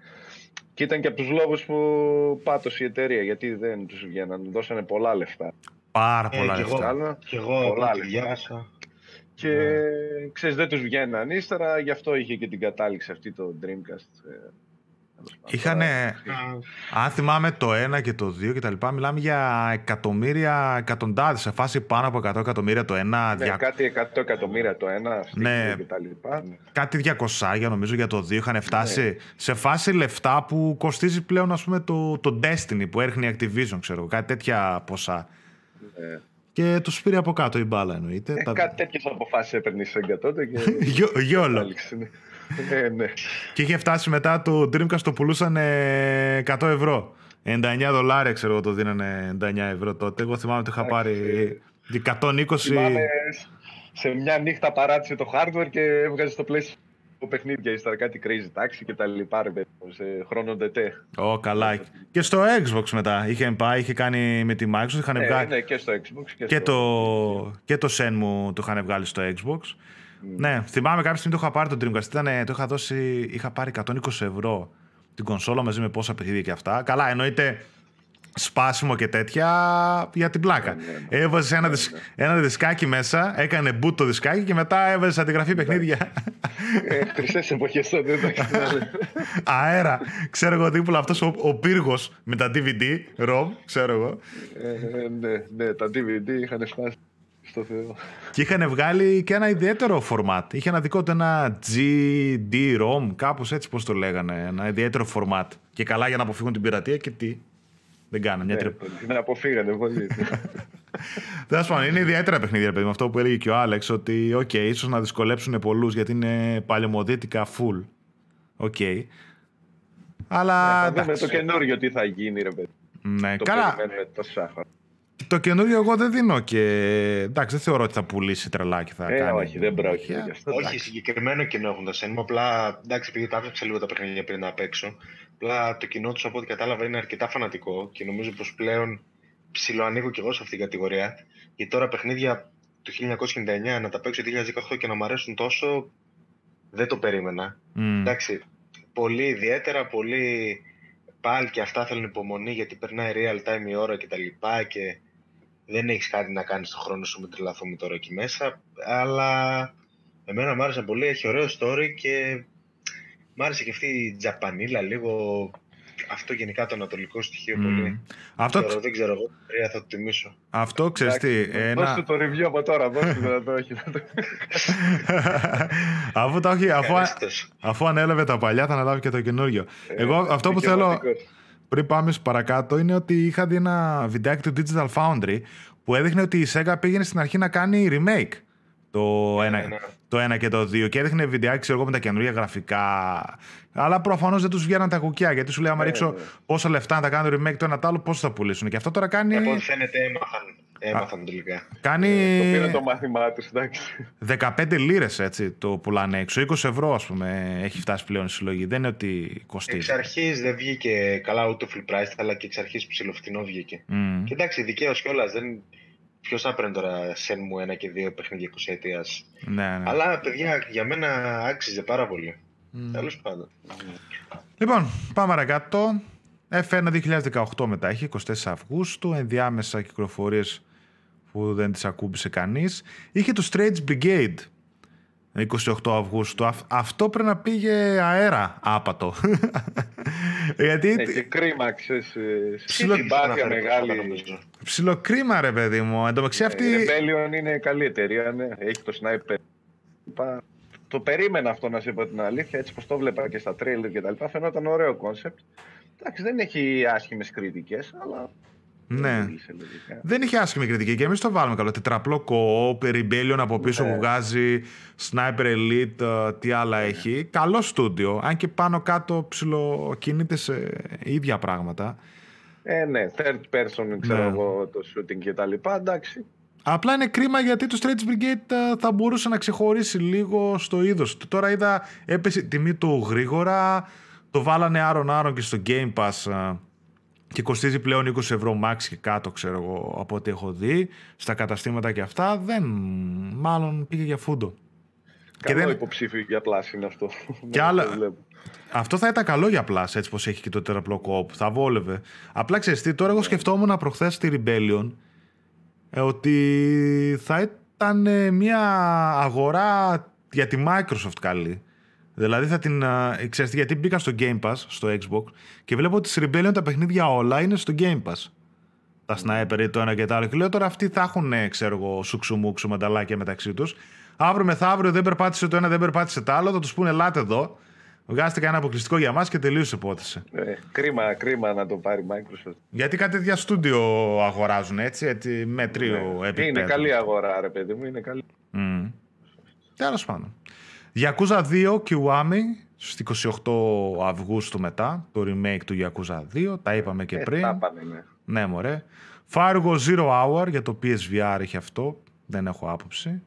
Και ήταν και από τους λόγους που πάτωσε η εταιρεία, γιατί δεν τους βγαίναν, δώσανε πολλά λεφτά. Πάρα πολλά λεφτά. Και εγώ πολλά λεφτά. Και ξέρεις, δεν τους βγαίναν ύστερα, γι' αυτό είχε και την κατάληξη αυτή το Dreamcast. Είχανε, αν θυμάμαι, το 1 και το 2 και τα λοιπά, μιλάμε για εκατομμύρια, εκατοντάδες, σε φάση πάνω από 100 εκατομμύρια το 1. Κάτι 100 εκατομμύρια το 1, και τα λοιπά. Κάτι 200 νομίζω για το 2 είχαν φτάσει. Σε φάση λεφτά που κοστίζει πλέον, ας πούμε, το Destiny που έρχνει η Activision, ξέρω, κάτι τέτοια ποσά. Και τους πήρε από κάτω η μπάλα, εννοείται. Κάτι τέτοιες αποφάσεις έπαιρνε η Sega τότε. Γιόλο. Ναι. Και είχε φτάσει μετά το Dreamcast, το πουλούσαν 100 ευρώ. 99 δολάρια, ξέρω εγώ, το δίνανε 99 ευρώ τότε. Εγώ θυμάμαι ότι είχα πάρει 120. Θυμάμαι, σε μια νύχτα παράτησε το hardware και έβγαζε στο πλαίσιο παιχνίδια ύστερα, κάτι crazy taxi και τα λοιπά, σε χρόνο τετέ. Καλά. Και στο Xbox μετά είχε πάει, είχε κάνει με τη Microsoft. Ναι, και στο Xbox. Και το Shenmue το είχαν βγάλει στο Xbox. Ναι, θυμάμαι κάποια στιγμή το είχα πάρει το Dreamcast. Το είχα δώσει, είχα πάρει 120 ευρώ την κονσόλα μαζί με πόσα παιχνίδια και αυτά. Καλά, εννοείται σπάσιμο και τέτοια για την πλάκα. Έβαζε ένα δισκάκι μέσα, έκανε boot το δισκάκι και μετά έβαζε αντιγραφή παιχνίδια. Χρυσές εποχές τότε, εντάξει. Αέρα. Ξέρω εγώ δίπλα αυτός ο πύργος με τα DVD, ROM, ξέρω εγώ. Ναι, τα DVD είχαν φτάσει. Και είχαν βγάλει και ένα ιδιαίτερο φορμάτ. Είχε ένα δικό του, ένα GD-ROM, κάπως έτσι πώς το λέγανε. Ένα ιδιαίτερο φορμάτ. Και καλά για να αποφύγουν την πειρατεία και τι. Δεν κάνω. Μια την αποφύγανε πολύ. Τέλος πάντων, είναι ιδιαίτερα παιχνίδια, παιδί, με αυτό που έλεγε και ο Άλεξ, ότι οκ, ίσως να δυσκολέψουν πολλούς γιατί είναι παλαιομοδίτικα full. Οκ. Αλλά. Να δούμε το καινούριο τι θα γίνει, ρε παιδί. Ναι, το καλά. Το καινούριο εγώ δεν δίνω και. Εντάξει, δεν θεωρώ ότι θα πουλήσει τρελά και θα κάνει. Όχι, δεν πρόκειται. Όχι, συγκεκριμένο κοινό έχουν τα σένιμα. Απλά εντάξει, επειδή τα άφησα λίγο τα παιχνίδια πριν να παίξω. Απλά το κοινό του, από ό,τι κατάλαβα, είναι αρκετά φανατικό και νομίζω πως πλέον ψιλοανήγω κι εγώ σε αυτήν την κατηγορία. Γιατί τώρα παιχνίδια του 1999 να τα παίξω το 2018 και να μου αρέσουν τόσο. Δεν το περίμενα. Εντάξει, πολύ ιδιαίτερα, πολύ. Πάλι και αυτά θέλουν υπομονή γιατί περνάει real time η ώρα κτλ. Και δεν έχεις κάτι να κάνεις στον χρόνο σου, με τρελαθούμε τώρα εκεί μέσα. Αλλά εμένα μου άρεσε πολύ, έχει ωραίο story και μου άρεσε και αυτή η τζαπανίλα λίγο. Αυτό γενικά το ανατολικό στοιχείο πολύ. Αυτό ξέρω, δεν ξέρω εγώ, τρία θα το τιμήσω. Αυτό ξέρεις τι. Δώσ' του το review από τώρα, δώσ' του να το έχει. Αφού ανέλαβε τα παλιά θα αναλάβει και το καινούριο. Εγώ αυτό που θέλω πριν πάμε παρακάτω είναι ότι είχα δει ένα βιντεάκι του Digital Foundry που έδειχνε ότι η Sega πήγαινε στην αρχή να κάνει remake το 1 και το 2 και έδειχνε βιντεάκι, ξέρω εγώ, με τα καινούργια γραφικά. Αλλά προφανώς δεν τους βγαίναν τα κουκιά γιατί σου λέει: άμα ρίξω πόσα λεφτά να τα κάνω remake το ένα τ' άλλο, πόσο θα πουλήσουν. Και αυτό τώρα κάνει. Από ό,τι φαίνεται έμαθαν τελικά. Το πήραν το μάθημά τους, εντάξει. 15 λίρες έτσι το πουλάνε έξω. 20 ευρώ, ας πούμε, έχει φτάσει πλέον η συλλογή. Δεν είναι ότι κοστίζει. Εξ αρχής δεν βγήκε καλά ούτε το full price, αλλά και εξ αρχής ψιλοφθηνό βγήκε. Και εντάξει, δικαίως κιόλας. Ποιος θα παίρνει τώρα σεν μου ένα και δύο παιχνίδια 20 ετίας. Ναι. Αλλά παιδιά, για μένα άξιζε πάρα πολύ. Τέλος πάντων. Λοιπόν, πάμε παρακάτω. F1 2018 μετά έχει, 24 Αυγούστου. Ενδιάμεσα κυκλοφορίες που δεν τις ακούμπησε κανείς. Είχε το Strange Brigade 28 Αυγούστου. Αυτό πρέπει να πήγε αέρα άπατο. Γιατί... και κρίμα, ξέρεις. Συμπάθεια μεγάλη. Ψιλοκρίμα, ρε παιδί μου. Εν τω μεταξύ αυτή. Η Rebellion είναι καλή εταιρεία. Ναι. Έχει το Sniper. Το περίμενα αυτό, να σου είπα την αλήθεια. Έτσι πως το βλέπα και στα τρέιλερ και τα λοιπά. Φαινόταν ωραίο κόνσεπτ. Εντάξει, δεν έχει άσχημες κριτικές, αλλά. Ναι. Δεν είχε άσχημη κριτική και εμείς το βάλουμε καλό. Τετραπλό co-op, Rebellion από πίσω που βγάζει, Sniper Elite, τι άλλα έχει. Καλό στούντιο, αν και πάνω κάτω ψιλοκινείται σε ίδια πράγματα. Ναι, third person, ξέρω εγώ, το shooting και τα λοιπά, εντάξει. Απλά είναι κρίμα γιατί το Strange Brigade θα μπορούσε να ξεχωρίσει λίγο στο είδος του. Τώρα είδα, έπεσε η τιμή του γρήγορα, το βάλανε άρον-άρον και στο Game Pass. Και κοστίζει πλέον 20 ευρώ max και κάτω, ξέρω εγώ, από ό,τι έχω δει. Στα καταστήματα και αυτά, δεν. Μάλλον πήγε για φούντο. Καλό υποψήφιο για πλάση είναι αυτό. Και άλλο... αυτό θα ήταν καλό για πλάση, έτσι πως έχει και το τεραπλό κόπ. Θα βόλευε. Απλά ξέρεις τι, τώρα εγώ σκεφτόμουν προχθές στη Rebellion ότι θα ήταν μια αγορά για τη Microsoft καλή. Δηλαδή θα την. Ξέρετε, γιατί μπήκα στο Game Pass, στο Xbox, και βλέπω ότι στη Rebellion τα παιχνίδια όλα είναι στο Game Pass. Τα Sniper ή το ένα και το άλλο. Και λέω τώρα αυτοί θα έχουν, ξέρω εγώ, σουξουμούξου μανταλάκια μεταξύ τους. Αύριο μεθαύριο δεν περπάτησε το ένα, δεν περπάτησε το άλλο. Θα τους πούνε, ελάτε εδώ. Βγάστε κανένα αποκλειστικό για μας και τελείωσε η υπόθεση. Κρίμα, κρίμα να το πάρει Microsoft. Γιατί κάτι τέτοια στούντιο αγοράζουν έτσι με τρίο επίπεδο. Είναι καλή αγορά, ρε παιδί μου, είναι καλή. Τέλος πάντων. Yakuza 2 Kiwami στις 28 Αυγούστου μετά, το remake του Yakuza 2, τα είπαμε και πριν. Τα είπαμε, ναι. Ναι, μωρέ. Fargo Zero Hour για το PSVR έχει αυτό, δεν έχω άποψη.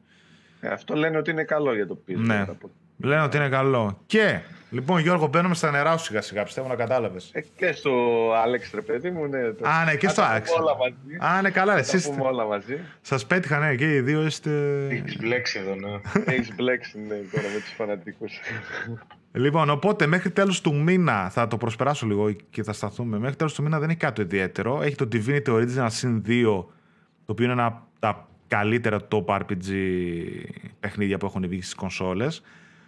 Αυτό λένε ότι είναι καλό για το PSVR. Ναι. Λένε ότι είναι καλό. Και, λοιπόν, Γιώργο, μπαίνουμε στα νερά σου σιγά-σιγά, πιστεύω να κατάλαβες. Και στο Άλεξ, ρε παιδί μου, ναι. Α, ναι, και στο Άλεξ. Ναι, καλά, εσείς. Πούμε όλα μαζί. Σας πέτυχα, ναι, και οι δύο είστε. Έχεις μπλέξει εδώ, ναι. Έχεις μπλέξει, ναι, τώρα με τους φανατικούς. Λοιπόν, οπότε μέχρι τέλος του μήνα θα το προσπεράσω λίγο και θα σταθούμε. Μέχρι τέλος του μήνα δεν έχει κάτι ιδιαίτερο. Έχει το Divinity Original Sin 2, το οποίο είναι ένα από τα καλύτερα top RPG παιχνίδια που έχουν βγει στις κονσόλες.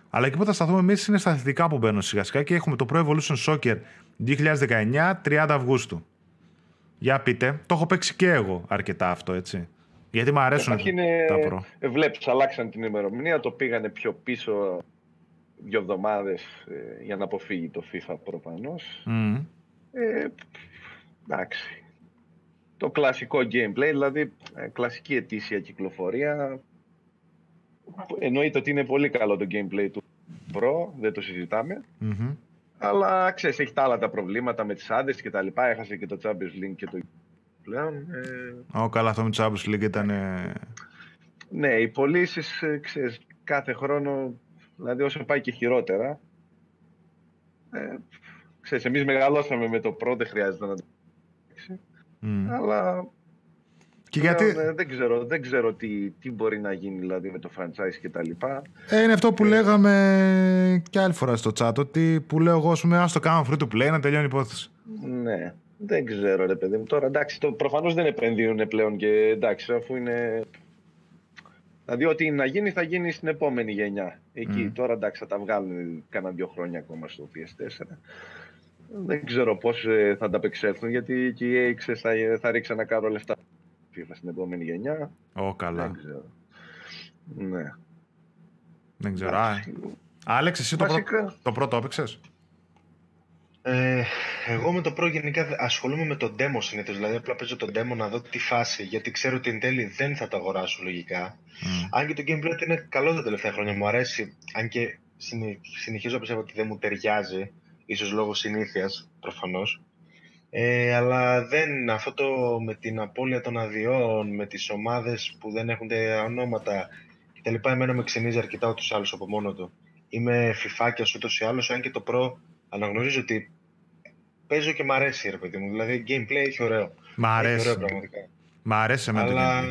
Αλλά εκεί που θα σταθούμε εμείς είναι στα θετικά που μπαίνουν σιγά σιγά και έχουμε το Pro Evolution Soccer 2019, 30 Αυγούστου. Για πείτε, το έχω παίξει και εγώ αρκετά αυτό, έτσι. Γιατί μου αρέσουν τα Pro. Βλέπεις, αλλάξαν την ημερομηνία, το πήγανε πιο πίσω 2 εβδομάδες για να αποφύγει το FIFA προφανώς. Εντάξει. Το κλασικό gameplay, δηλαδή κλασική ετήσια κυκλοφορία. Εννοείται ότι είναι πολύ καλό το gameplay του Pro, δεν το συζητάμε. Mm-hmm. Αλλά ξέρεις, έχει τα άλλα τα προβλήματα με τις άντες και τα λοιπά. Έχασε και το Champions League και το πλέον. Καλά, αυτό με το Champions League ήταν... Ναι, οι πωλήσεις, ξέρεις, κάθε χρόνο, δηλαδή όσο πάει και χειρότερα. Ξέρεις, εμείς μεγαλώσαμε με το Pro, δεν χρειάζεται να το παίξει. Αλλά... Γιατί... Δεν ξέρω τι μπορεί να γίνει δηλαδή, με το franchise και τα λοιπά. Είναι αυτό που λέγαμε και άλλη φορά στο chat, ότι που λέω εγώ, ας το κάνω free to play, να τελειώνει η υπόθεση. Ναι, δεν ξέρω ρε παιδί μου. Τώρα εντάξει, προφανώς δεν επενδύουν πλέον και εντάξει, αφού είναι... Δηλαδή ό,τι να γίνει θα γίνει στην επόμενη γενιά. Εκεί τώρα εντάξει θα τα βγάλουν κάνα 2 χρόνια ακόμα στο PS4. Δεν ξέρω πώς θα τα απεξέλθουν, γιατί και οι έξες θα ρίξαν να κάνουν λεφτά στην επόμενη γενιά. Καλά. Δεν ξέρω. Ναι. Δεν ξέρω. Άλεξ, εσύ το πρώτο έπαιξες? Εγώ με το Pro γενικά ασχολούμαι με το demo συνήθως. Δηλαδή απλά παίζω το demo να δω τη φάση, γιατί ξέρω ότι εν τέλει δεν θα το αγοράσω λογικά. Αν και το gameplay είναι καλό τα τελευταία χρόνια, μου αρέσει. Αν και συνεχίζω να πιστεύω ότι δεν μου ταιριάζει, ίσως λόγω συνήθειας προφανώς. Αλλά δεν, αυτό το με την απώλεια των αδειών, με τις ομάδες που δεν έχουν ονόματα κτλ. Εμένα με ξενίζει αρκετά ούτως ή άλλως από μόνο του. Είμαι φιφάκιας ούτως ή άλλως, αν και το Pro αναγνωρίζω ότι παίζω και μ' αρέσει ρε παιδί μου. Δηλαδή gameplay έχει ωραίο. Μ' αρέσει. Ωραίο, μ' αρέσει εμένα αλλά... το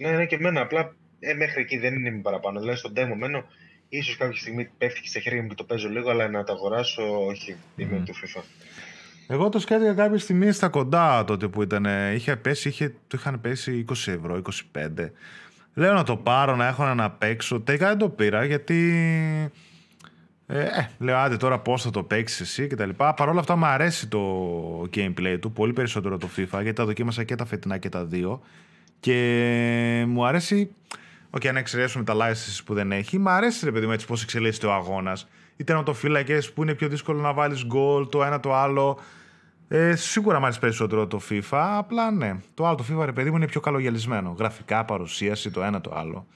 gameplay. Ναι, και εμένα. Απλά μέχρι εκεί δεν είναι παραπάνω. Δηλαδή στον demo μένω. Ίσως κάποια στιγμή πέφτει και στα χέρια μου και το παίζω λίγο, αλλά να το αγοράσω, όχι. Είμαι του FIFA. Εγώ το σκέφτηκα κάποια στιγμή στα κοντά τότε που ήταν. Το είχαν πέσει 20€, 25. Λέω να το πάρω, να έχω να παίξω. Τελικά δεν το πήρα γιατί. Λέω άντε τώρα πώς θα το παίξεις εσύ κτλ. Παρ' όλα αυτά μου αρέσει το gameplay του πολύ περισσότερο το FIFA, γιατί τα δοκίμασα και τα φετινά και τα δύο. Και μου αρέσει. Αν εξαιρέσουμε τα licenses που δεν έχει, μου αρέσει ρε παιδί μου έτσι πώς εξελίσσεται ο αγώνας. Είτε να το φύλακες που είναι πιο δύσκολο να βάλεις γκολ, το ένα το άλλο. Σίγουρα μ' αρέσει περισσότερο το FIFA, απλά ναι. Το άλλο το FIFA, ρε παιδί μου, είναι πιο καλογιαλισμένο. Γραφικά, παρουσίαση, το ένα το άλλο.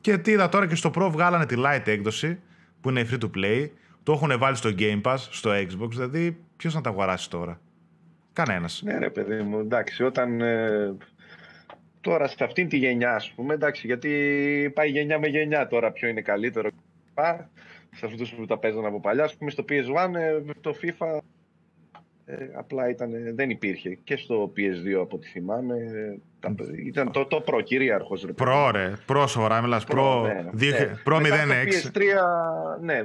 Και τι είδα τώρα και στο Pro βγάλανε τη light έκδοση, που είναι free to play. Το έχουν βάλει στο Game Pass, στο Xbox, δηλαδή ποιος να τα αγοράσει τώρα? Κανένας. Ναι ρε παιδί μου, εντάξει, όταν... Τώρα σε αυτήν τη γενιά, ας πούμε, εντάξει, γιατί πάει γενιά με γενιά τώρα ποιο είναι καλύτερο. Σε αυτούς που τα παίζανε από παλιά, ας πούμε στο PS1 το FIFA απλά δεν υπήρχε και στο PS2 από ό,τι θυμάμαι ήταν το προκυρίαρχος. Πρόσωρα, μιλάς προ 06.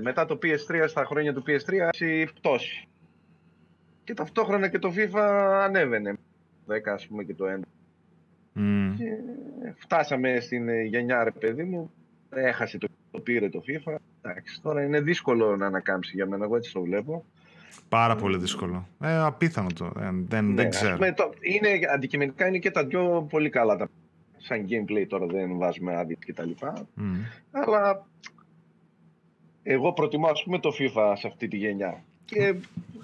Μετά το PS3, στα χρόνια του PS3 η πτώση. Και ταυτόχρονα και το FIFA ανέβαινε 10 ας πούμε και το 11. Και φτάσαμε στην γενιά ρε παιδί μου, έχασε το πήρε το FIFA. Εντάξει, τώρα είναι δύσκολο να ανακάμψει για μένα, εγώ έτσι το βλέπω. Πάρα πολύ δύσκολο. Απίθανο το. Δεν ξέρω. Αντικειμενικά είναι και τα δυο πολύ καλά. Σαν gameplay τώρα δεν βάζουμε άδεια και τα λοιπά. Αλλά εγώ προτιμώ ας πούμε το FIFA σε αυτή τη γενιά. Και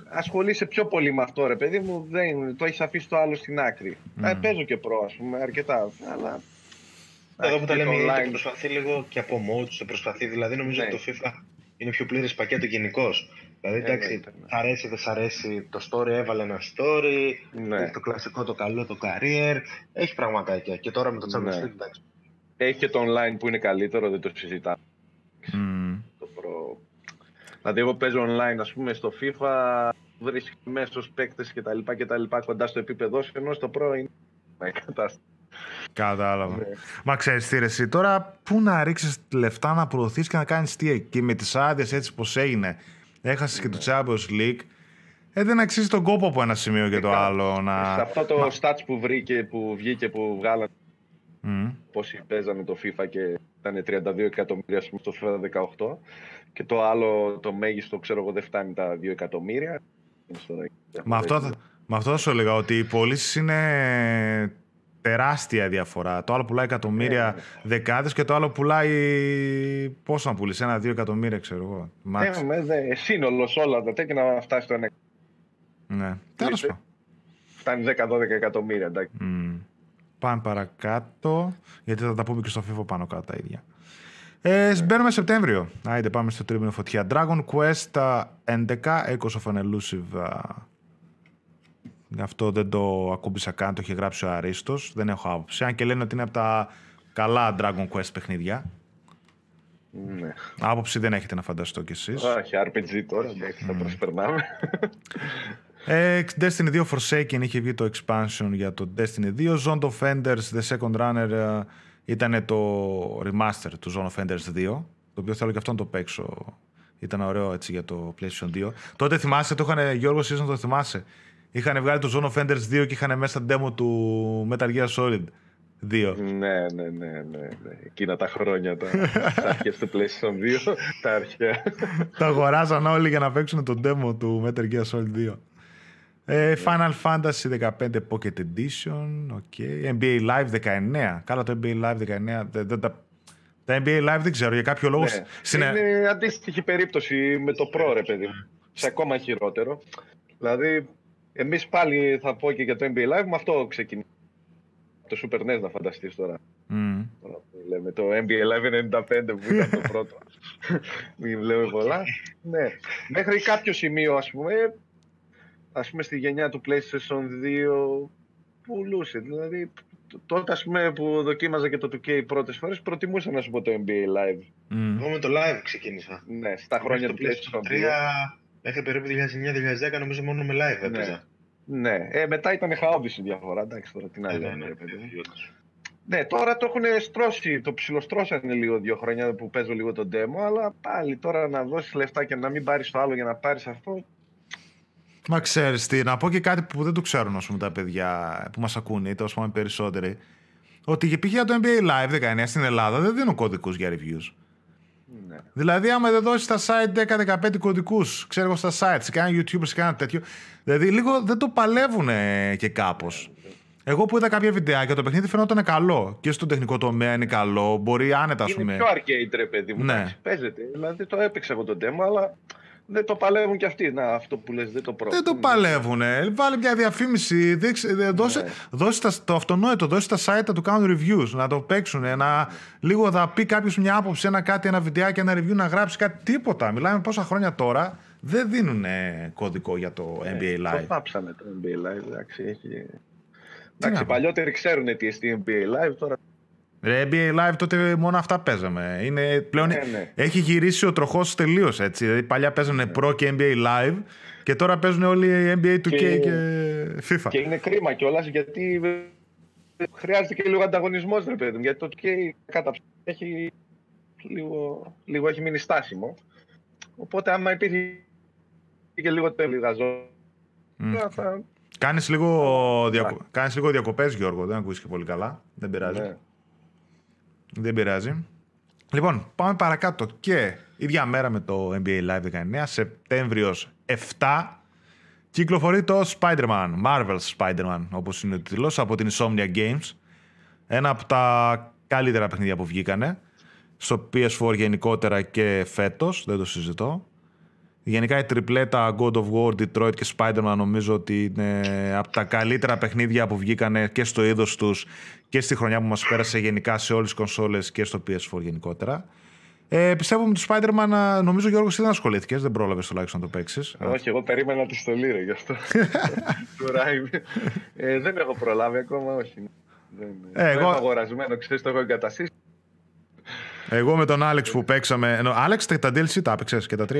ασχολείσαι πιο πολύ με αυτό ρε παιδί μου. Το έχεις αφήσει το άλλο στην άκρη. Παίζω και Pro ας πούμε αρκετά, αλλά... Εδώ που τα λέμε το προσπαθεί λίγο και από modes, το προσπαθεί, δηλαδή νομίζω ότι το FIFA είναι πιο πλήρες πακέτο γενικώς. Δηλαδή εντάξει, θα αρέσει, δεν θα αρέσει, το story έβαλε ένα story, το κλασικό, το καλό, το career, έχει πραγματάκια και τώρα με το Champions League εντάξει. Έχει και το online που είναι καλύτερο, δεν το συζητάμε. Δηλαδή εγώ παίζω online ας πούμε στο FIFA, βρίσκει μέσος παίκτες κτλ. Κοντά στο επίπεδό σου, ενώ στο Pro είναι κατάσταση. Κατάλαβα. Ναι. Μα ξέρεις τι ρε εσύ, τώρα πού να ρίξεις λεφτά να προωθείς και να κάνεις τι εκεί. Με τις άδειες έτσι πως έγινε. Έχασες και το Champions League. Δεν αξίζει τον κόπο από ένα σημείο και το άλλο. Να... Σε αυτό το stats που βρήκε, που βγήκε, που βγάλανε πόσοι παίζανε το FIFA και ήταν 32 εκατομμύρια στο FIFA 18 και το άλλο το μέγιστο ξέρω εγώ δεν φτάνει τα 2 εκατομμύρια. Με αυτό θα σου έλεγα ότι οι πωλήσεις είναι τεράστια διαφορά. Το άλλο πουλάει εκατομμύρια δεκάδες και το άλλο πουλάει πόσο να πουλήσει, 1-2 εκατομμύρια ξέρω εγώ. Σύνολος όλα τα τέτοια να φτάσει το 1. Ναι, τέλος πάντων. Φτάνει 10-12 εκατομμύρια εντάξει. Πάμε παρακάτω, γιατί θα τα πούμε και στο FIFA πάνω κάτω τα ίδια. Μπαίνουμε Σεπτέμβριο. Άιντε, πάμε στο τρίμηνο φωτιά. Dragon Quest 11, Echoes of an Elusive. Αυτό δεν το ακούμπησα καν, το είχε γράψει ο Αρίστος. Δεν έχω άποψη. Αν και λένε ότι είναι από τα καλά Dragon Quest παιχνίδια. Ναι. Άποψη δεν έχετε να φανταστώ κι εσείς. Όχι, RPG τώρα, θα προσπερνάμε. Destiny 2 Forsaken είχε βγει το expansion για το Destiny 2. Zone of Enders The Second Runner ήταν το remaster του Zone of Enders 2, το οποίο θέλω και αυτό να το παίξω. Ήταν ωραίο έτσι για το PlayStation 2. Τότε θυμάσαι, το είχαν, Γιώργο εσύ να το θυμάσαι, είχαν βγάλει το Zone of Enders 2 και είχαν μέσα demo του Metal Gear Solid 2. Ναι. Εκείνα τα χρόνια, τα αρχές του PlayStation 2. Τα αρχαία. Τα αγοράζαν όλοι για να παίξουν το demo του Metal Gear Solid 2. Final Fantasy 15 Pocket Edition, NBA Live 19. Καλά, το NBA Live 19. Τα NBA Live δεν ξέρω για κάποιο λόγο. Ναι. Είναι αντίστοιχη περίπτωση με το Pro, ρε παιδί μου. Σε ακόμα χειρότερο. Δηλαδή, εμείς πάλι θα πω και για το NBA Live, με αυτό ξεκινήσαμε. Το Super NES να φανταστείς τώρα. Τώρα λέμε, το NBA Live 95 που ήταν το πρώτο. Μην λέμε πολλά. Ναι. Μέχρι κάποιο σημείο, ας πούμε στη γενιά του PlayStation 2 πουλούσε. Δηλαδή, τότε ας πούμε, που δοκίμαζα και το 2K πρώτες φορές, προτιμούσα να σου πω το NBA Live. Εγώ με το Live ξεκίνησα. Ναι, στα χρόνια του PlayStation 3. Μέχρι περίπου 2009-2010 νομίζω μόνο με Live έπαιζα. Ναι, μετά ήταν χαόδηση η διαφορά. Εντάξει, τώρα την άλλη. Ναι, τώρα το έχουν στρώσει, το ψιλοστρώσανε λίγο 2 χρόνια που παίζω λίγο το demo, αλλά πάλι τώρα να δώσεις λεφτά και να μην πάρεις το άλλο για να πάρεις αυτό. Μα ξέρεις τι, να πω και κάτι που δεν το ξέρουν ας πούμε, τα παιδιά που μας ακούνε, τέλος πάντων περισσότεροι. Ότι π.χ. για το NBA Live 19 στην Ελλάδα δεν δίνουν κωδικούς για reviews. Ναι. Δηλαδή, άμα δεν δώσεις στα site 10-15 κωδικούς, ξέρω εγώ στα site, σε κανένα YouTube, σε κανένα τέτοιο. Δηλαδή, λίγο δεν το παλεύουν και κάπως. Εγώ που είδα κάποια βιντεάκια, το παιχνίδι φαινόταν καλό. Και στον τεχνικό τομέα είναι καλό, μπορεί άνετα ας πούμε. Είναι πιο arcade, ρε παιδί μου. Ναι. Παίζεται. Δηλαδή, το έπαιξα εγώ το demo, αλλά. Δεν το παλεύουν κι αυτοί. Να, αυτό που λες δεν το πρόβλημα. Δεν το παλεύουν. Βάλε μια διαφήμιση. Δώσε το αυτονόητο. Δώσε στα site να του κάνουν reviews. Να το παίξουν. Λίγο θα πει κάποιος μια άποψη, ένα βιντεάκι, ένα review, να γράψει κάτι. Τίποτα. Μιλάμε πόσα χρόνια τώρα. Δεν δίνουν κωδικό για το NBA Live. Το πάψανε το NBA Live. Εντάξει, παλιότεροι ξέρουν τι είναι NBA Live τώρα. NBA Live τότε μόνο αυτά παίζαμε. Πλέον έχει γυρίσει ο τροχός τελείως έτσι. Δηλαδή παλιά παίζανε Pro και NBA Live και τώρα παίζουν όλοι NBA 2K και FIFA. Και είναι κρίμα κιόλας γιατί χρειάζεται και λίγο ανταγωνισμός ρε παιδί μου. Γιατί το 2K έχει λίγο έχει μείνει στάσιμο. Οπότε άμα υπήρχε και λίγο το ευλιγαζό. Κάνεις λίγο διακοπές Γιώργο, δεν ακούγεις και πολύ καλά. Δεν πειράζει. Δεν πειράζει. Λοιπόν, πάμε παρακάτω και ίδια μέρα με το NBA Live 19, Σεπτέμβριος 7, κυκλοφορεί το Spider-Man, Marvel's Spider-Man, όπως είναι ο τίτλος, από την Insomnia Games. Ένα από τα καλύτερα παιχνίδια που βγήκανε, στο PS4 γενικότερα και φέτος, δεν το συζητώ. Γενικά η τριπλέτα God of War, Detroit και Spider-Man νομίζω ότι είναι από τα καλύτερα παιχνίδια που βγήκανε και στο είδος τους και στη χρονιά που μας πέρασε γενικά σε όλες τις κονσόλες και στο PS4 γενικότερα. Πιστεύω με το Spider-Man, νομίζω Γιώργο εσύ δεν ασχολήθηκες, δεν πρόλαβες τουλάχιστον να το παίξεις. Όχι, εγώ περίμενα τη στολή ρε γι' αυτό. Δεν έχω προλάβει ακόμα, όχι. Δεν έχω αγορασμένο, ξέρεις το έχω εγκαταστήσει. Εγώ με τον Άλεξ που παίξαμε. Άλεξ, τα DLC τα έπαιξες και τα 3.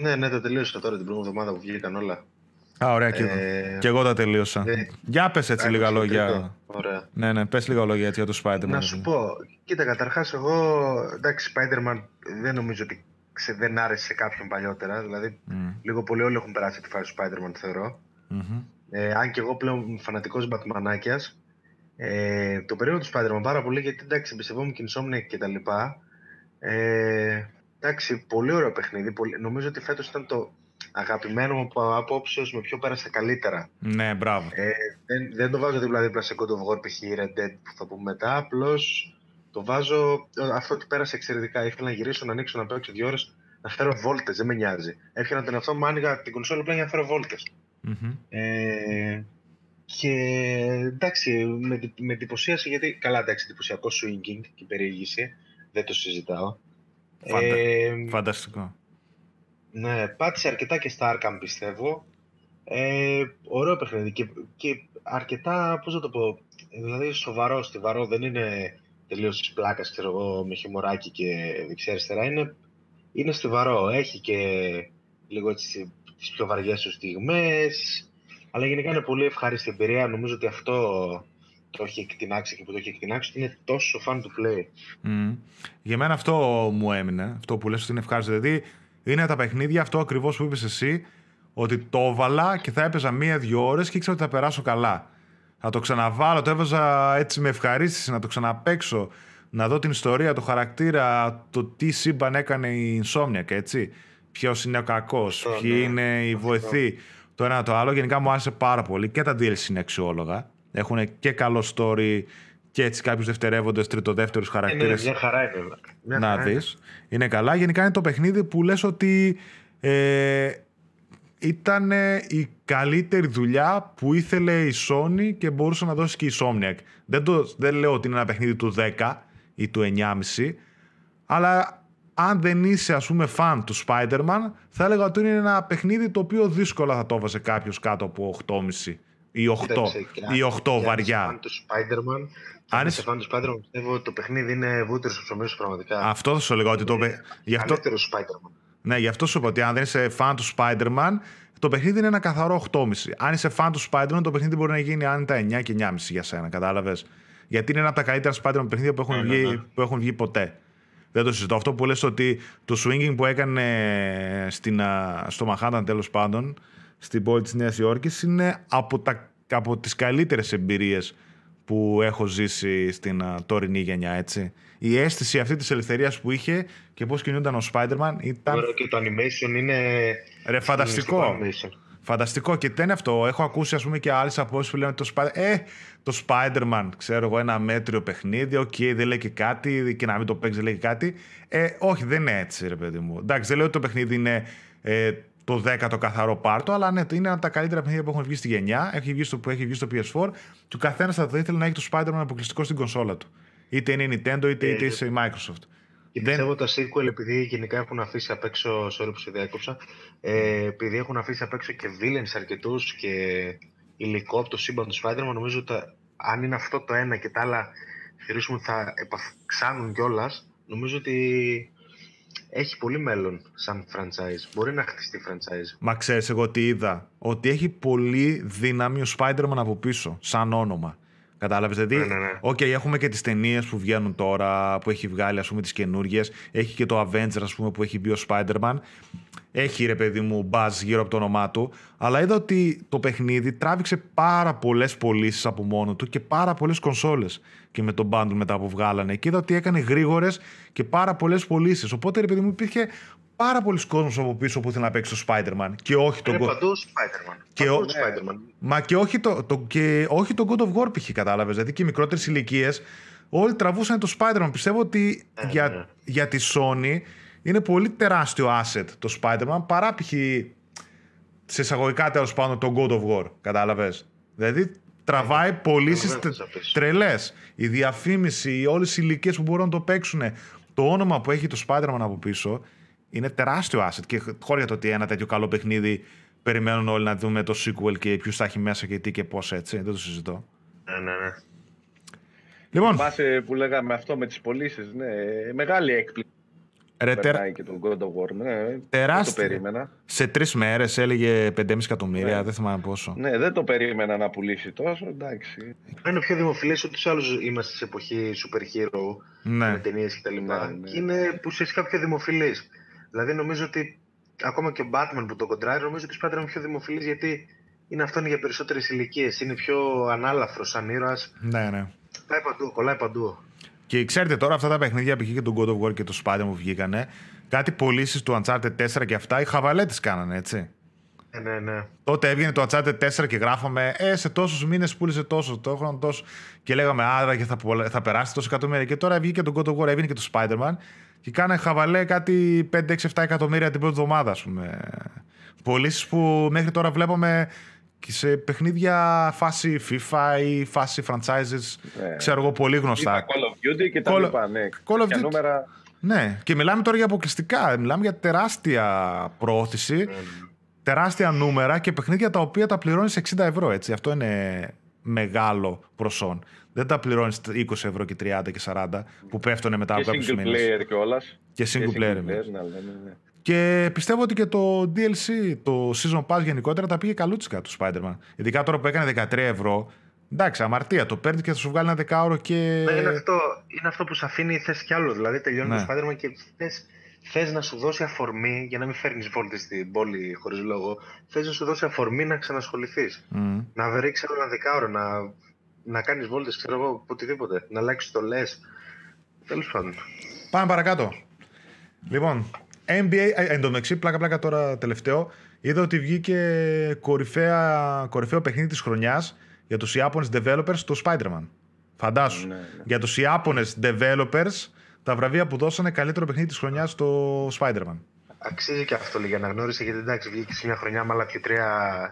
Ναι, τα τελείωσα τώρα την προηγούμενη εβδομάδα που βγήκαν όλα. Α, ωραία, και εγώ τα τελείωσα. Για πες έτσι λίγα λόγια. Ωραία. Ναι, ναι, πες λίγα λόγια έτσι για το Spider-Man. Να σου πω, κοίτα, καταρχάς εγώ, εντάξει, Spider-Man δεν νομίζω ότι δεν άρεσε σε κάποιον παλιότερα. Δηλαδή, λίγο πολύ όλοι έχουν περάσει τη φάση του Spider-Man, θεωρώ. Αν και εγώ πλέον είμαι φανατικός Batmanάκιας. Το περίοδο του Spider-Man πάρα πολύ, γιατί εντάξει, εμπιστευόμουν και Insomniac και τα λοιπά. Εντάξει, πολύ ωραίο παιχνίδι. Πολύ... Νομίζω ότι φέτος ήταν το αγαπημένο μου απόψεως με ποιο πέρασα καλύτερα. Ναι, μπράβο. Δεν το βάζω δίπλα-δίπλα σε God of War, π.χ. Red Dead που θα πούμε μετά. Απλώς το βάζω αυτό ότι πέρασε εξαιρετικά. Ήθελα να γυρίσω, να ανοίξω, να παίξω 2 ώρες, να φέρω βόλτες. Δεν με νοιάζει. Έφτιανα τον εαυτό μου, άνοιγα την κονσόλα πλέον για να φέρω βόλτες. Και εντάξει, με εντυπωσίασε γιατί. Καλά, εντάξει, εντυπωσιακό swinging και περιήγηση. Δεν το συζητάω. Φανταστικό. Ναι, πάτησε αρκετά και στα Arkham, πιστεύω. Ωραίο παιχνίδι και αρκετά, πώς να το πω, δηλαδή σοβαρό, στιβαρό. Δεν είναι τελείως της πλάκας, ξέρω εγώ, με χιουμοράκι και δεξιά-αριστερά. Είναι στιβαρό. Έχει και λίγο έτσι τις πιο βαριές του στιγμές. Αλλά γενικά είναι πολύ ευχάριστη εμπειρία. Νομίζω ότι αυτό το έχει εκτινάξει και που το έχει εκτινάξει ότι είναι τόσο fan to play. Για μένα αυτό μου έμεινε, αυτό που λες ότι είναι ευχάριστο. Δηλαδή είναι τα παιχνίδια, αυτό ακριβώς που είπες εσύ, ότι το έβαλα και θα έπαιζα 1-2 ώρες και ήξερα ότι θα περάσω καλά. Θα το ξαναβάλω, το έβαζα έτσι με ευχαρίστηση, να το ξαναπαίξω, να δω την ιστορία, το χαρακτήρα, το τι σύμπαν έκανε η Insomniac, έτσι. Ποιος είναι ο κακός, ποιοι είναι οι βοηθοί. Το ένα το άλλο, γενικά μου άρεσε πάρα πολύ και τα DLC είναι αξιόλογα. Έχουν και καλό story και έτσι κάποιους δευτερεύοντες, τριτοδεύτερους χαρακτήρες. Μια χαρά είναι. Να δεις. Είναι καλά. Γενικά είναι το παιχνίδι που λες ότι ήταν η καλύτερη δουλειά που ήθελε η Sony και μπορούσε να δώσει και η Insomniac. Δεν λέω ότι είναι ένα παιχνίδι του 10 ή του 9,5, αλλά... Αν δεν είσαι, ας πούμε, φαν του Spider-Man, θα έλεγα ότι είναι ένα παιχνίδι το οποίο δύσκολα θα το έβαζε κάποιος κάτω από 8,5 ή 8. Κοίταξε, ή 8 βαριά. Αν είσαι φαν του Spider-Man, πιστεύω ότι το παιχνίδι είναι βούτυρο στους ψωμί σου πραγματικά. Αυτό θα σου έλεγα. Ότι καλύτερο Spider-Man. Ναι, γι' αυτό σου είπα ότι αν δεν είσαι φαν του Spider-Man, το παιχνίδι είναι ένα καθαρό 8,5. Αν είσαι φαν του Spider-Man, το παιχνίδι μπορεί να γίνει άνετα 9 και 9,5 για σένα. Κατάλαβες. Γιατί είναι ένα από τα καλύτερα Spider-Man παιχνίδια που έχουν, που έχουν βγει ποτέ. Δεν το συζητώ. Αυτό που λες ότι το swinging που έκανε στο Manhattan, τέλος πάντων, στην πόλη της Νέας Υόρκης, είναι από τις καλύτερες εμπειρίες που έχω ζήσει στην τωρινή γενιά, έτσι. Η αίσθηση αυτή της ελευθερίας που είχε και πώς κινούνταν ο Spider-Man ήταν... Και το animation είναι... Ρε, φανταστικό. Φανταστικό. Και δεν είναι αυτό. Έχω ακούσει, ας πούμε, και άλλες απόψεις που λένε ότι το Spider-Man, ξέρω εγώ, ένα μέτριο παιχνίδι. Οκ, δεν λέει και κάτι. Και να μην το παίξει, δεν λέει και κάτι. Όχι, δεν είναι έτσι, ρε παιδί μου. Εντάξει, δεν λέω ότι το παιχνίδι είναι το 10ο καθαρό πάρτο, αλλά ναι, είναι ένα από τα καλύτερα παιχνίδια που έχουν βγει στη γενιά. Έχει βγει στο PS4. Και ο καθένας θα το ήθελε να έχει το Spider-Man αποκλειστικό στην κονσόλα του. Είτε είναι Nintendo, είτε είσαι η Microsoft. Και πιστεύω τα sequel, επειδή γενικά έχουν αφήσει απ' έξω, sorry που σε διάκοψα, επειδή έχουν αφήσει απ' έξω και villains αρκετούς και υλικό από το σύμπαν του Spider-Man, νομίζω ότι αν είναι αυτό το ένα και τα άλλα θεωρήσουμε ότι θα επαυξάνουν κιόλας, νομίζω ότι έχει πολύ μέλλον σαν franchise. Μπορεί να χτιστεί franchise. Μα ξέρεις εγώ τι είδα? Ότι έχει πολύ δύναμη ο Spider-Man από πίσω, σαν όνομα. Κατάλαβες, δηλαδή, okay, έχουμε και τις ταινίες που βγαίνουν τώρα, που έχει βγάλει, ας πούμε, τις καινούργιες. Έχει και το Avengers, ας πούμε, που έχει μπει ο Spider-Man. Έχει, ρε παιδί μου, buzz γύρω από το όνομά του. Αλλά είδα ότι το παιχνίδι τράβηξε πάρα πολλές πωλήσεις από μόνο του και πάρα πολλές κονσόλες. Και με τον bundle μετά που βγάλανε. Και είδα ότι έκανε γρήγορες και πάρα πολλές πωλήσεις. Οπότε, ρε παιδί μου, υπήρχε πάρα πολλοί κόσμος από πίσω που ήθελε να παίξει το Spider-Man. Και όχι τον Spider-Man. Μα και όχι τον God of War, π.χ. Κατάλαβες. Δηλαδή και οι μικρότερες ηλικίες όλοι τραβούσαν το Spider-Man. Πιστεύω ότι για τη Sony είναι πολύ τεράστιο asset το Spider-Man παρά π.χ. σε εισαγωγικά, τέλος πάντων, τον God of War. Κατάλαβες. Δηλαδή τραβάει πωλήσεις τρελές. Η διαφήμιση, όλες οι ηλικίες που μπορούν να το παίξουν. Το όνομα που έχει το Spider-Man από πίσω. Είναι τεράστιο asset και χώρια το ότι ένα τέτοιο καλό παιχνίδι περιμένουν όλοι να δούμε το sequel και ποιους θα έχει μέσα και τι και πώς, έτσι. Δεν το συζητώ. Ναι. Λοιπόν. Θυμάσαι που λέγαμε αυτό με τις πωλήσεις. Ναι. Μεγάλη έκπληξη. Περνάει και τον God of War, ναι. Τεράστιο. Το περίμενα. Σε 3 μέρες έλεγε 5,5 εκατομμύρια, ναι. Δεν θυμάμαι πόσο. Ναι, δεν το περίμενα να πουλήσει τόσο, εντάξει. Είναι πιο δημοφιλές ότι τους άλλους είμαστε σε εποχή super hero, ναι. Με ταινίες και τα λοιπά. Ναι. Είναι ουσιαστικά πιο δημοφιλής. Δηλαδή νομίζω ότι ακόμα και ο Batman που τον κοντράρει, νομίζω ότι πάντα είναι πιο δημοφιλής γιατί είναι αυτόν για περισσότερες ηλικίες. Είναι πιο ανάλαφρος σαν ήρωας. Ναι, ναι. Πάει παντού, κολλάει παντού. Και ξέρετε τώρα αυτά τα παιχνίδια π.χ. και τον God of War και το Spider-Man που βγήκανε, κάτι πωλήσεις του Uncharted 4 και αυτά, οι χαβαλέτες κάνανε, έτσι. Ναι, ναι. Τότε έβγαινε το Uncharted 4 και γράφαμε σε τόσους μήνες πούλησε τόσο, το χρόνο τόσο. Και λέγαμε άραγε θα περάσει τόσο εκατομμύρια. Και τώρα βγήκε τον God of War, έβγαινε και το Spider-Man και κάνανε χαβαλέ κάτι 5-6-7 εκατομμύρια την πρώτη εβδομάδα, ας πούμε. Πωλήσεις που μέχρι τώρα βλέπαμε. Και σε παιχνίδια φάση FIFA ή φάση franchises, ναι. Ξέρω εγώ, πολύ γνωστά. Call of Duty και τα λοιπά, ναι. Call of Duty. Νούμερα... Ναι, και μιλάμε τώρα για αποκλειστικά. Μιλάμε για τεράστια προώθηση, τεράστια νούμερα και παιχνίδια τα οποία τα πληρώνεις 60 ευρώ, έτσι. Αυτό είναι μεγάλο προσόν. Δεν τα πληρώνεις 20 ευρώ και 30 και 40 που πέφτουνε μετά από κάποιους μήνες. Και single player κιόλας. Και single player, ναι. Και πιστεύω ότι και το DLC, το Season Pass γενικότερα, τα πήγε καλούτσικα του Spider-Man. Ειδικά τώρα που έκανε 13 ευρώ, εντάξει, αμαρτία, το παίρνει και θα σου βγάλει ένα 10 ευρώ και... Είναι αυτό που σου αφήνει θέση κι άλλο, δηλαδή τελειώνει, ναι. Το Spider-Man και θες να σου δώσει αφορμή, για να μην φέρνεις βόλτες στην πόλη χωρίς λόγο, θες να σου δώσει αφορμή να ξανασχοληθείς, να βρέξει ένα 10 ευρώ, να κάνεις βόλτες, ξέρω εγώ, οτιδήποτε, να αλλάξεις το λες, τέλος πάντων. Πάμε παρακάτω. Λοιπόν, NBA, εν τω μεταξύ, πλάκα-πλάκα τώρα τελευταίο, είδα ότι βγήκε κορυφαίο παιχνίδι της χρονιάς για τους Ιάπωνες developers, το Spider-Man. Φαντάσου. Ναι, ναι. Για τους Ιάπωνες developers, τα βραβεία που δώσανε καλύτερο παιχνίδι της χρονιάς στο Spider-Man. Αξίζει και αυτό λίγη αναγνώριση, γιατί εντάξει, βγήκε σε μια χρονιά με άλλα 2-3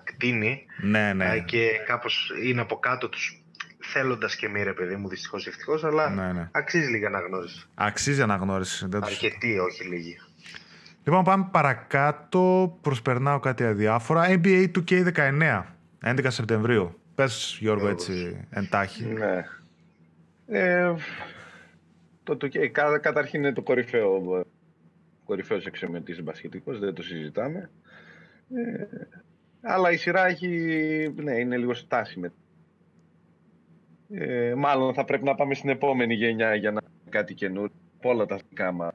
κτίνη. Ναι, ναι. Και κάπως είναι από κάτω τους, θέλοντας και μη, ρε παιδί μου, δυστυχώς ή ευτυχώς, αλλά ναι, ναι. Αξίζει λίγη αναγνώριση. Αξίζει αναγνώριση. Αρκετή, όχι λίγη. Λοιπόν, πάμε παρακάτω, προσπερνάω κάτι αδιάφορα. NBA 2K19, 11 Σεπτεμβρίου. Πες, Γιώργο, έτσι, εντάχει. Ναι. Το 2K, καταρχήν είναι το κορυφαίος εξομοιωτής μπασκετικός, δεν το συζητάμε. Αλλά η σειρά έχει, ναι, είναι λίγο στάσιμη. Μάλλον θα πρέπει να πάμε στην επόμενη γενιά για να κάτι καινούριο. Όλα τα δικά μας...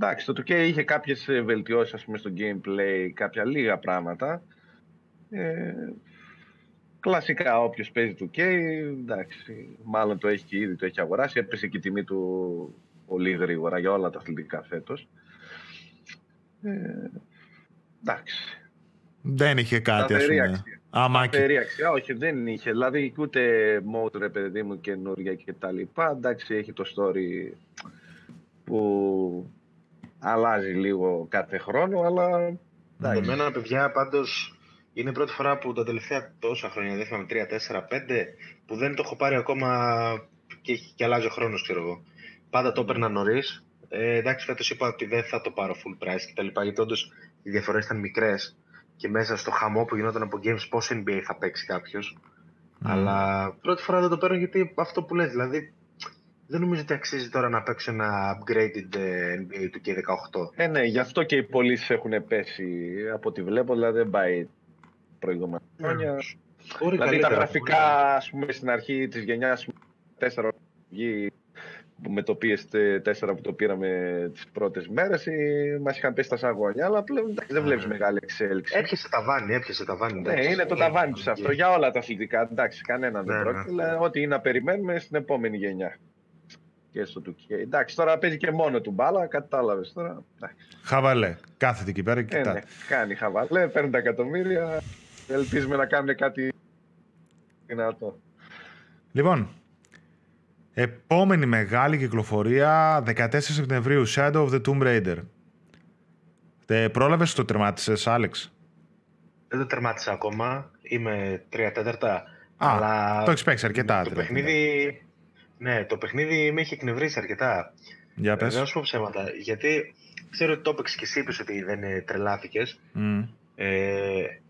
Εντάξει, το 2K είχε κάποιες βελτιώσεις, ας πούμε, στο gameplay, κάποια λίγα πράγματα. Κλασικά, όποιος παίζει 2K, εντάξει, μάλλον το έχει και ήδη, το έχει αγοράσει. Έπεσε και η τιμή του πολύ γρήγορα για όλα τα αθλητικά φέτος. Εντάξει. Δεν είχε κάτι, ας πούμε. Σταθερή αξία, όχι, δεν είχε. Δηλαδή, ούτε mode, ρε παιδί μου, καινούρια κτλ. Εντάξει, έχει το story που... αλλάζει λίγο κάθε χρόνο, αλλά... Για μένα, παιδιά, πάντως, είναι η πρώτη φορά που τα τελευταία τόσα χρόνια, δεν θυμάμαι, 3, 4, 5, που δεν το έχω πάρει ακόμα και αλλάζει ο χρόνος, ξέρω εγώ. Πάντα το έπαιρνα νωρίς. Εντάξει, φέτος είπα ότι δεν θα το πάρω full price κτλ. Γιατί όντως οι διαφορές ήταν μικρές και μέσα στο χαμό που γινόταν από games, πόσο NBA θα παίξει κάποιος. Αλλά πρώτη φορά δεν το παίρνω, γιατί αυτό που λες, δηλαδή... Δεν νομίζω ότι αξίζει τώρα να παίξω ένα upgraded NBA του K18. Ναι, γι' αυτό και οι πωλήσεις έχουν πέσει από ό,τι βλέπω, δηλαδή δεν πάει προηγούμενα χρόνια. Δηλαδή καλύτερα, τα γραφικά, ας πούμε, στην αρχή της γενιάς 4 με το PS4 που το πήραμε τις πρώτες μέρες, μας είχαν πέσει στα σαγόνια, αλλά πλέον δεν βλέπεις μεγάλη εξέλιξη. Έπιασε ταβάνι. Ναι, είναι το ταβάνι τους αυτό για όλα τα αθλητικά. Εντάξει, κανέναν δεν πρόκειται. Ό,τι είναι να περιμένουμε στην επόμενη γενιά. Και στο 2K. Εντάξει, τώρα παίζει και μόνο του μπάλα, κατάλαβες τώρα. Εντάξει. Χαβαλέ. Κάθεται εκεί πέρα και κοιτά. Ναι, κάνει χαβαλέ, παίρνει τα εκατομμύρια. Ελπίζουμε να κάνουν κάτι δυνατό. Λοιπόν, επόμενη μεγάλη κυκλοφορία, 14 Σεπτεμβρίου, Shadow of the Tomb Raider. Πρόλαβες, το τερμάτισες, Άλεξ? Δεν το τερμάτισα ακόμα. Είμαι 3/4. Αλλά το έχεις παίξει αρκετά. Το παιχνίδι... Ναι, το παιχνίδι με έχει εκνευρίσει αρκετά. Για πες. Δεν σου πω ψέματα. Γιατί ξέρω ότι το έπαιξε και εσύ, είπες ότι δεν τρελάθηκες.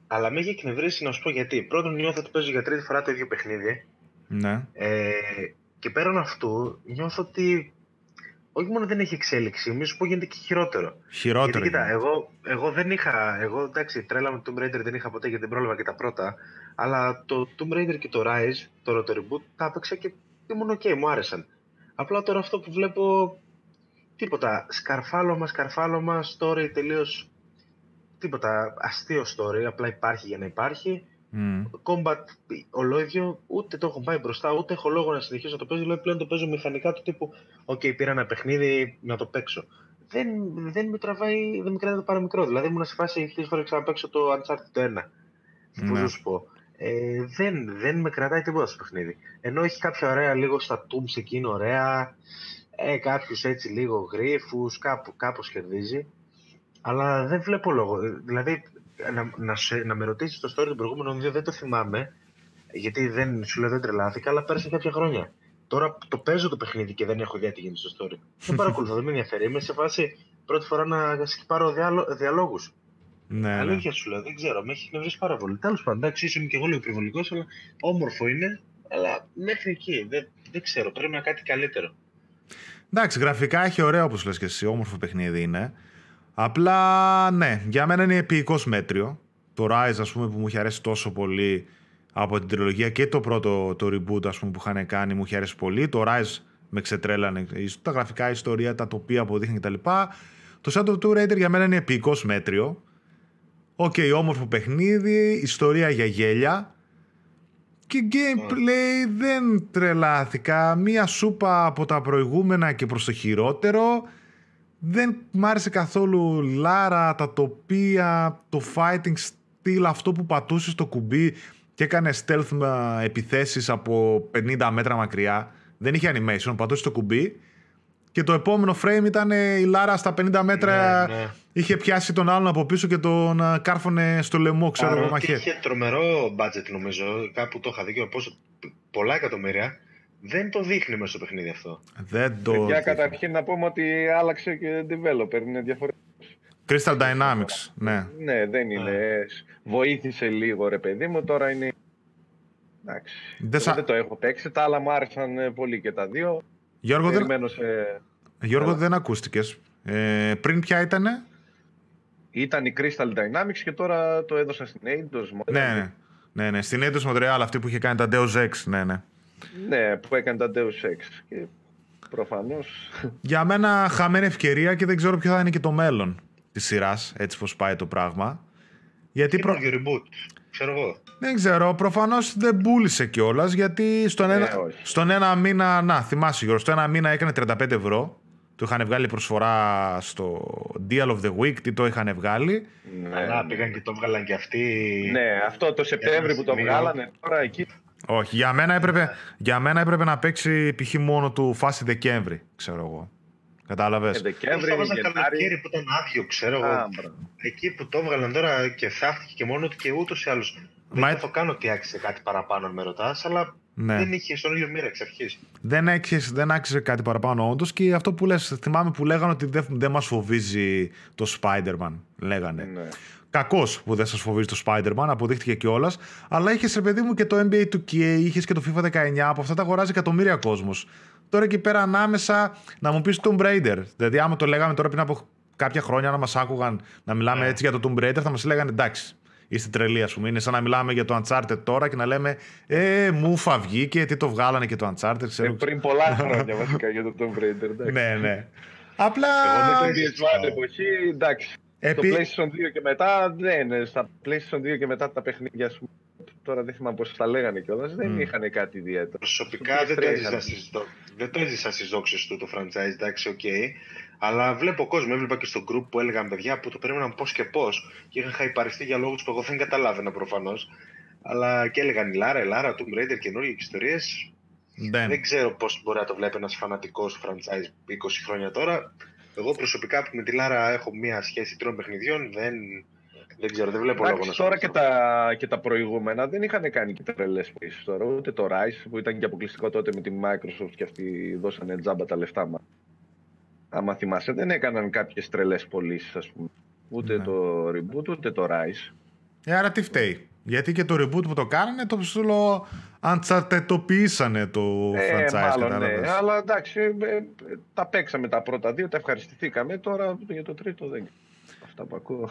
Αλλά με έχει εκνευρίσει, να σου πω γιατί. Πρώτον, νιώθω ότι παίζω για 3η φορά το ίδιο παιχνίδι. Ναι. Και πέραν αυτού, νιώθω ότι όχι μόνο δεν έχει εξέλιξη, μην σου πω γίνεται και χειρότερο. Χειρότερο. Γιατί, κοίτα, εγώ δεν είχα. Εγώ εντάξει, τρέλα με το Tomb Raider δεν είχα ποτέ γιατί δεν πρόλαβα και τα πρώτα. Αλλά το Tomb Raider και το Rise, το reboot, τα έπαιξα και ήμουν ok, μου άρεσαν. Απλά τώρα αυτό που βλέπω. Τίποτα. Σκαρφάλωμα, story τελείως. Τίποτα. Αστείο story. Απλά υπάρχει για να υπάρχει. Combat ολόιδιο, ούτε το έχω πάει μπροστά, ούτε έχω λόγο να συνεχίσω να το παίζω. Δηλαδή πλέον το παίζω μηχανικά του τύπου. Οκ, πήρα ένα παιχνίδι να το παίξω. Δεν με τραβάει, δεν με κρατάει το παραμικρό. Δηλαδή ήμουν σε φάση χίλιες φορές να παίξω το Uncharted 1. Που θα σου πω. Δεν με κρατάει τίποτα στο παιχνίδι. Ενώ έχει κάποια ωραία λίγο στα tombs εκείνο, ωραία. Κάποιους έτσι λίγο γρίφους, κάπως κερδίζει. Αλλά δεν βλέπω λόγο. Δηλαδή να με ρωτήσεις το story των προηγούμενων δύο δεν το θυμάμαι. Γιατί δεν σου λέω δεν τρελάθηκα, αλλά πέρασαν κάποια χρόνια. Τώρα το παίζω το παιχνίδι και δεν έχω ιδέα τι γίνεται στο story. Δεν παρακολουθώ, δεν με ενδιαφέρει. Είμαι σε φάση πρώτη φορά να σκυπάρω διαλόγους. Ναι. Αλήθεια σου λέω, δεν ξέρω, με έχει εκνευρίσει πάρα πολύ. Τέλος πάντων, εντάξει, ίσως είμαι και εγώ λίγο υπερβολικός, αλλά όμορφο είναι. Αλλά μέχρι εκεί δεν ξέρω, πρέπει να κάτι καλύτερο. Εντάξει, γραφικά έχει ωραίο όπως λες και εσύ, όμορφο παιχνίδι είναι. Απλά, ναι, για μένα είναι επεικώς μέτριο. Το Rise, ας πούμε, που μου είχε αρέσει τόσο πολύ από την τριλογία και το πρώτο, το reboot, ας πούμε, που είχαν κάνει, μου είχε αρέσει πολύ. Το Rise με ξετρέλανε, τα γραφικά, η ιστορία, τα τοπία που δείχνει κτλ. Το Shadow of the Tomb Raider για μένα είναι επεικώς μέτριο. Οκ, όμορφο παιχνίδι, ιστορία για γέλια. Και gameplay δεν τρελάθηκα. Μία σούπα από τα προηγούμενα και προς το χειρότερο. Δεν μ' άρεσε καθόλου Λάρα, τα τοπία, το fighting style, αυτό που πατούσες το κουμπί και έκανε stealth επιθέσεις από 50 μέτρα μακριά. Δεν είχε animation, πατούσες το κουμπί και το επόμενο frame ήταν η Λάρα στα 50 μέτρα, ναι. Είχε πιάσει τον άλλον από πίσω και τον κάρφωνε στο λαιμό, ξέρω εγώ, μαχαίρι. Είχε τρομερό budget νομίζω, κάπου το είχα δει, πόσο, πολλά εκατομμύρια. Δεν το δείχνει μέσα στο παιχνίδι αυτό. Για καταρχήν να πούμε ότι άλλαξε και developer, είναι διαφορετικό. Crystal Dynamics, ναι. Ναι, δεν είναι. Βοήθησε λίγο ρε παιδί μου, τώρα είναι. Εντάξει. Δεν το έχω παίξει, τα άλλα μου άρεσαν πολύ και τα δύο. Γιώργο, δεν ακούστηκες. Πριν ποια ήτανε? Ήταν η Crystal Dynamics και τώρα το έδωσα στην Eidos Montreal. Ναι, στην Eidos Montreal αυτή που είχε κάνει τα Deus Ex, ναι. Ναι, που έκανε τα Deus Ex και προφανώς. Για μένα χαμένη ευκαιρία και δεν ξέρω ποιο θα είναι και το μέλλον της σειράς, έτσι πως πάει το πράγμα. Γιατί reboot, ξέρω εγώ. Δεν ξέρω, προφανώς δεν πούλησε κιόλας, γιατί στον ένα μήνα, να θυμάσαι Γιώργο, στον ένα μήνα έκανε 35€. Το είχαν βγάλει προσφορά στο Deal of the Week, τι το είχαν βγάλει. Αλλά πήγαν και το βγάλαν και αυτοί. Ναι, αυτό το Σεπτέμβρη που το βγάλανε τώρα εκεί. Όχι, για μένα έπρεπε να παίξει π.χ. μόνο του φάση Δεκέμβρη, ξέρω εγώ. Κατάλαβες. Δεκέμβρη, καλοκαίρι που ήταν άδειο, ξέρω εγώ. Εκεί που το έβγαλαν τώρα και θαύτηκε και μόνο του και ούτως ή άλλως. Δεν το κάνω ότι άξιζε κάτι παραπάνω, αν με ρωτάς, αλλά δεν είχε στον ίδιο μοίρα εξ αρχής. Δεν άξιζε κάτι παραπάνω, όντως. Και αυτό που λες, θυμάμαι που λέγανε ότι δεν μας φοβίζει το Spider-Man. Λέγανε. Ναι. Κακός που δεν σας φοβίζει το Spider-Man, αποδείχτηκε κιόλας. Αλλά είχες, ρε παιδί μου, και το NBA 2K, είχες και το FIFA 19, από αυτά τα αγοράζει εκατομμύρια κόσμος. Τώρα εκεί πέρα ανάμεσα να μου πεις Tomb Raider. Δηλαδή, άμα το λέγαμε τώρα πριν από κάποια χρόνια, να μας άκουγαν να μιλάμε έτσι για το Tomb Raider, θα μας λέγανε εντάξει, είστε τρελοί, ας πούμε. Είναι σαν να μιλάμε για το Uncharted τώρα και να λέμε μου φαυγήκε, τι το βγάλανε και το Uncharted, ξέρω. Πριν πολλά χρόνια βασικά για το Tomb Raider, εντάξει. Ναι. Απλά. Εγώ με την PS1 εποχή, εντάξει. Το PlayStation 2 και μετά, ναι, στα PlayStation 2 και μετά τα παιχνίδια σου, τώρα δεν θυμάμαι πώς τα λέγανε κιόλας, δεν είχαν κάτι ιδιαίτερο. Προσωπικά δεν το έζησα στις δόξες του το franchise, εντάξει, οκ. Αλλά βλέπω κόσμο, έβλεπα και στο group που έλεγαν παιδιά που το περίμεναν πώς και πώς και είχαν χαϊπαριστεί για λόγους που εγώ δεν καταλάβαινα προφανώς. Αλλά και έλεγαν η Λάρα, Tomb Raider, καινούργιες ιστορίες. Δεν ξέρω πώς μπορεί να το βλέπει ένας φανατικός franchise 20 χρόνια τώρα. Εγώ προσωπικά με τη Λάρα έχω μία σχέση τριών παιχνιδιών, δεν ξέρω, δεν βλέπω λόγο να σου πω. Τώρα και τα προηγούμενα δεν είχαν κάνει και τρελές πίσεις τώρα, ούτε το Rise που ήταν και αποκλειστικό τότε με τη Microsoft και αυτοί δώσανε τζάμπα τα λεφτά μας. Άμα θυμάσαι, δεν έκαναν κάποιες τρελές πωλήσεις, ας πούμε, ούτε το Reboot, ούτε το Rise. Άρα τι φταίει. Γιατί και το reboot που το κάνανε, το ψηλό αντσαρτετοποιήσανε το franchise. Μάλλον, ναι. Αλλά εντάξει, τα παίξαμε τα πρώτα δύο, τα ευχαριστηθήκαμε. Τώρα για το τρίτο δεν. Αυτά που ακούω.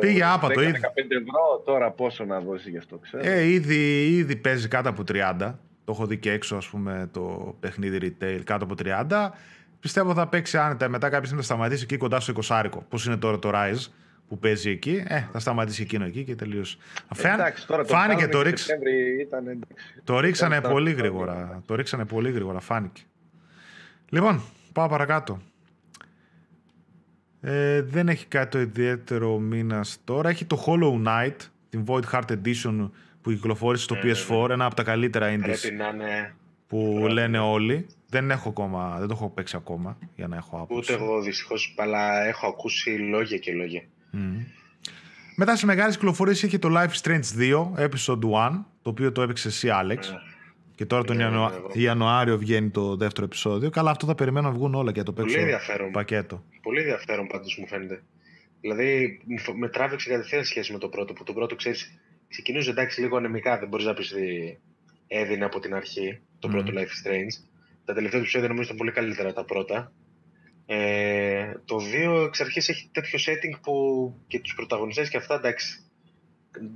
Πήγε άπατο ήδη. 15 ευρώ, τώρα πόσο να δώσει γι' αυτό, ξέρω. Ήδη παίζει κάτω από 30. Το έχω δει και έξω, ας πούμε, το παιχνίδι retail κάτω από 30. Πιστεύω θα παίξει άνετα. Μετά κάποια στιγμή θα σταματήσει εκεί κοντά στο 20άρικο. Πώς είναι τώρα το Rise που παίζει εκεί. Θα σταματήσει εκείνο εκεί και τελείως. Φάνηκε το ρίξ. Το ρίξανε πολύ γρήγορα. Το ρίξανε πολύ γρήγορα. Φάνηκε. Λοιπόν, πάω παρακάτω. Δεν έχει κάτι το ιδιαίτερο μήνας τώρα. Έχει το Hollow Knight, την Void Heart Edition που κυκλοφόρησε στο PS4, ένα από τα καλύτερα indies που λένε όλοι. Δεν το έχω παίξει ακόμα για να έχω άποψη. Ούτε εγώ δυστυχώς, αλλά έχω ακούσει λόγια και λόγια. Μετά σε μεγάλες κυκλοφορίες είχε το Life Strange 2 Episode 1, το οποίο το έπαιξε εσύ, Άλεξ. Και τώρα τον Ιανουάριο βγαίνει το δεύτερο επεισόδιο. Καλά, αυτό θα περιμένω να βγουν όλα και να το παίξω πακέτο. Πολύ ενδιαφέρον πάντως μου φαίνεται. Δηλαδή με τράβηξε κατευθείαν σχέση με το πρώτο. Που το πρώτο, ξέρεις, ξεκινούσε εντάξει λίγο ανεμικά. Δεν μπορείς να πεις ότι έδινε από την αρχή το πρώτο Life Strange. Τα τελευταία επεισόδια νομίζω ήταν πολύ καλύτερα τα πρώτα. Το 2 εξ αρχής έχει τέτοιο setting που και τους πρωταγωνιστές και αυτά εντάξει.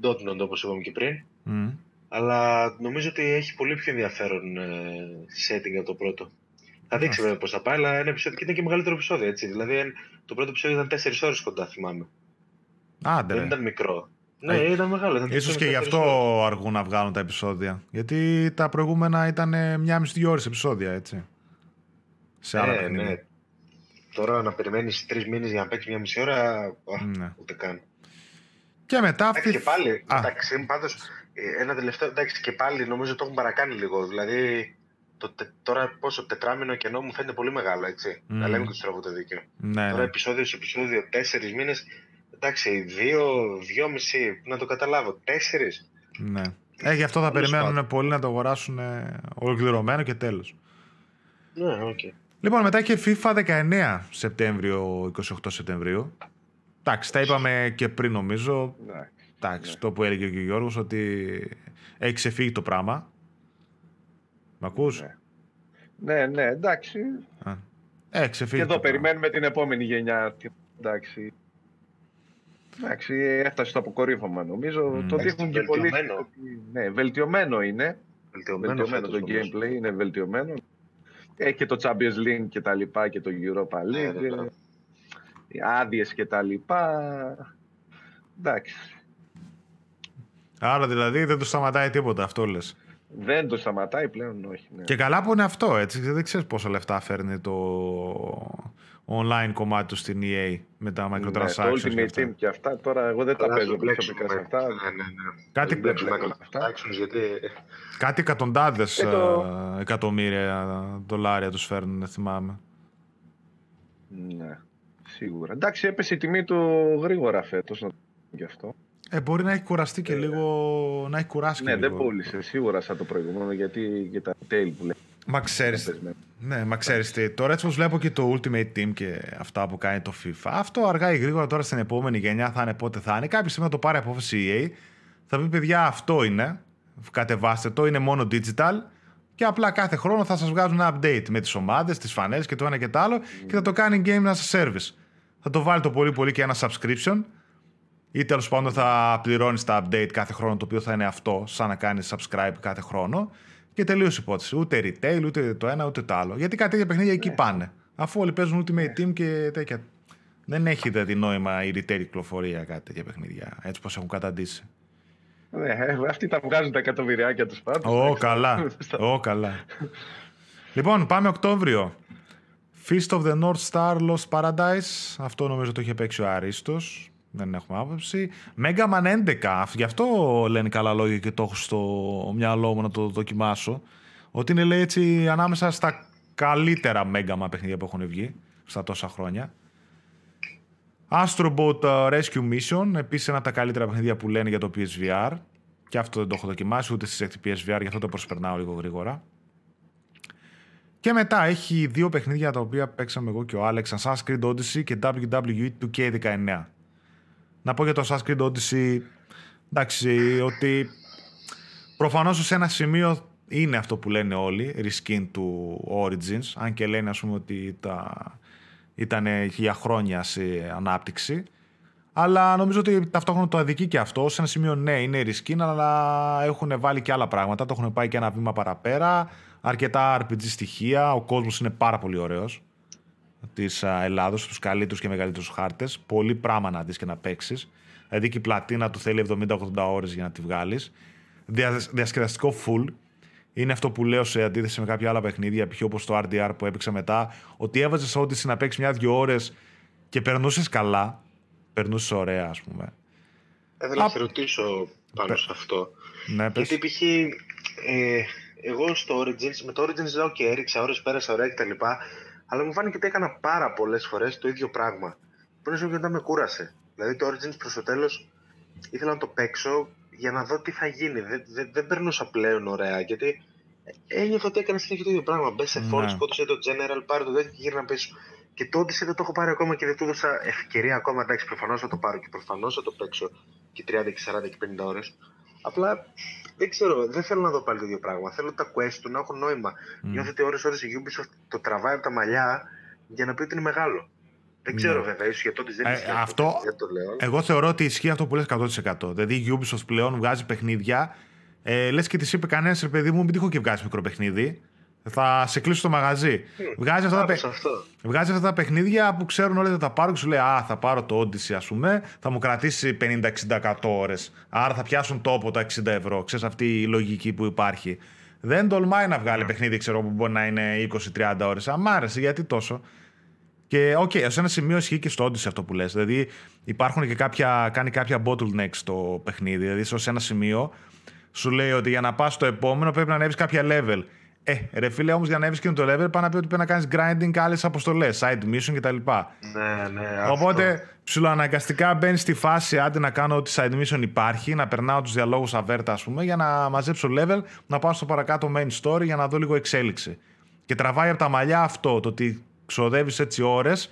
Ντότνονται όπως είπαμε και πριν. Αλλά νομίζω ότι έχει πολύ πιο ενδιαφέρον setting από το πρώτο. Θα δείξει βέβαια πώς θα πάει, αλλά ένα επεισόδιο και ήταν και μεγαλύτερο επεισόδιο, έτσι. Δηλαδή το πρώτο επεισόδιο ήταν 4 ώρες κοντά, θυμάμαι. Άντε. Δεν ήταν μικρό. Ναι, ήταν μεγάλο. Ήταν ίσως και γι' αυτό αργούν να βγάλουν τα επεισόδια. Γιατί τα προηγούμενα ήταν 1,5-2 ώρες επεισόδια, έτσι. Σε άλλα παιχνίδια. Ναι. Τώρα να περιμένεις 3 μήνες για να παίξεις 1,5 ώρα, ούτε καν. Και μετά αυτή. Και πάλι, εντάξει, πάντως, ένα τελευταίο, εντάξει, και πάλι νομίζω το έχουν παρακάνει λίγο. Δηλαδή, τώρα πόσο τετράμινο κενό μου φαίνεται πολύ μεγάλο, έτσι. Να λέμε και τους τραβού το δίκαιο. Ναι, τώρα επεισόδιο σε επεισόδιο, 4 μήνες, εντάξει, 2,5, να το καταλάβω, 4. Ναι. Γι' αυτό θα περιμένουν πολλοί να το αγοράσουν ολοκληρωμένο και τέλος. Ναι, okay. Λοιπόν, μετά και FIFA 19 Σεπτέμβριο, 28 Σεπτεμβρίου. Εντάξει, τα είπαμε και πριν νομίζω. Εντάξει, το που έλεγε και ο Γιώργος ότι έχει ξεφύγει το πράγμα. Μ' ακούς? Ναι, εντάξει. Και εδώ περιμένουμε την επόμενη γενιά. Εντάξει, έφτασε στο αποκορύφωμα νομίζω. Το δείχνουν και πολύ. Ναι, βελτιωμένο είναι. Βελτιωμένο το gameplay, είναι βελτιωμένο. Έχει και το Champions League και τα λοιπά και το Europa League. Άδειες και τα λοιπά. Εντάξει. Άρα δηλαδή δεν το σταματάει τίποτα, αυτό λες? Δεν το σταματάει πλέον, όχι. Ναι. Και καλά που είναι αυτό, έτσι. Δεν ξέρεις πόσα λεφτά φέρνει το online κομμάτι του στην EA με τα microtransactions. Το Ultimate Team και αυτά. Τώρα εγώ δεν τα παίζω προσωπικά σε αυτά. Κάτι εκατοντάδες εκατομμύρια δολάρια τους φέρνουν, θυμάμαι. Ναι. Σίγουρα. Εντάξει, έπεσε η τιμή του γρήγορα φέτος, να το πούμε και αυτό. Μπορεί να έχει κουραστεί και λίγο, να έχει κουράσει. Ναι, δεν πούλησε σίγουρα σαν το προηγούμενο, γιατί και τα tail που λέει. Μα ξέρεις τι. Τώρα έτσι όπως βλέπω και το Ultimate Team και αυτά που κάνει το FIFA, αυτό αργά ή γρήγορα τώρα στην επόμενη γενιά θα είναι, πότε θα είναι. Κάποια στιγμή θα το πάρει απόφαση η EA. Θα πει, παιδιά, αυτό είναι. Κατεβάστε το, είναι μόνο digital. Και απλά κάθε χρόνο θα σας βγάζουν ένα update με τις ομάδες, τις φανέλες και το ένα και το άλλο και θα το κάνει game as a service. Θα το βάλει το πολύ πολύ και ένα subscription ή τέλος πάντων θα πληρώνεις τα update κάθε χρόνο, το οποίο θα είναι αυτό, σαν να κάνεις subscribe κάθε χρόνο και τελείως υπόθεση. Ούτε retail, ούτε το ένα, ούτε το άλλο. Γιατί κάτι τέτοια παιχνίδια εκεί πάνε. Αφού όλοι παίζουν Ultimate Team και τέτοια. Δεν έχει δηλαδή νόημα η retail κυκλοφορία κάτι τέτοια παιχνίδια, έτσι πως έχουν καταντήσει. Αυτοί τα βγάζουν τα εκατομμυριάκια τους πάντως. Καλά. Λοιπόν, πάμε Οκτώβριο. Feast of the North Star Lost Paradise. Αυτό νομίζω το είχε παίξει ο Αρίστος. Δεν έχουμε άποψη. Mega Man 11. Γι' αυτό λένε καλά λόγια και το έχω στο μυαλό μου να το δοκιμάσω. Ότι είναι, λέει, έτσι ανάμεσα στα καλύτερα Mega Man παιχνίδια που έχουν βγει στα τόσα χρόνια. Astro Bot Rescue Mission, επίσης ένα από τα καλύτερα παιχνίδια που λένε για το PSVR. Και αυτό δεν το έχω δοκιμάσει ούτε στις PSVR, γι' αυτό το προσπερνάω λίγο γρήγορα. Και μετά έχει 2 παιχνίδια τα οποία παίξαμε εγώ και ο Άλεξ, Assassin's Creed Odyssey και WWE 2K19. Να πω για το Assassin's Creed Odyssey Εντάξει, ότι προφανώς σε ένα σημείο είναι αυτό που λένε όλοι, reskin του Origins, αν και λένε ας πούμε ότι ήταν για χρόνια σε ανάπτυξη. Αλλά νομίζω ότι ταυτόχρονα το αδικεί και αυτό. Σε ένα σημείο, ναι, είναι reskin, αλλά έχουν βάλει και άλλα πράγματα. Το έχουν πάει και ένα βήμα παραπέρα. Αρκετά RPG στοιχεία. Ο κόσμος είναι πάρα πολύ ωραίος. Της Ελλάδος, τους καλύτερους και μεγαλύτερους χάρτες. Πολύ πράγμα να δεις και να παίξεις. Δηλαδή και η πλατίνα του θέλει 70-80 ώρες για να τη βγάλεις. Διασκεδαστικό full. Είναι αυτό που λέω σε αντίθεση με κάποια άλλα παιχνίδια, π.χ. όπως το RDR που έπαιξα μετά, ότι έβαζες Odyssey να παίξεις 1-2 ώρες και περνούσες καλά. Περνούσε ωραία, ας πούμε. Θέλω να σε ρωτήσω πάνω σε αυτό. Ναι, γιατί π.χ. Εγώ στο Origins, με το Origins λέω και έριξα ώρες, πέρασα ωραία κτλ. Αλλά μου φάνηκε ότι έκανα πάρα πολλές φορές το ίδιο πράγμα. Πρέπει να με κούρασε. Δηλαδή το Origins προς το τέλος ήθελα να το παίξω για να δω τι θα γίνει. Δεν περνούσα πλέον ωραία, γιατί ένιωθα ότι έκανα συνέχεια το ίδιο πράγμα. Μπες σε φόρμα, σκότωσε το General, πάρε το δεύτερο και γύρνα πίσω. Και το Odyssey δεν το έχω πάρει ακόμα και δεν του έδωσα ευκαιρία ακόμα. Εντάξει, προφανώς θα το πάρω και προφανώς θα το παίξω και 30 και 40 και 50 ώρες. Απλά δεν ξέρω, δεν θέλω να δω πάλι το ίδιο πράγμα. Θέλω τα quest του να έχουν νόημα. Νιώθω ότι ώρες η Ubisoft το τραβάει από τα μαλλιά για να πει ότι είναι μεγάλο. Δεν ξέρω βέβαια, ίσως για τότε δεν ισχύει αυτό. Εγώ θεωρώ ότι ισχύει αυτό που λες 100%. Δηλαδή η Ubisoft πλέον βγάζει παιχνίδια. Λες και της είπε κανένα, ρε παιδί μου, μην τύχω και βγάζει μικρό παιχνίδι. Θα σε κλείσω το μαγαζί. Βγάζει αυτά τα παιχνίδια που ξέρουν όλοι θα τα πάρουν και σου λέει α, θα πάρω το Odyssey, ας πούμε, θα μου κρατήσει 50-60 ώρες. Άρα θα πιάσουν τόπο τα 60€. Ξέρεις αυτή η λογική που υπάρχει. Δεν τολμάει να βγάλει παιχνίδι, ξέρω, που μπορεί να είναι 20-30 ώρες. Α, μ' άρεσε, γιατί τόσο. Και οκ, σε ένα σημείο ισχύει και στο Odyssey αυτό που λες. Δηλαδή υπάρχουν και κάνει κάποια bottlenecks στο παιχνίδι. Δηλαδή σε ένα σημείο σου λέει ότι για να πας στο επόμενο πρέπει να ανέβεις κάποια level. Ρε φίλε, όμως για να ανέβεις και το level, πάνω να πει ότι πρέπει να κάνεις grinding, άλλες αποστολές, side mission κτλ. Ναι, οπότε ψιλοαναγκαστικά μπαίνεις στη φάση, άντε να κάνω ό,τι side mission υπάρχει, να περνάω τους διαλόγους αβέρτα, ας πούμε, για να μαζέψω level, να πάω στο παρακάτω main story για να δω λίγο εξέλιξη. Και τραβάει από τα μαλλιά αυτό, το ότι ξοδεύεις έτσι ώρες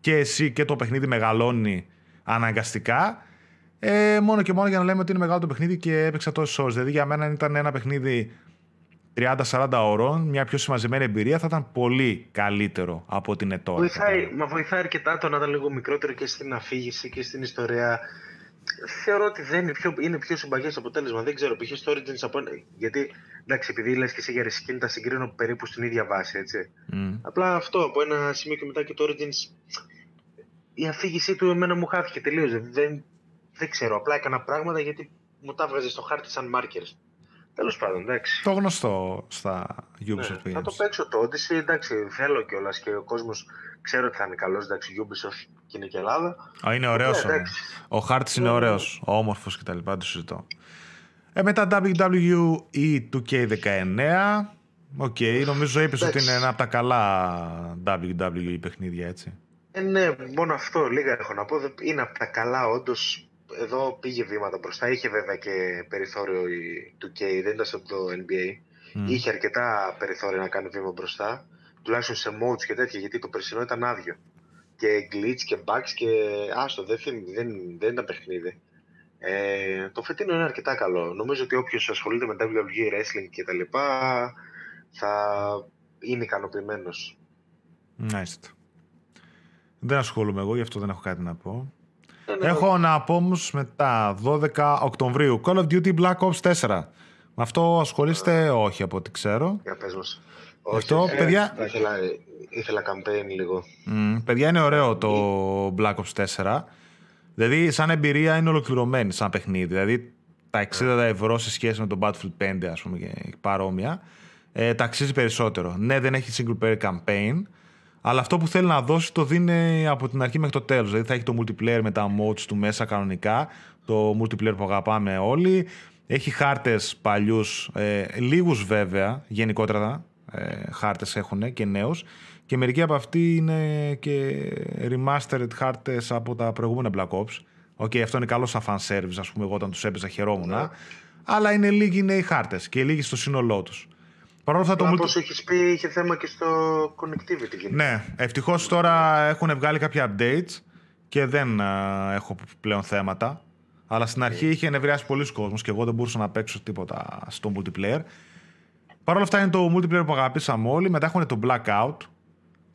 και εσύ και το παιχνίδι μεγαλώνει αναγκαστικά. Μόνο και μόνο για να λέμε ότι είναι μεγάλο το παιχνίδι και έπαιξα τόσες ώρες. Δηλαδή για μένα ήταν ένα παιχνίδι 30-40 ώρων, μια πιο συμμαζεμένη εμπειρία θα ήταν πολύ καλύτερο από ό,τι είναι τώρα. Βοηθάει αρκετά το να ήταν λίγο μικρότερο και στην αφήγηση και στην ιστορία. Θεωρώ ότι δεν είναι πιο συμπαγές αποτέλεσμα. Δεν ξέρω, π.χ. στο Origins από... Γιατί, εντάξει, επειδή λες και εσύ για reskin, τα συγκρίνω περίπου στην ίδια βάση, έτσι. Απλά αυτό, από ένα σημείο και μετά και το Origins, η αφήγησή του εμένα μου χάθηκε τελείως. Δεν ξέρω, απλά έκανα πράγματα γιατί μου τα έβγαζε στο χάρτη σαν markers. Τέλος πάντων, εντάξει. Το γνωστό στα Ubisoft. Ναι, θα το παίξω το Odyssey, εντάξει, θέλω κιόλας και ο κόσμος ξέρω ότι θα είναι καλός, εντάξει, Ubisoft και είναι και Ελλάδα. Είναι ωραίος. Ο χάρτης είναι ωραίος, όμορφος κτλ. Το συζητώ. Μετά WWE 2K19. Οκ, νομίζω είπες ότι είναι ένα από τα καλά WWE παιχνίδια, έτσι. Ναι, μόνο αυτό λίγα έχω να πω. Είναι από τα καλά, όντως. Εδώ πήγε βήματα μπροστά. Είχε βέβαια και περιθώριο η 2K, δεν ήταν σαν το NBA. Είχε αρκετά περιθώριο να κάνει βήμα μπροστά, τουλάχιστον σε modes και τέτοια, γιατί το περσινό ήταν άδειο. Και glitch και bugs και άστο, δεν ήταν παιχνίδι. Το φετινό είναι αρκετά καλό. Νομίζω ότι όποιος ασχολείται με WWE, wrestling και τα λοιπά θα είναι ικανοποιημένος. Μάλιστα. Δεν ασχολούμαι εγώ, γι' αυτό δεν έχω κάτι να πω. Έχω να πω όμως μετά 12 Οκτωβρίου Call of Duty Black Ops 4. Με αυτό ασχολείστε όχι από ό,τι ξέρω. Για πες μας. Όχι, αυτό, παιδιά... ήθελα campaign λίγο. Παιδιά, είναι ωραίο το Black Ops 4. Δηλαδή σαν εμπειρία είναι ολοκληρωμένη σαν παιχνίδι. Δηλαδή τα 60€ σε σχέση με το Battlefield 5, ας πούμε, παρόμοια, ταξίζει περισσότερο. Ναι, δεν έχει single player campaign, αλλά αυτό που θέλει να δώσει το δίνει από την αρχή μέχρι το τέλος. Δηλαδή θα έχει το multiplayer με τα modes του μέσα κανονικά, το multiplayer που αγαπάμε όλοι. Έχει χάρτες παλιούς, λίγους βέβαια, γενικότερα χάρτες έχουν και νέους. Και μερικοί από αυτοί είναι και remastered χάρτες από τα προηγούμενα Black Ops. Αυτό είναι καλό σαν fan service, ας πούμε, εγώ όταν τους έπαιζα χαιρόμουνα. Αλλά είναι λίγοι νέοι χάρτες και λίγοι στο σύνολό τους. Όπως έχεις πει, είχε θέμα και στο connectivity. Ναι, ευτυχώς τώρα έχουν βγάλει κάποια updates και δεν έχω πλέον θέματα. Αλλά στην αρχή είχε νευριάσει πολλοί κόσμος και εγώ δεν μπορούσα να παίξω τίποτα στο multiplayer. Παρ' όλα αυτά είναι το multiplayer που αγαπήσαμε όλοι. Μετά έχουν το Blackout,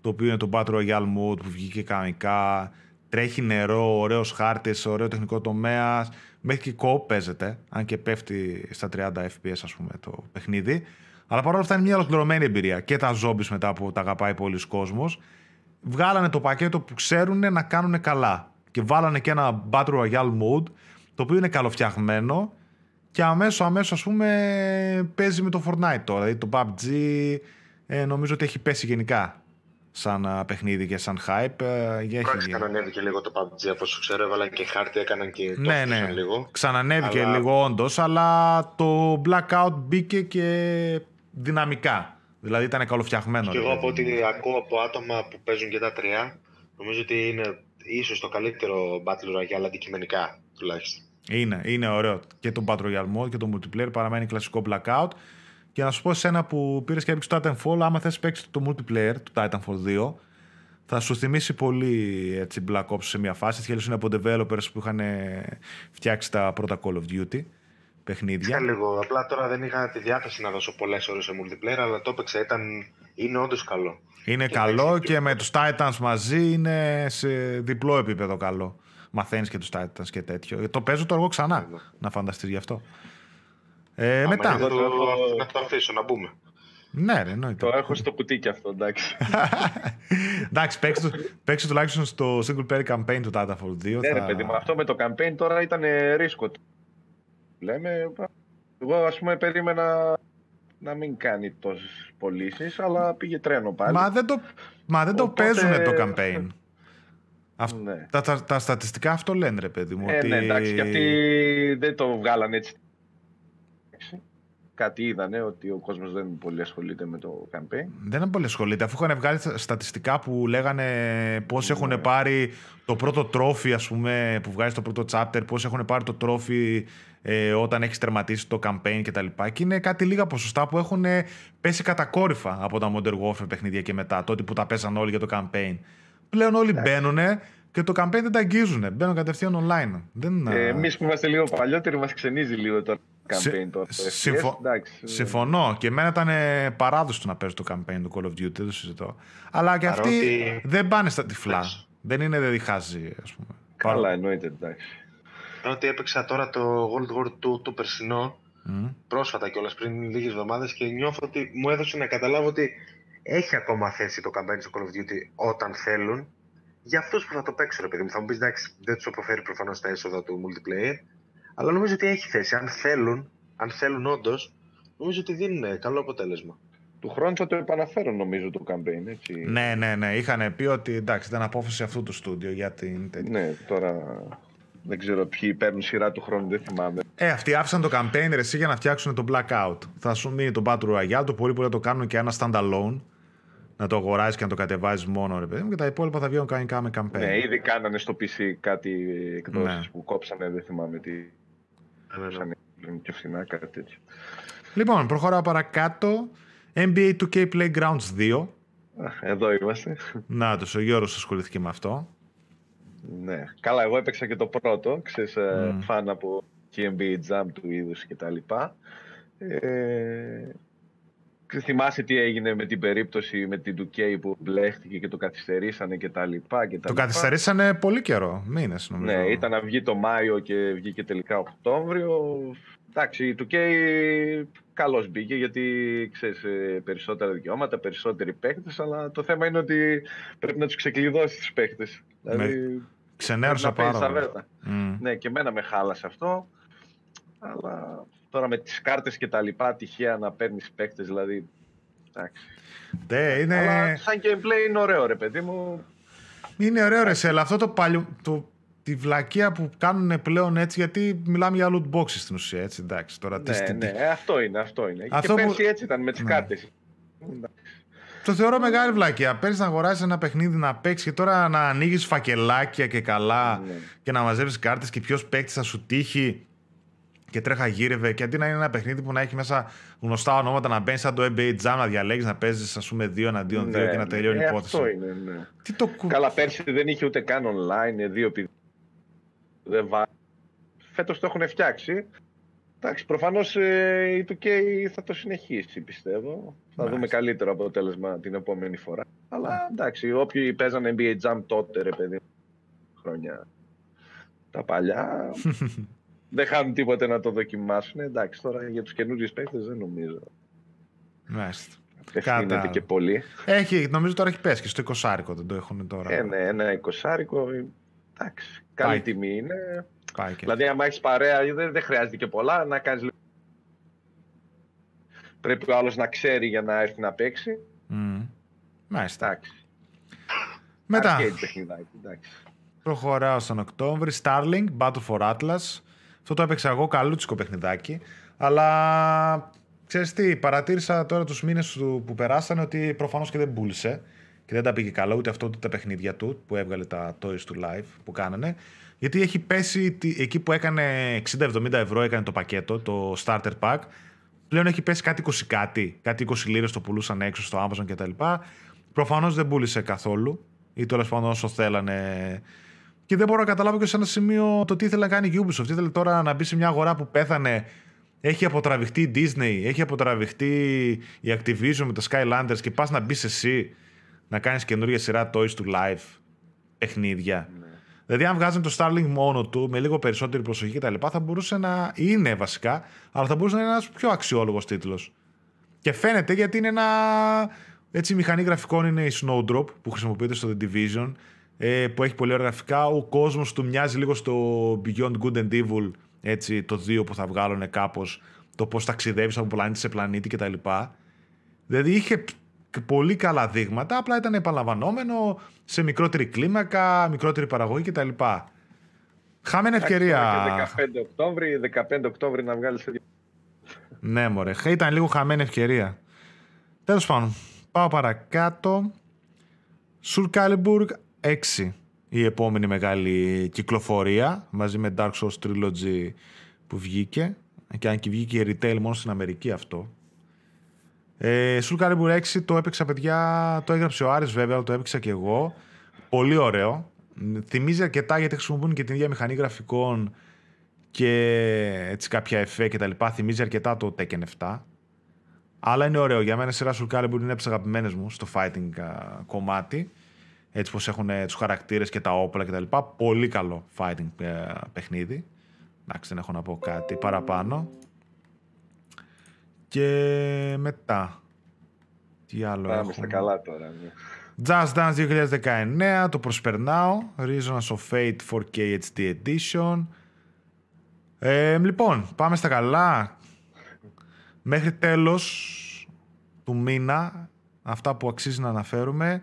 το οποίο είναι το Battle Royale mode που βγήκε κανονικά. Τρέχει νερό, ωραίος χάρτης, ωραίο τεχνικό τομέα. Μέχρι και co-op παίζεται, αν και πέφτει στα 30 FPS ας πούμε το παιχνίδι. Αλλά παρόλα αυτά είναι μια ολοκληρωμένη εμπειρία. Και τα zombies μετά που τα αγαπάει πολλοί κόσμος. Βγάλανε το πακέτο που ξέρουν να κάνουν καλά. Και βάλανε και ένα Battle Royale mode, το οποίο είναι καλοφτιαγμένο. Και αμέσως ας πούμε παίζει με το Fortnite τώρα. Δηλαδή το PUBG νομίζω ότι έχει πέσει γενικά. Σαν παιχνίδι και σαν hype. Ξανανέβηκε λίγο το PUBG, από όσο ξέρω, έβαλαν και χάρτη, έκαναν και το ναι. λίγο. Ξανανέβηκε λίγο όντως, αλλά το Blackout μπήκε και δυναμικά. Δηλαδή ήταν καλοφτιαγμένο. Και εγώ από ό,τι ακούω από άτομα που παίζουν και τα τρία, νομίζω ότι είναι ίσως το καλύτερο Battle Royale αντικειμενικά τουλάχιστον. Είναι ωραίο. Και το Battle Royale mode και το multiplayer παραμένει κλασικό Blackout. Και να σου πω εσένα που πήρες και έπαιξε το Titanfall, άμα θες παίξεις το multiplayer του Titanfall 2, θα σου θυμίσει πολύ έτσι Black Ops σε μια φάση. Θέλεις είναι από developers που είχαν φτιάξει τα πρώτα Call of Duty παιχνίδια. Λίγο. Απλά τώρα δεν είχα τη διάθεση να δώσω πολλές ώρες σε multiplayer, αλλά το έπαιξα. Είναι όντως καλό. Είναι καλό και με τους Titans μαζί είναι σε διπλό επίπεδο καλό. Μαθαίνεις και τους Titans και τέτοιο. Το παίζω το αργό ξανά, να φανταστείς γι' αυτό. Μετά. Να το αφήσω να μπούμε. Ναι, εννοείται. Το έχω στο κουτίκι αυτό, εντάξει. Εντάξει, παίξε τουλάχιστον στο single player campaign του Titanfall 2. Ναι, παιδί μου, αυτό με το campaign τώρα ήταν ρίσκο. Λέμε, εγώ ας πούμε περίμενα να μην κάνει τόσες πωλήσεις, αλλά πήγε τρένο πάλι. Μα δεν το παίζουν το campaign. Τα στατιστικά αυτό λένε, ρε παιδί μου. Ναι, εντάξει, και αυτοί δεν το βγάλανε έτσι. Κάτι είδανε ότι ο κόσμος δεν πολύ ασχολείται με το campaign. Δεν πολύ ασχολείται, αφού είχαν βγάλει στατιστικά που λέγανε πώς έχουν πάρει το πρώτο τρόφι, ας πούμε, που βγάζει το πρώτο chapter, πώς έχουν πάρει το τρόφι όταν έχει τερματίσει το campaign κτλ. Και είναι κάτι λίγα ποσοστά που έχουν πέσει κατακόρυφα από τα Modern Warfare παιχνίδια και μετά, τότε που τα πέσαν όλοι για το campaign. Πλέον όλοι μπαίνουνε. Και το campaign δεν τα αγγίζουν. Μπαίνουν κατευθείαν online. Εμείς που είμαστε λίγο παλιότεροι, μας ξενίζει λίγο το campaign το αυτό. Συμφωνώ. Και εμένα ήταν παράδοση του να παίζω το campaign του Call of Duty, δεν το συζητώ. Αλλά και αυτοί δεν πάνε στα τυφλά. Δεν είναι διχάζει, ας πούμε. Καλά, εννοείται, εντάξει. Ότι έπαιξα τώρα το World War II το περσινό, πρόσφατα κιόλας, πριν λίγες εβδομάδες, και νιώθω ότι μου έδωσε να καταλάβω ότι έχει ακόμα θέση το campaign του Call of Duty όταν θέλουν. Για αυτούς που θα το παίξουν, επειδή μου θα μου πεις εντάξει, δεν τους αποφέρει προφανώς τα έσοδα του multiplayer, αλλά νομίζω ότι έχει θέση. Αν θέλουν όντως, νομίζω ότι δίνουν καλό αποτέλεσμα. Του χρόνου θα το επαναφέρω, νομίζω, το campaign. Έτσι. Ναι. Είχαν πει ότι εντάξει, ήταν απόφαση αυτού του στούντιο για την. Ναι, τώρα δεν ξέρω ποιοι παίρνουν σειρά του χρόνου, δεν θυμάμαι. Αυτοί άφησαν το campaign εσύ για να φτιάξουν το Blackout. Θα σου μείνει το Battle Royale, το πολύ πολύ θα το κάνουν και ένα standalone. Να το αγοράζεις και να το κατεβάζεις μόνο, ρε παιδί μου, και τα υπόλοιπα θα βγαίνουν κανονικά με campaign. Ναι, ήδη κάνανε στο PC κάτι εκδόσεις που κόψανε, δεν θυμάμαι τι. Κόψανε και φθηνά, κάτι τέτοιο. Λοιπόν, προχωράω παρακάτω. NBA 2K Playgrounds 2. Εδώ είμαστε. Να το, ο Γιώργος ασχολήθηκε με αυτό. Ναι, καλά, εγώ έπαιξα και το πρώτο. Ξέρεις, φαν από NBA Jam του είδους και τα λοιπά. Θυμάσαι τι έγινε με την περίπτωση με την 2K που μπλέχτηκε και το καθυστερήσανε και τα λοιπά. Και τα λοιπά. Καθυστερήσανε πολύ καιρό, μήνες νομίζω. Ναι, ήταν να βγει το Μάιο και βγήκε τελικά Οκτώβριο. Εντάξει, η 2K καλώς μπήκε γιατί ξέρεις περισσότερα δικαιώματα, περισσότεροι παίχτες, αλλά το θέμα είναι ότι πρέπει να τους ξεκλειδώσεις τους παίχτες. Δηλαδή, ξενέρωσα πάρα. Ναι, και εμένα με χάλασε αυτό, αλλά... Τώρα με τις κάρτες και τα λοιπά, τυχαία να παίρνεις παίκτες, δηλαδή. Είναι... Αλλά σαν gameplay είναι ωραίο, ρε παιδί μου. Είναι ωραίο, ρε Σελ. Αυτό το παλιό. Τη βλακεία που κάνουν πλέον έτσι, γιατί μιλάμε για loot boxes στην ουσία. Έτσι, εντάξει, τώρα, αυτό είναι. Αυτό και πέρσι έτσι ήταν με τις κάρτες. Το θεωρώ μεγάλη βλακεία. Πέρσι να αγοράσει ένα παιχνίδι να παίξει και τώρα να ανοίγει φακελάκια και καλά και να μαζεύει κάρτες και ποιο παίκτη θα σου τύχει. Και τρέχα γύρευε, και αντί να είναι ένα παιχνίδι που να έχει μέσα γνωστά ονόματα, να μπαίνει σαν το NBA Jam, να διαλέγει να παίζει, ας πούμε, 2-2 και να τελειώνει υπόθεση. Αυτό είναι, ναι. Τι το... Καλά, πέρσι δεν είχε ούτε καν online, δεν φέτος το έχουν φτιάξει. Εντάξει, προφανώς η 2K θα το συνεχίσει, πιστεύω. Θα δούμε καλύτερο αποτέλεσμα την επόμενη φορά. Αλλά εντάξει, όποιοι παίζανε NBA Jam τότε, ρε παιδί, χρόνια τα παλιά, δεν χάνουν τίποτε να το δοκιμάσουν. Εντάξει, τώρα για τους καινούριους παίκτες δεν νομίζω. Μάλιστα. Ευθύνεται και πολύ. Έχει, νομίζω τώρα έχει πέσει και στο 20άρικο, δεν το έχουν τώρα. Ναι, ένα 20άρικο, εντάξει, καλή τιμή είναι. Δηλαδή, άμα έχεις παρέα, δεν χρειάζεται και πολλά να κάνεις. Πρέπει ο άλλος να ξέρει για να έρθει να παίξει. Μάλιστα. Εντάξει. Μετά. Προχωράω στον Οκτώβρη. Starlink, Battle for Atlas. Αυτό το έπαιξα εγώ, καλούτσικο παιχνιδάκι. Αλλά ξέρεις τι, παρατήρησα τώρα τους μήνες που περάσανε ότι προφανώς και δεν πούλησε. Και δεν τα πήγε καλά ούτε αυτό ούτε τα παιχνίδια του που έβγαλε τα Toys του Live που κάνανε. Γιατί έχει πέσει εκεί που έκανε 60-70 ευρώ, έκανε το πακέτο, το starter pack. Πλέον έχει πέσει κάτι 20 κάτι 20 λίρες το πουλούσαν έξω στο Amazon κτλ. Προφανώς δεν πούλησε καθόλου ή τέλος πάντων όσο θέλανε. Και δεν μπορώ να καταλάβω και σε ένα σημείο το τι ήθελε να κάνει η Ubisoft. Ήθελε τώρα να μπει σε μια αγορά που πέθανε. Έχει αποτραβηχτεί η Disney, έχει αποτραβηχτεί η Activision με τα Skylanders και πας να μπει εσύ να κάνεις καινούργια σειρά Toys to Life παιχνίδια. Ναι. Δηλαδή, αν βγάζουμε το Starlink μόνο του με λίγο περισσότερη προσοχή κτλ., θα μπορούσε να είναι βασικά, αλλά θα μπορούσε να είναι ένας πιο αξιόλογος τίτλος. Και φαίνεται γιατί είναι ένα. Έτσι, η μηχανή γραφικών είναι η Snowdrop που χρησιμοποιείται στο The Division, που έχει πολύ ωραία γραφικά. Ο κόσμος του μοιάζει λίγο στο Beyond Good and Evil, έτσι, το 2 που θα βγάλουν κάπως, το πώς ταξιδεύεις από πλανήτη σε πλανήτη κτλ. Δηλαδή, είχε πολύ καλά δείγματα, απλά ήταν επαναλαμβανόμενο σε μικρότερη κλίμακα, μικρότερη παραγωγή κτλ. Χάμενη ευκαιρία. 15 Οκτώβρη να βγάλεις. Ναι, μωρέ. Ήταν λίγο χαμένη ευκαιρία. Τέλος πάντων, πάω παρακάτω. Soul Calibur 6. Η επόμενη μεγάλη κυκλοφορία μαζί με Dark Souls Trilogy που βγήκε. Και αν και βγήκε η retail μόνο στην Αμερική αυτό. Soul Calibur 6 το έπαιξα, παιδιά, το έγραψε ο Άρης βέβαια, αλλά το έπαιξα και εγώ. Πολύ ωραίο. Θυμίζει αρκετά γιατί χρησιμοποιούν και την ίδια μηχανή γραφικών και έτσι κάποια εφέ κτλ. Θυμίζει αρκετά το Tekken 7. Αλλά είναι ωραίο. Για μένα η σειρά Soul Calibur είναι από τις αγαπημένες μου στο fighting κομμάτι. Έτσι πως έχουν τους χαρακτήρες και τα όπλα κτλ. Πολύ καλό fighting παιχνίδι. Εντάξει, δεν έχω να πω κάτι παραπάνω. Και μετά. Τι άλλο έχουμε. Είμαστε καλά τώρα. Ναι. Just Dance 2019, το προσπερνάω. Reasons of Fate 4K HD Edition. Λοιπόν, πάμε στα καλά. Μέχρι τέλος του μήνα, αυτά που αξίζει να αναφέρουμε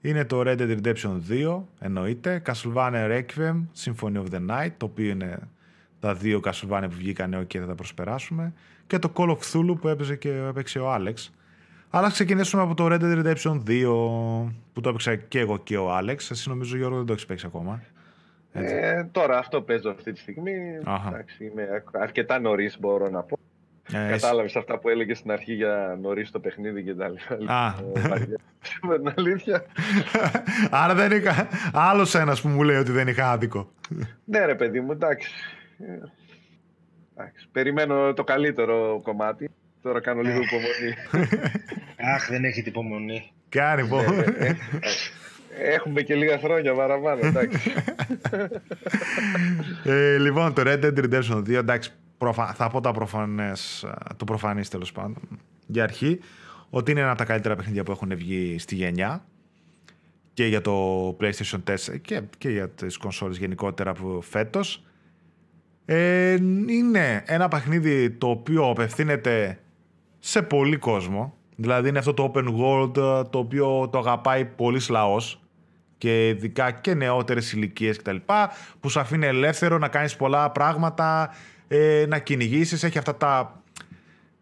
είναι το Red Dead Redemption 2, εννοείται. Castlevania Requiem, Symphony of the Night, το οποίο είναι τα δύο Castlevania που βγήκαν και θα τα προσπεράσουμε. Και το Call of Cthulhu που έπαιξε ο Άλεξ. Αλλά ας ξεκινήσουμε από το Red Dead Redemption 2 που το έπαιξα και εγώ και ο Άλεξ. Εσύ νομίζω, Γιώργο, δεν το έχεις παίξει ακόμα. Τώρα αυτό παίζω αυτή τη στιγμή. Εντάξει, είμαι αρκετά νωρίς, μπορώ να πω. Κατάλαβες αυτά που έλεγες στην αρχή για νωρίς το παιχνίδι και τα λοιπά. Με την αλήθεια. Άρα δεν είχα. Άλλος ένας που μου λέει ότι δεν είχα άδικο. Ναι, ρε παιδί μου, εντάξει. Περιμένω το καλύτερο κομμάτι. Τώρα κάνω λίγο υπομονή. Αχ, δεν έχει την υπομονή. Κάνει υπομονή. Έχουμε και λίγα χρόνια παραπάνω, εντάξει. Λοιπόν, το Red Dead Redemption 2, εντάξει, θα πω το προφανές τέλος πάντων. Για αρχή, ότι είναι ένα από τα καλύτερα παιχνίδια που έχουν βγει στη γενιά. Και για το PlayStation 4 και για τις κονσόλες γενικότερα που φέτος. Είναι ένα παιχνίδι το οποίο απευθύνεται σε πολύ κόσμο. Δηλαδή είναι αυτό το open world το οποίο το αγαπάει πολύς λαός και ειδικά και νεότερες ηλικίες κτλ. Που σου αφήνει ελεύθερο να κάνεις πολλά πράγματα, να κυνηγήσεις.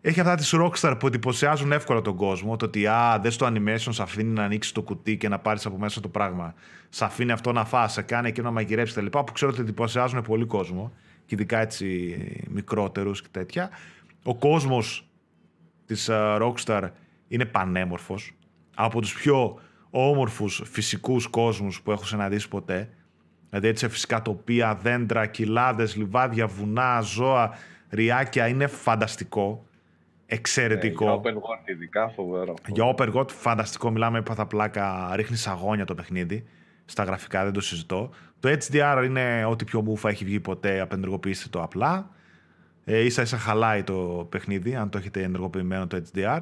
Έχει αυτά τις rockstar που εντυπωσιάζουν εύκολα τον κόσμο. Το ότι δες το animation, σε αφήνει να ανοίξεις το κουτί και να πάρεις από μέσα το πράγμα. Σε αφήνει αυτό να φας, σε κάνει εκείνο να μαγειρέψεις κτλ. Που ξέρω ότι εντυπωσιάζουν πολύ κόσμο. Και ειδικά έτσι μικρότερους και τέτοια. Ο κόσμος της Rockstar είναι πανέμορφος. Από τους πιο όμορφους φυσικούς κόσμους που έχω συναντήσει ποτέ. Δηλαδή έτσι φυσικά τοπία, δέντρα, κοιλάδες, λιβάδια, βουνά, ζώα, ριάκια, είναι φανταστικό. Εξαιρετικό. Για open world ειδικά φοβερό. Για open world φανταστικό, μιλάμε είπα τα πλάκα, ρίχνει σαγόνια το παιχνίδι. Στα γραφικά δεν το συζητώ. Το HDR είναι ό,τι πιο μούφα έχει βγει ποτέ, απενεργοποιήστε το απλά. Ίσα ίσα χαλάει το παιχνίδι, αν το έχετε ενεργοποιημένο το HDR.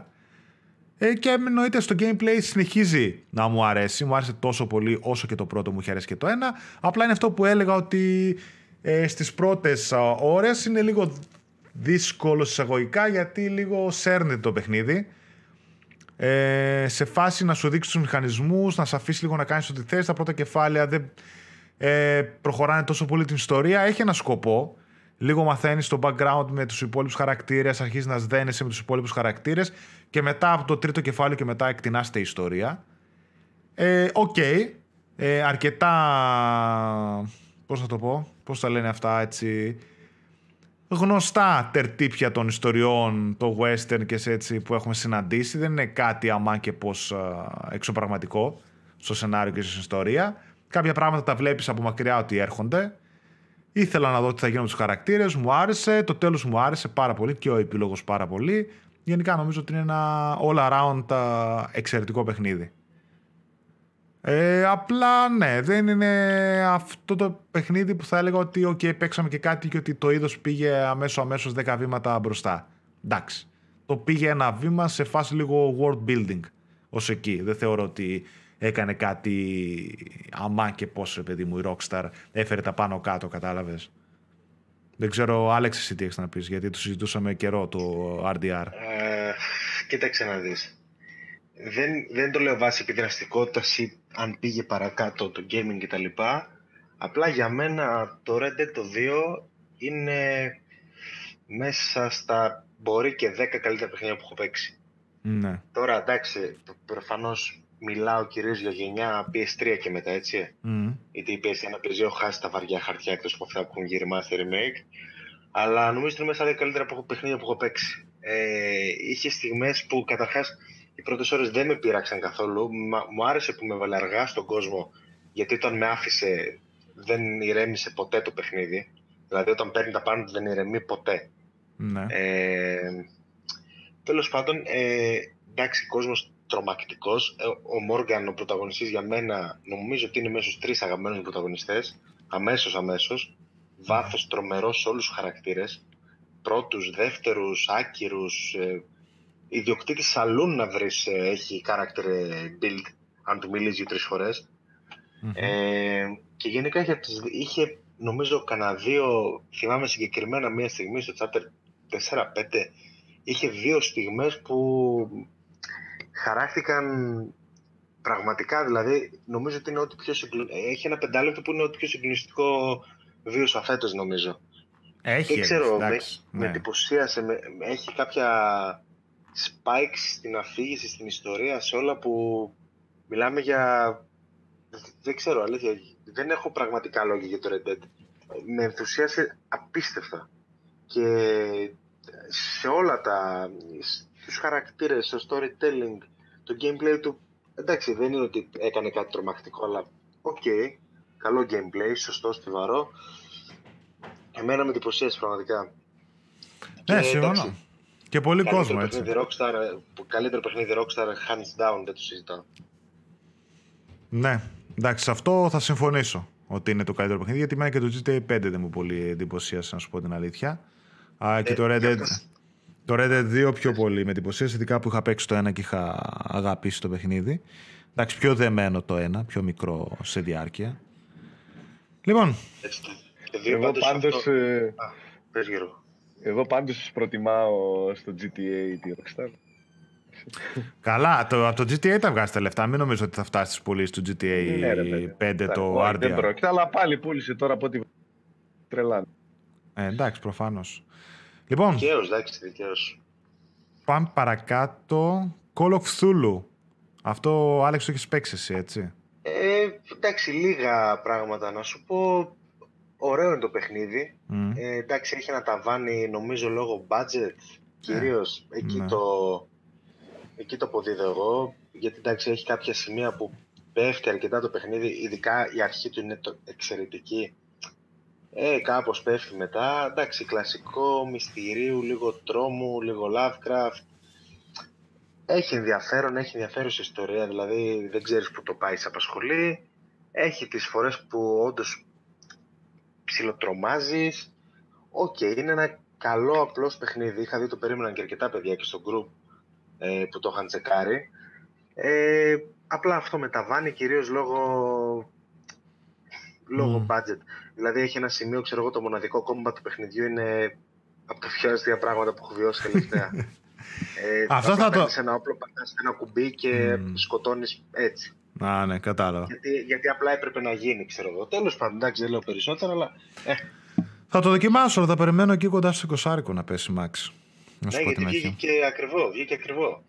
Και εννοείται στο gameplay συνεχίζει να μου αρέσει. Μου άρεσε τόσο πολύ όσο και το πρώτο μου είχε αρέσει και το ένα. Απλά είναι αυτό που έλεγα ότι στις πρώτες ώρες είναι λίγο δύσκολο εισαγωγικά, γιατί λίγο σέρνεται το παιχνίδι. Σε φάση να σου δείξει τους μηχανισμούς, να σε αφήσει λίγο να κάνεις ό,τι θες. Τα πρώτα κεφάλαια δεν προχωράνε τόσο πολύ την ιστορία. Έχει ένα σκοπό. Λίγο μαθαίνεις το background με τους υπόλοιπους χαρακτήρες, αρχίζεις να σδένεσαι με τους υπόλοιπους χαρακτήρες και μετά από το τρίτο κεφάλαιο και μετά εκτινάστε η ιστορία. Αρκετά... πώς θα το πω, πώς τα λένε αυτά έτσι... γνωστά τερτύπια των ιστοριών, το western και σε έτσι που έχουμε συναντήσει. Δεν είναι κάτι αμά και πώς εξωπραγματικό στο σενάριο και στην ιστορία. Κάποια πράγματα τα βλέπεις από μακριά ότι έρχονται. Ήθελα να δω τι θα γίνουν τους χαρακτήρες, μου άρεσε, το τέλος μου άρεσε πάρα πολύ και ο επίλογος πάρα πολύ. Γενικά νομίζω ότι είναι ένα all around εξαιρετικό παιχνίδι. Απλά ναι, δεν είναι αυτό το παιχνίδι που θα έλεγα ότι okay, παίξαμε και κάτι και ότι το είδος πήγε αμέσως 10 βήματα μπροστά. Εντάξει, το πήγε ένα βήμα σε φάση λίγο world building ως εκεί. Δεν θεωρώ ότι... έκανε κάτι αμά και πόσο, παιδί μου, η Rockstar έφερε τα πάνω κάτω, κατάλαβες. Δεν ξέρω, Άλεξ, εσύ τι έχεις να πεις, γιατί το συζητούσαμε καιρό το RDR. Κοίταξε να δεις. Δεν το λέω βάσει επιδραστικότητας ή αν πήγε παρακάτω το gaming κτλ. Απλά για μένα το Red Dead 2 είναι μέσα στα μπορεί και 10 καλύτερα παιχνίδια που έχω παίξει. Ναι. Τώρα, εντάξει, προφανώς... μιλάω κυρίως για γενιά PS3 και μετά, έτσι. Γιατί η PS1 PS2 χάσει τα βαριά χαρτιά εκτός από αυτά που έχουν γύρει master remake. Αλλά νομίζω ότι είναι μέσα στα καλύτερα παιχνίδια που έχω παίξει. Είχε στιγμές που καταρχάς οι πρώτες ώρες δεν με πείραξαν καθόλου. Μου άρεσε που με έβαλε αργά στον κόσμο, γιατί όταν με άφησε δεν ηρέμησε ποτέ το παιχνίδι. Δηλαδή όταν παίρνει τα πάνω του δεν ηρεμεί ποτέ. Ναι. Τέλος πάντων, εντάξει, κόσμος τρομακτικός. Ο Μόργαν, ο πρωταγωνιστής, για μένα νομίζω ότι είναι μέσα στους τρεις αγαπημένους πρωταγωνιστές. Αμέσως. Βάθος τρομερό σε όλους τους χαρακτήρες. Πρώτους, δεύτερους, άκυρους. Ιδιοκτήτη σαλούν να βρεις, έχει character build, αν του μιλήσει 3 φορές. Και γενικά είχε νομίζω κανένα δύο, θυμάμαι συγκεκριμένα μία στιγμή στο chapter 4-5, είχε δύο στιγμές που χαράχτηκαν πραγματικά, δηλαδή νομίζω ότι είναι ό,τι πιο έχει ένα πεντάλεπτο που είναι ό,τι πιο συγκλονιστικό βίωσα φέτος, νομίζω. Έχει, δεν ξέρω, εντάξει, με εντυπωσίασε, έχει κάποια spikes στην αφήγηση, στην ιστορία, σε όλα που μιλάμε για... δεν ξέρω, αλήθεια, δεν έχω πραγματικά λόγια για το Red Dead. Με ενθουσίασε απίστευτα και σε όλα τα... τους χαρακτήρες, το storytelling, το gameplay του, εντάξει, δεν είναι ότι έκανε κάτι τρομακτικό, αλλά okay, καλό gameplay, σωστό, στιβαρό. Εμένα με εντυπωσίασε πραγματικά. Ναι, συμφωνώ. Και πολύ κόσμο, έτσι. Καλύτερο παιχνίδι Rockstar, hands down, δεν το συζητάω. Ναι, εντάξει, σε αυτό θα συμφωνήσω ότι είναι το καλύτερο παιχνίδι, γιατί εμένα και το GTA 5 δεν μου πολύ εντυπωσίασε, να σου πω την αλήθεια. Και το Red Dead... το Red Dead 2 πιο πολύ με εντυπωσίασε, ειδικά που είχα παίξει το 1 και είχα αγαπήσει το παιχνίδι. Εντάξει, πιο δεμένο το 1, πιο μικρό σε διάρκεια. Λοιπόν. Εγώ πάντως προτιμάω στο GTA τη Rockstar. Καλά, από το GTA τα βγάζει τα λεφτά. Μην νομίζω ότι θα φτάσει πολύ στο GTA 5 το RDR. Δεν πρόκειται, αλλά πάλι πούλησε τώρα από ό,τι τρελάνε. Εντάξει, προφανώς. Λοιπόν, δικαίως, εντάξει, δικαίως. Πάμε παρακάτω. Call of Cthulhu. Αυτό, Άλεξ, το έχεις παίξει εσύ, έτσι. Εντάξει, λίγα πράγματα να σου πω. Ωραίο είναι το παιχνίδι. Εντάξει, έχει ένα ταβάνι, νομίζω, λόγω budget. Κυρίως, εκεί το αποδίδω εγώ. Γιατί εντάξει, έχει κάποια σημεία που πέφτει αρκετά το παιχνίδι, ειδικά η αρχή του είναι εξαιρετική. Κάπως πέφτει μετά, εντάξει, κλασικό μυστηρίου, λίγο τρόμου, λίγο Lovecraft. Έχει ενδιαφέρον, έχει ενδιαφέρουσα ιστορία, δηλαδή δεν ξέρεις που το πάει, σε απασχολεί. Έχει τις φορές που όντως ψιλοτρομάζεις. Οκ, είναι ένα καλό απλώς παιχνίδι. Είχα δει, το περίμεναν και αρκετά παιδιά και στο group που το είχαν τσεκάρει. Απλά αυτό μεταβάνει κυρίως λόγω budget. Δηλαδή έχει ένα σημείο, ξέρω εγώ, το μοναδικό κόμμα του παιχνιδιού είναι από τα πιο αστεία πράγματα που έχω βιώσει τελευταία. Αυτό θα το... ένα όπλο, πατάς ένα κουμπί και σκοτώνεις έτσι. Α, ναι, κατάλαβα. Γιατί απλά έπρεπε να γίνει, ξέρω εγώ. Τέλος πάντων, εντάξει, δεν λέω περισσότερα, αλλά... Θα το δοκιμάσω, θα περιμένω εκεί κοντά στο 20 να πέσει Max. Ναι, γιατί βγήκε ακριβό.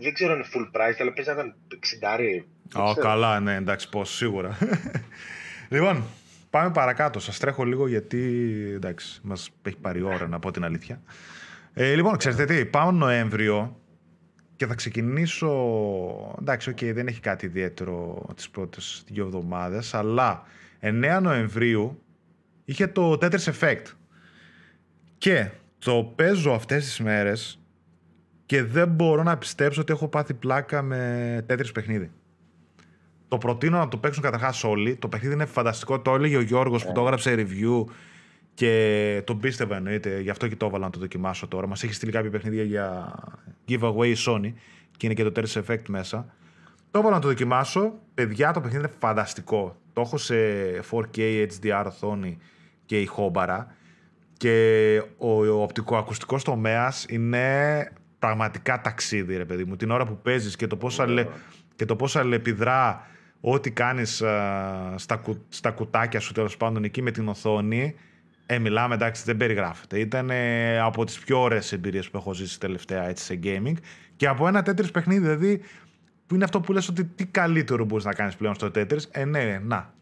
Δεν ξέρω αν είναι full price, αλλά πες να ήταν 60. Καλά, ναι, εντάξει, πώς, σίγουρα. Λοιπόν, πάμε παρακάτω. Σας τρέχω λίγο γιατί, εντάξει, μας έχει πάρει ώρα να πω την αλήθεια. Λοιπόν, ξέρετε τι, πάω Νοέμβριο και θα ξεκινήσω... Εντάξει, δεν έχει κάτι ιδιαίτερο τις πρώτες 2 εβδομάδες, αλλά 9 Νοεμβρίου είχε το Tetris Effect. Και το παίζω αυτές τις μέρες και δεν μπορώ να πιστέψω ότι έχω πάθει πλάκα με Tetris παιχνίδι. Το προτείνω να το παίξουν καταρχάς όλοι. Το παιχνίδι είναι φανταστικό. Το έλεγε ο Γιώργος που το έγραψε review και τον πίστευα, εννοείται. Γι' αυτό και το έβαλα να το δοκιμάσω τώρα. Μας έχει στείλει κάποια παιχνίδια για giveaway η Sony και είναι και το Tetris Effect μέσα. Το έβαλα να το δοκιμάσω. Παιδιά, το παιχνίδι είναι φανταστικό. Το έχω σε 4K HDR οθόνη και ηχόμπαρα. Και ο οπτικοακουστικός τομέας είναι πραγματικά ταξίδι, ρε παιδί μου. Την ώρα που παίζεις και το πώς αλληλεπιδρά ό,τι κάνεις στα κουτάκια σου, τέλος πάντων, εκεί με την οθόνη, μιλάμε, εντάξει, δεν περιγράφεται. Ήταν από τις πιο ωραίες εμπειρίες που έχω ζήσει τελευταία έτσι, σε gaming, και από ένα Tetris παιχνίδι, δηλαδή, που είναι αυτό που λες ότι τι καλύτερο μπορείς να κάνεις πλέον στο Tetris.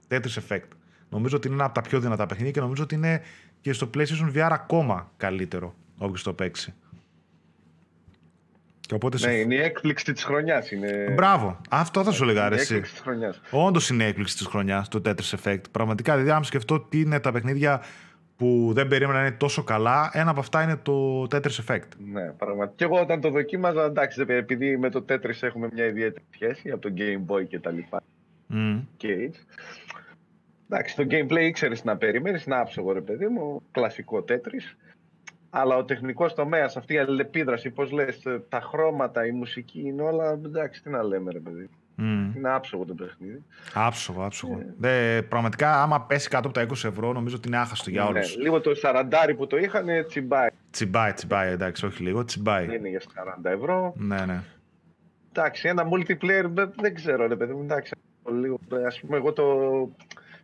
Tetris Effect. Νομίζω ότι είναι ένα από τα πιο δυνατά παιχνίδια και νομίζω ότι είναι και στο PlayStation VR ακόμα καλύτερο, όποιος το παίξει. Ναι, είναι η έκπληξη της χρονιάς. Μπράβο, αυτό θα σου έλεγα. Όντως είναι η έκπληξη της χρονιάς, το Tetris Effect. Πραγματικά, δηλαδή, άμα σκεφτώ τι είναι τα παιχνίδια που δεν περίμενα να είναι τόσο καλά, ένα από αυτά είναι το Tetris Effect. Ναι, πραγματικά. Και εγώ όταν το δοκίμαζα, εντάξει, επειδή με το Tetris έχουμε μια ιδιαίτερη σχέση από το Game Boy και τα λοιπά. Εντάξει, το gameplay ήξερες να περιμένεις, να άψογο, ρε παιδί μου, κλασικό Tetris. Αλλά ο τεχνικός τομέας, αυτή η αλληλεπίδραση, πώς λες, τα χρώματα, η μουσική, είναι όλα, εντάξει, τι να λέμε, ρε παιδί. Είναι άψογο το παιχνίδι. Άψογο. Πραγματικά, άμα πέσει κάτω από τα 20 ευρώ, νομίζω ότι είναι άχαστο για όλους. Λίγο το 40 που το είχαν, τσιμπάει. Τσιμπάει, εντάξει, όχι λίγο, τσιμπάει. Είναι για 40 ευρώ. Ναι. Εντάξει, ένα multiplayer, δεν ξέρω, ρε παιδί μου, εντάξει. Ας πούμε, εγώ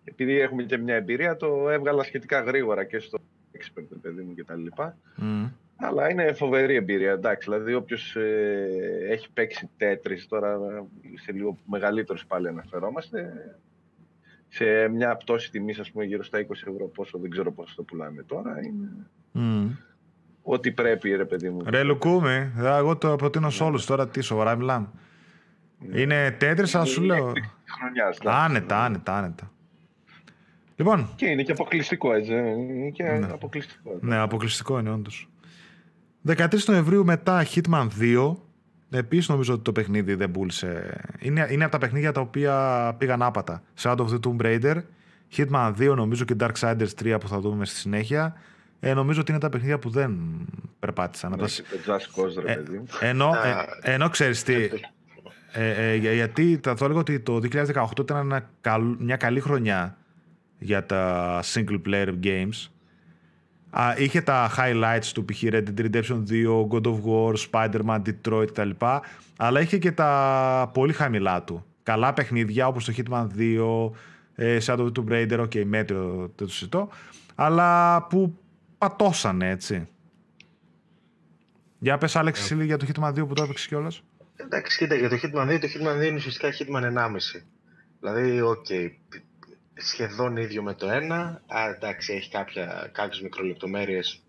επειδή έχουμε και μια εμπειρία, το έβγαλα σχετικά γρήγορα και στο expert, παιδί μου, και τα λοιπά. Αλλά είναι φοβερή εμπειρία, εντάξει. Δηλαδή, όποιος έχει παίξει Tetris, τώρα σε λίγο μεγαλύτερος πάλι αναφερόμαστε, σε μια πτώση τιμής, ας πούμε, γύρω στα 20 ευρώ, πόσο, δεν ξέρω πόσο το πουλάνε τώρα, είναι... Ό,τι πρέπει, ρε παιδί μου. Ρε Λουκούμη, εγώ το προτείνω σε όλους τώρα, τι σοβαρά μιλάμε. Είναι Tetris, θα σου λέω. Άνετα. Λοιπόν. Και είναι και αποκλειστικό, έτσι. Ναι, αποκλειστικό είναι όντως. 13 Νοεμβρίου μετά Hitman 2. Επίσης νομίζω ότι το παιχνίδι δεν πούλησε. Είναι από τα παιχνίδια τα οποία πήγαν άπατα. Shadow of the Tomb Raider, Hitman 2 νομίζω και Darksiders 3 που θα δούμε στη συνέχεια. Νομίζω ότι είναι τα παιχνίδια που δεν περπάτησαν. Ενώ ξέρεις τι... γιατί θα το έλεγα ότι το 2018 ήταν μια καλή χρονιά για τα single player games. Είχε τα highlights του, π.χ. Red Dead Redemption 2, God of War, Spider-Man, Detroit κτλ. Αλλά είχε και τα πολύ χαμηλά του. Καλά παιχνίδια όπως το Hitman 2, Shadow of Tomb Raider, μέτριο, δεν το συζητώ, αλλά που πατώσανε, έτσι. Για πες, Άλεξ, εσύ για το Hitman 2 που το έπαιξες κιόλας. Εντάξει, κοίτα, για το Hitman 2, το Hitman 2 είναι ουσιαστικά Hitman 1,5. Δηλαδή, σχεδόν ίδιο με το 1. Εντάξει, έχει κάποιες μικρολεπτομέρειες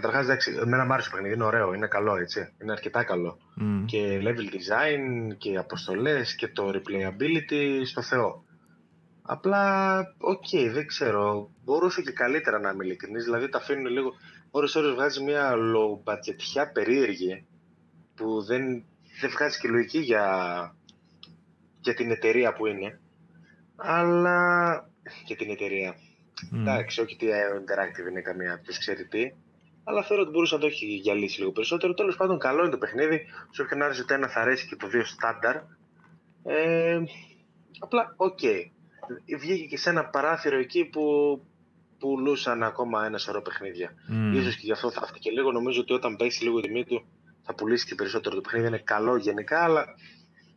Καταρχάς, εντάξει, εμένα μου άρεσε το παιχνίδι, είναι ωραίο, είναι καλό, έτσι. Είναι αρκετά καλό. Mm. Και level design και αποστολές και το replayability στο Θεό. Απλά, οκ, δεν ξέρω. Μπορούσε και καλύτερα να είμαι ειλικρινής. Δηλαδή, τα αφήνουν λίγο. Ώρες-ώρες βγάζει μια λομπατιατιά περίεργη που δεν βγάζει και λογική για την εταιρεία που είναι. Αλλά. Και την εταιρεία. Εντάξει, όχι ότι η Interactive είναι καμία, ποιος ξέρει τι. Αλλά θεωρώ ότι μπορούσε να το έχει γυαλίσει λίγο περισσότερο. Τέλος πάντων, καλό είναι το παιχνίδι. Σε όποιον άρεσε το ένα, θα αρέσει και το δύο στάνταρ. Απλά, οκ. Βγήκε και σε ένα παράθυρο εκεί που πουλούσαν ακόμα ένα σωρό παιχνίδια. Ίσως και γι' αυτό θα φταίει και λίγο. Νομίζω ότι όταν παίξει λίγο τιμή του θα πουλήσει και περισσότερο το παιχνίδι. Είναι καλό γενικά, αλλά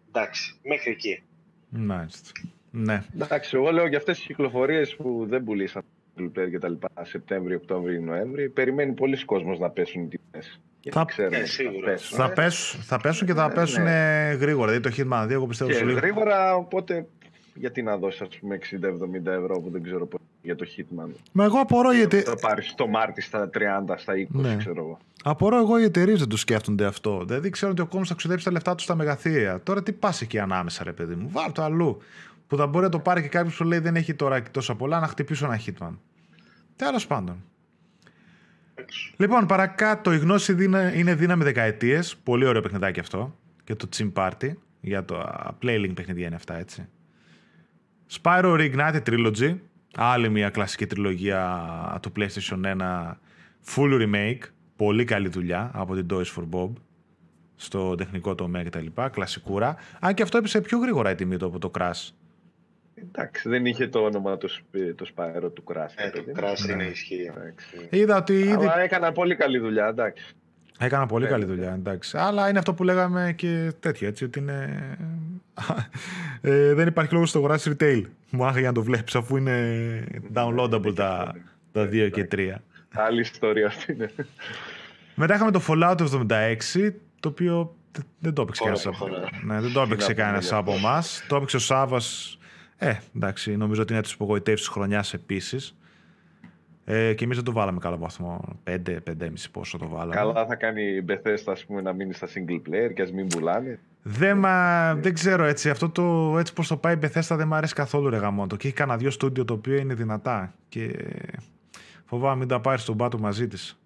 εντάξει, μέχρι εκεί. Μάλιστα. Ναι. Εντάξει, εγώ λέω για αυτές τις κυκλοφορίες που δεν πουλήσαν και τα λοιπά, Σεπτέμβριο, Οκτώβριο, Νοέμβριο, περιμένει πολλοί κόσμος να πέσουν οι τιμές. Θα πέσουν και θα πέσουν γρήγορα. Δηλαδή το Hitman 2, εγώ πιστεύω σε λίγο. Γρήγορα, οπότε. Γιατί να δώσει, ας πούμε, 60-70 ευρώ που δεν ξέρω πώς για το Hitman. Μα εγώ απορώ γιατί. Θα πάρει το Μάρτι στα 30, στα 20, ναι. Ξέρω εγώ. Απορώ εγώ οι εταιρείες δεν το σκέφτονται αυτό. Δηλαδή ξέρουν ότι ο κόσμος θα ξοδέψει τα λεφτά του στα μεγαθύρια. Τώρα τι πας εκεί ανάμεσα, ρε παιδί μου. Βάλ το αλλού. Που θα μπορεί να το πάρει και κάποιος που λέει δεν έχει τώρα τόσα πολλά να χτυπήσω ένα Hitman. Τέλος πάντων. Λοιπόν, παρακάτω, η γνώση είναι δύναμη δεκαετίες. Πολύ ωραίο παιχνιδάκι αυτό. Και το Chim Party. Για το Playlink παιχνιδιά είναι αυτά, έτσι. Spyro Reignited Trilogy, άλλη μια κλασική τριλογία του PlayStation 1, full remake, πολύ καλή δουλειά από την Toys for Bob στο τεχνικό τομέα κτλ. Κλασικούρα. Αν και αυτό έπεσε πιο γρήγορα η τιμή του από το Crash. Εντάξει, δεν είχε το όνομα το Spyro του Crash. Το Crash είναι ισχύει. Είδα ότι ήδη. Αλλά έκανα πολύ καλή δουλειά, εντάξει. Έκανα πολύ καλή δουλειά, εντάξει. Αλλά είναι αυτό που λέγαμε και τέτοιο, έτσι, ότι είναι. Δεν υπάρχει λόγος να το αγοράσει retail. Μου άγχει να το βλέπεις, αφού είναι downloadable τα 2 και 3. Άλλη ιστορία αυτή είναι. Μετά είχαμε το Fallout 76, το οποίο δεν το έπαιξε κανένας από εμάς. Δεν το έπαιξε κανένας από εμάς. Το έπαιξε ο Σάββας. Εντάξει, νομίζω ότι είναι τις απογοητεύσεις της χρονιάς επίσης. Και εμείς δεν το βάλαμε καλό βαθμό. 5-5,5 πόσο το βάλαμε. Καλά θα κάνει η Bethesda, ας πούμε, να μείνει στα single player και ας μην πουλάνε. Δεν ξέρω έτσι. Αυτό το έτσι πως το πάει η Bethesda δεν μου αρέσει καθόλου, ρε γαμότο. Και έχει κανένα δυο στούντιο το οποίο είναι δυνατά. Και φοβάμαι μην τα πάρει στον πάτο μαζί της.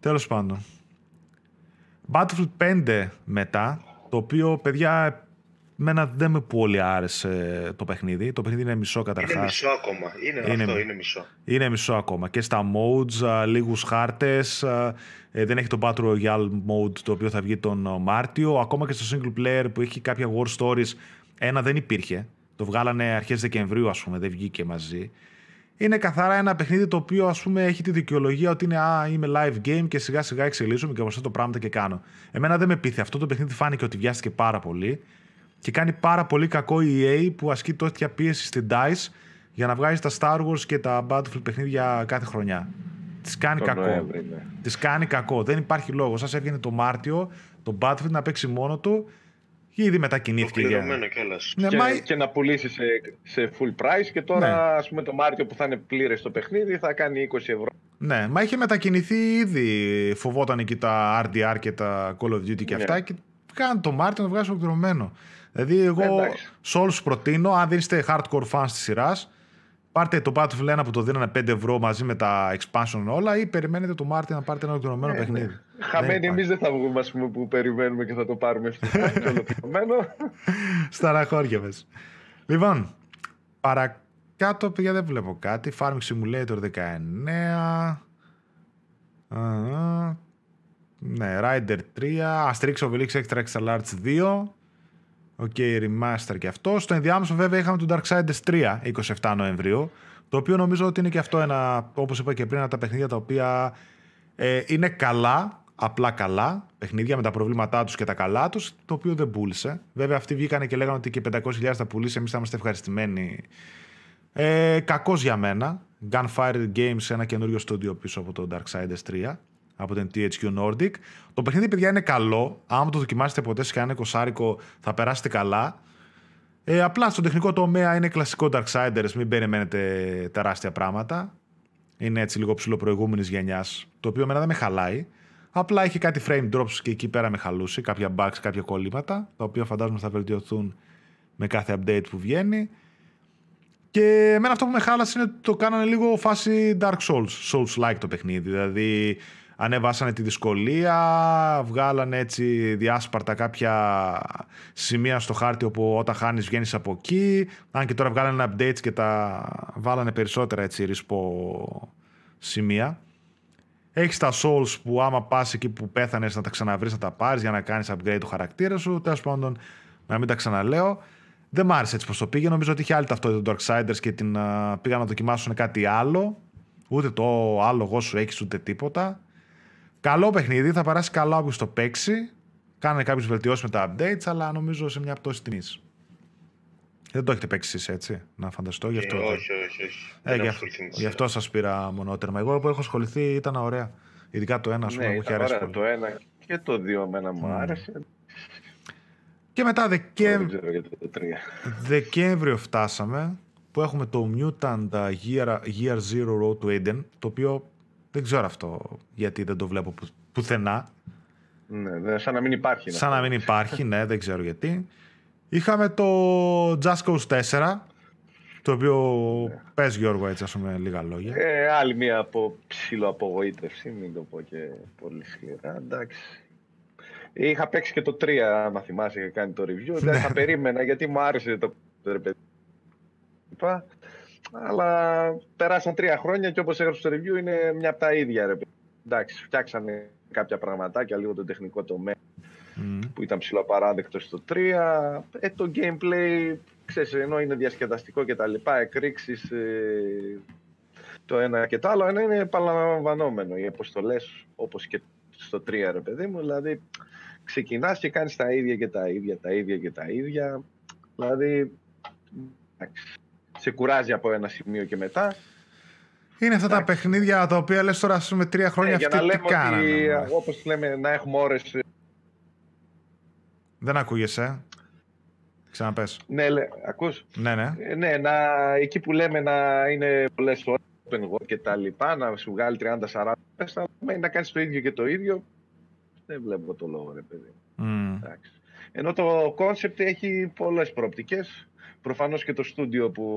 Τέλος πάντων. Battlefield 5 μετά. Το οποίο, παιδιά, εμένα δεν με πολύ άρεσε το παιχνίδι. Το παιχνίδι είναι μισό καταρχάς. Είναι μισό ακόμα. Είναι μισό ακόμα. Και στα modes, λίγους χάρτες. Δεν έχει το Battle Royale mode το οποίο θα βγει τον Μάρτιο. Ακόμα και στο single player που έχει κάποια war stories. Ένα δεν υπήρχε. Το βγάλανε αρχές Δεκεμβρίου, ας πούμε. Δεν βγήκε μαζί. Είναι καθαρά ένα παιχνίδι το οποίο, ας πούμε, έχει τη δικαιολογία ότι είναι είμαι live game και σιγά σιγά εξελίσσομαι και προσθέτω πράγματα και κάνω. Εμένα δεν με πείθει αυτό. Το παιχνίδι φάνηκε ότι βιάστηκε πάρα πολύ. Και κάνει πάρα πολύ κακό η EA που ασκεί τέτοια πίεση στην DICE για να βγάζει τα Star Wars και τα Battlefield παιχνίδια κάθε χρονιά. Τις κάνει κακό. Τις κάνει κακό. Δεν υπάρχει λόγος. Σας έβγαινε το Μάρτιο το Battlefield να παίξει μόνο του και ήδη μετακινήθηκε. Το πληρωμένο κιόλας. Και να πουλήσει σε full price και τώρα, ναι. Ας πούμε, το Μάρτιο που θα είναι πλήρες το παιχνίδι θα κάνει 20 ευρώ. Ναι, μα είχε μετακινηθεί ήδη. Φοβόταν εκεί τα RDR και τα Call of Duty και αυτά. Και κάνε το Μάρτιο να βγάζει ολοκληρωμένο. Δηλαδή, εγώ σε όλους προτείνω, αν δεν είστε hardcore fans της σειράς, πάρτε το Battlefield 1 που το δίνανε 5 ευρώ μαζί με τα expansion όλα, ή περιμένετε το Μάρτιο να πάρετε ένα ολοκληρωμένο παιχνίδι. Ναι. Χαμένοι εμείς δεν θα βγούμε, ας πούμε, που περιμένουμε και θα το πάρουμε ευτυχώς ολοκληρωμένο. Σταραχώρια μας. Λοιπόν, παρακάτω, παιδιά, δεν βλέπω κάτι. Farming Simulator 19. Ναι, Rider 3. Asterix Obelix Extra Extra Large 2. Okay, remaster και αυτό. Στο ενδιάμεσο, βέβαια, είχαμε το Darksiders 3, 27 Νοεμβρίου. Το οποίο νομίζω ότι είναι και αυτό ένα, όπως είπα και πριν, από τα παιχνίδια τα οποία είναι καλά, απλά καλά παιχνίδια με τα προβλήματά τους και τα καλά τους, το οποίο δεν πούλησε. Βέβαια, αυτοί βγήκανε και λέγανε ότι και 500.000 θα πουλήσει, εμείς θα είμαστε ευχαριστημένοι. Κακός για μένα. Gunfire Games, ένα καινούριο στούντιο πίσω από το Darksiders 3. Από την THQ Nordic. Το παιχνίδι, παιδιά, είναι καλό. Αν το δοκιμάσετε ποτέ σε κανένα κοσάρικο, θα περάσετε καλά. Απλά στο τεχνικό τομέα είναι κλασικό Darksiders, μην περιμένετε τεράστια πράγματα. είναι έτσι λίγο ψηλό προηγούμενης γενιάς, το οποίο εμένα δεν με χαλάει. Απλά είχε κάτι frame drops και εκεί πέρα με χαλούσε, κάποια bugs, κάποια κολλήματα, τα οποία φαντάζομαι θα βελτιωθούν με κάθε update που βγαίνει. Και εμένα αυτό που με χάλασε είναι ότι το κάνανε λίγο φάση Dark Souls, Souls-like το παιχνίδι. Δηλαδή ανεβάσανε τη δυσκολία, βγάλανε έτσι διάσπαρτα κάποια σημεία στο χάρτη όπου όταν χάνεις βγαίνεις από εκεί. Αν και τώρα βγάλανε updates και τα βάλανε περισσότερα έτσι ρυσπό σημεία. Έχεις τα souls που άμα πας εκεί που πέθανες να τα ξαναβρεις, να τα πάρεις για να κάνεις upgrade το χαρακτήρα σου. Τέλος πάντων, να μην τα ξαναλέω. Δεν μ' άρεσε έτσι πως το πήγε. Νομίζω ότι είχε άλλη ταυτότητα των Darksiders και πήγαν να δοκιμάσουν κάτι άλλο. Ούτε το άλογο σου έχεις ούτε τίποτα. Καλό παιχνίδι, θα περάσει καλά όποιος το παίξει. Κάνανε κάποιες βελτιώσεις με τα updates, αλλά νομίζω σε μια πτώση τιμής. Δεν το έχετε παίξει εσείς έτσι, να φανταστώ. Γι' αυτό, όχι. Γι' αυτό σας πήρα μονότερμα. Εγώ που έχω ασχοληθεί ήταν ωραία. Ειδικά το ένα, που είχε αρέσει πολύ. Το ένα και το δύο εμένα μου άρεσε. Και μετά Δεκέμβριο φτάσαμε, που έχουμε το Mutant Year Zero Road to Eden, το οποίο δεν ξέρω αυτό γιατί δεν το βλέπω πουθενά. Ναι, σαν να μην υπάρχει. Ναι, δεν ξέρω γιατί. Είχαμε το Just Cause 4, το οποίο πες Γιώργο έτσι, ας πούμε, λίγα λόγια. Άλλη μία από ψιλοαπογοήτευση, μην το πω και πολύ σκληρά, εντάξει. Είχα παίξει και το 3, άμα θυμάσαι, είχα κάνει το review. Δεν θα περίμενα, γιατί μου άρεσε το παιδί. Αλλά περάσαν 3 χρόνια και όπως έγραψε το review είναι μια από τα ίδια, ρε παιδί. Εντάξει, φτιάξανε κάποια πραγματάκια, λίγο το τεχνικό τομέα που ήταν ψηλοαπαράδεκτο στο 3. Το gameplay, ξέρεις, ενώ είναι διασκεδαστικό και τα λοιπά, εκρήξεις το ένα και το άλλο, ένα είναι επαναλαμβανόμενο. Οι αποστολές, όπως και στο 3, ρε παιδί μου, δηλαδή ξεκινάς και κάνεις τα ίδια. Δηλαδή, σε κουράζει από ένα σημείο και μετά. Είναι αυτά τα παιχνίδια τα οποία λες τώρα, ας πούμε, 3 χρόνια αυτή τι κάνανε. Όπως λέμε, να έχουμε ώρες. Δεν ακούγεσαι. Ξαναπες. Ναι, ακούς. Ναι, εκεί που λέμε να είναι πολλές ώρες και τα λοιπά, να σου βγάλει 30-40 πες, να κάνεις το ίδιο και το ίδιο. Δεν βλέπω το λόγο, ρε παιδί. Ενώ το κόνσεπτ έχει πολλές προοπτικές. Προφανώς και το στούντιο που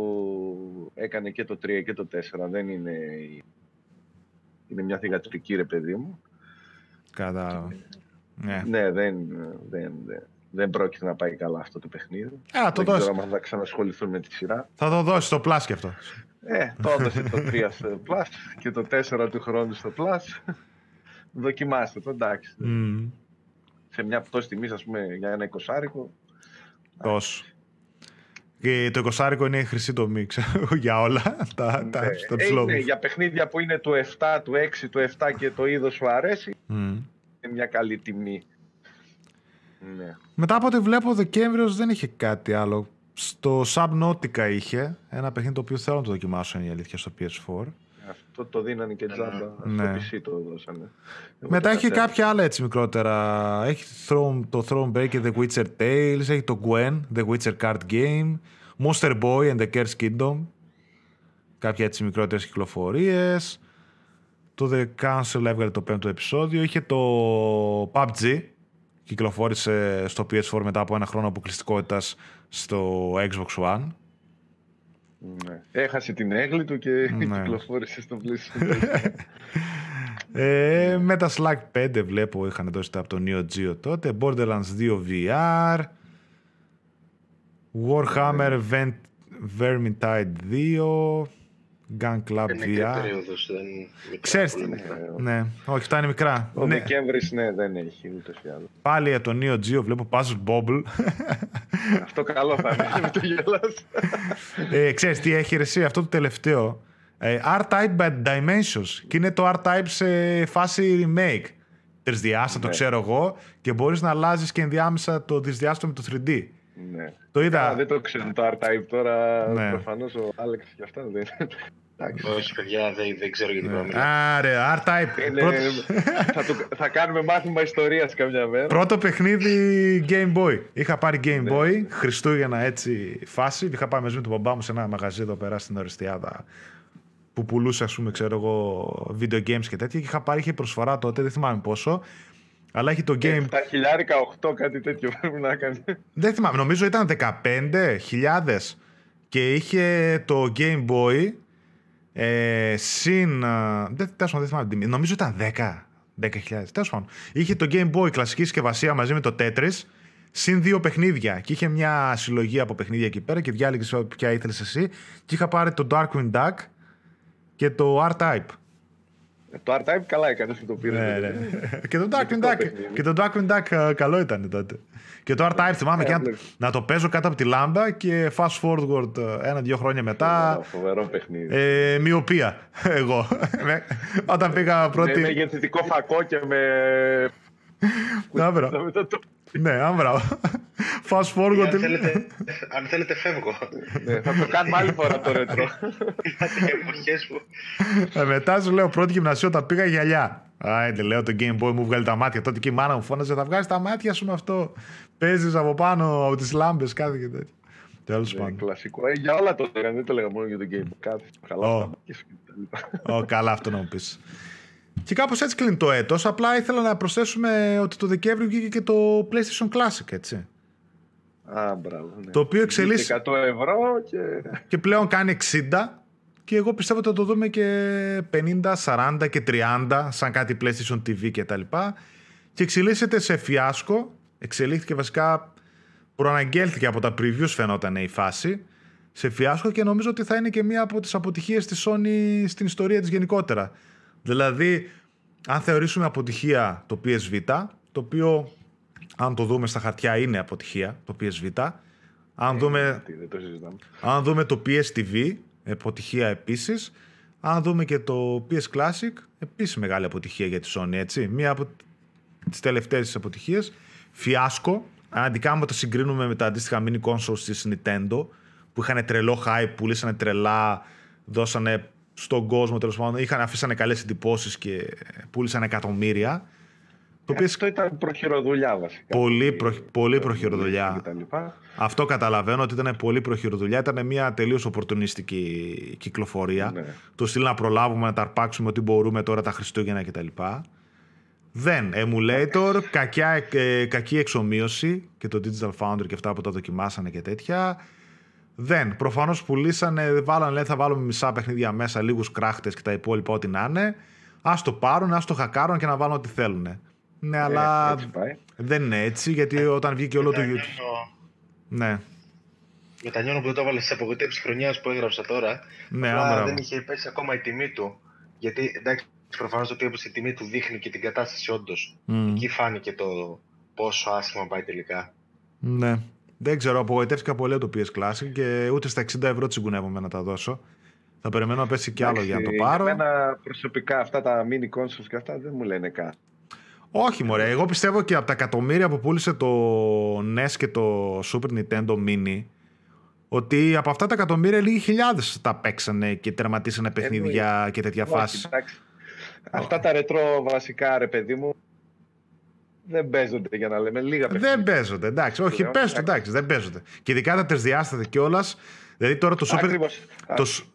έκανε και το 3 και το 4 δεν είναι... Είναι μια θυγατρική, ρε παιδί μου. Κατάλαβα. Ναι, δεν πρόκειται να πάει καλά αυτό το παιχνίδι. Δεν ξέρω αν θα ξανασχοληθούν με τη σειρά. Θα το δώσει το Plus και αυτό. Το έδωσε το 3 στο Plus και το 4 του χρόνου στο Plus. Δοκιμάστε το, εντάξει. Σε μια πτώση τιμής, ας πούμε, για ένα 20άρικο. Τόσο. Και το 20άρικο είναι η χρυσή τομή, ξέρω, για όλα τα ψηλόμους. Για παιχνίδια που είναι του 7, του 6, του 7 και το είδος σου αρέσει, είναι μια καλή τιμή. Ναι. Μετά από ό,τι βλέπω, ο Δεκέμβριος δεν είχε κάτι άλλο. Στο Subnautica είχε ένα παιχνίδι το οποίο θέλω να το δοκιμάσω, είναι η αλήθεια, στο PS4. Αυτό το δίνανε και τζάμπα, στο PC το δώσανε. Μετά έχει κάποια άλλα έτσι μικρότερα. Έχει το Throne Breaker, The Witcher Tales, έχει το Gwen, The Witcher Card Game, Monster Boy and the Cursed Kingdom. Κάποια έτσι μικρότερες κυκλοφορίες. Το The Council έβγαλε το 5ο επεισόδιο. Είχε το PUBG. Κυκλοφόρησε στο PS4 μετά από ένα χρόνο αποκλειστικότητας στο Xbox One. Ναι. Έχασε την έγκλη του και κυκλοφόρησε στο PlayStation. Με τα Slack 5 βλέπω είχαν δώσει από το Neo Geo τότε. Borderlands 2 VR. Warhammer Vermintide 2. Gun Club VR. Ξέρεις τι είναι. Ναι, όχι, αυτά είναι μικρά. Ο Δεκέμβρης δεν έχει ούτε φιάλο. Πάλι για το Neo Geo βλέπω Puzzle Bobble. Αυτό καλό θα είναι, με το γελάς. Ξέρεις τι έχει ρεσί αυτό το τελευταίο. R-Type by Dimensions. Και είναι το R-Type σε φάση remake. Τρισδιάστατο, ξέρω εγώ. Και μπορείς να αλλάζεις και ενδιάμεσα το τρισδιάστατο με το 3D. Ναι. Το είδα. Δεν το ξέρουν το R-Type τώρα. Ναι. Προφανώς ο Άλεξ και αυτά δεν είναι. Όχι, παιδιά, δεν ξέρω γιατί πρέπει να Άρε, R-Type. Θα κάνουμε μάθημα ιστορίας καμιά μέρα. Πρώτο παιχνίδι Game Boy. Είχα πάρει Game Boy, Χριστούγεννα έτσι φάση. Είχα πάει μαζί με τον μπαμπά μου σε ένα μαγαζί εδώ πέρα στην Οριστιάδα που πουλούσε, ας πούμε, ξέρω εγώ, video games και τέτοια. Και είχα πάρει, είχε προσφορά τότε, δεν θυμάμαι πόσο. Αλλά έχει το game. Τα χιλιάρικα, 8, κάτι τέτοιο πρέπει να κάνει. Δεν θυμάμαι, νομίζω ήταν 15.000. Και είχε το Game Boy. Δεν θυμάμαι την τιμή. Νομίζω ήταν 10.000. Τέλος πάντων. Είχε το Game Boy κλασική συσκευασία μαζί με το Tetris. Συν 2 παιχνίδια. Και είχε μια συλλογή από παιχνίδια εκεί πέρα και διάλεξες ποια ήθελες εσύ. Και είχα πάρει το Darkwing Duck και το R-Type. Το R-Type καλά έκανε που το πήρε. Ναι. Και το Darkwing Duck. Και το Darkwing Duck καλό ήταν τότε. Και το R-Type θυμάμαι και να το παίζω κάτω από τη λάμπα και fast forward 1-2 χρόνια μετά. Φοβερό παιχνίδι. Μοιοπία εγώ. Όταν πήγα πρώτη. Με γεννητικό φακό και με. Ναι, άμπρα. Fast forward. Αν θέλετε, φεύγω. Θα το κάνουμε άλλη φορά το ρέτρο. Μετά σου λέω πρώτη γυμνασία όταν πήγα γυαλιά. Άιντε, λέω το Game Boy μου βγάλει τα μάτια. Τότε και η μάνα μου φώναζε θα βγάλει τα μάτια σου με αυτό. Παίζει από πάνω από τι λάμπε, κάτι και τέτοιο. Τέλος πάντων. Κλασικό. Για όλα το λέγανε, δεν το λέγανε μόνο για το Game Boy. Κάτι. Καλά αυτό να μου πει. Και κάπως έτσι κλείνει το έτος. Απλά ήθελα να προσθέσουμε ότι το Δεκέμβριο βγήκε και το PlayStation Classic, έτσι. Α, μπράβο. Ναι. Το οποίο εξελίσσει. 100 ευρώ και πλέον κάνει 60. Και εγώ πιστεύω ότι θα το δούμε και 50, 40 και 30, σαν κάτι PlayStation TV κτλ. Και εξελίσσεται σε φιάσκο. Εξελίχθηκε βασικά. Προαναγγέλθηκε από τα previews, φαινόταν η φάση. Σε φιάσκο και νομίζω ότι θα είναι και μία από τις αποτυχίες της Sony στην ιστορία της γενικότερα. Δηλαδή, αν θεωρήσουμε αποτυχία το PSV, το οποίο, αν το δούμε στα χαρτιά, είναι αποτυχία το PSV. Αν δούμε το PSTV, αποτυχία επίσης. Αν δούμε και το PS Classic, επίσης μεγάλη αποτυχία για τη Sony, έτσι. Μία από τις τελευταίες αποτυχίες. Φιάσκο, αντικά άμα το συγκρίνουμε με τα αντίστοιχα mini consoles της Nintendo, που είχαν τρελό hype, πουλήσανε τρελά, δώσανε... Στον κόσμο τέλος πάντων, αφήσανε καλές εντυπώσεις και πούλησαν εκατομμύρια. Αυτό ήταν προχειροδουλειά βασικά. Πολύ προχειροδουλειά. Αυτό καταλαβαίνω ότι ήταν πολύ προχειροδουλειά. Ήταν μια τελείως οπορτουνιστική κυκλοφορία. Ναι. Το στυλ να προλάβουμε, να τα αρπάξουμε ό,τι μπορούμε τώρα τα Χριστούγεννα κτλ. Δεν. Emulator, κακή εξομοίωση και το Digital Foundry και αυτά που τα δοκιμάσανε και τέτοια. Δεν. Προφανώς πουλήσανε, λέει θα βάλουμε μισά παιχνίδια μέσα, λίγους κράχτες και τα υπόλοιπα ό,τι να είναι. Ας το πάρουν, ας το χακάρουν και να βάλουν ό,τι θέλουν. Ναι, αλλά δεν είναι έτσι, γιατί όταν βγήκε όλο το YouTube. Ναι. Μετανιώνω που δεν το έβαλε στις απογοητεύσεις χρονιάς που έγραψα τώρα. Ναι, αλλά δεν είχε πέσει ακόμα η τιμή του. Γιατί εντάξει, προφανώς το ότι έπεσε η τιμή του δείχνει και την κατάσταση όντως. Εκεί φάνηκε το πόσο άσχημα πάει τελικά. Ναι. Δεν ξέρω, απογοητεύτηκα πολύ το PS Classic και ούτε στα 60 ευρώ τσιγκουνεύομαι να τα δώσω. Θα περιμένω να πέσει κι άλλο για να το πάρω. Για μένα προσωπικά αυτά τα mini consoles και αυτά δεν μου λένε κάτι. Όχι μωρέ, εγώ πιστεύω και από τα εκατομμύρια που πούλησε το NES και το Super Nintendo Mini, ότι από αυτά τα εκατομμύρια λίγοι χιλιάδες τα παίξανε και τερματίσανε παιχνίδια και τέτοια φάση. Αυτά τα ρετρό βασικά ρε παιδί μου. Δεν παίζονται για να λέμε λίγα παιχνίδια. Δεν παίζονται, εντάξει. Όχι, παίζονται, εντάξει, δεν παίζονται. Και ειδικά τα τρισδιάστατα κιόλας. Δηλαδή τώρα το Super. Ακριβώς.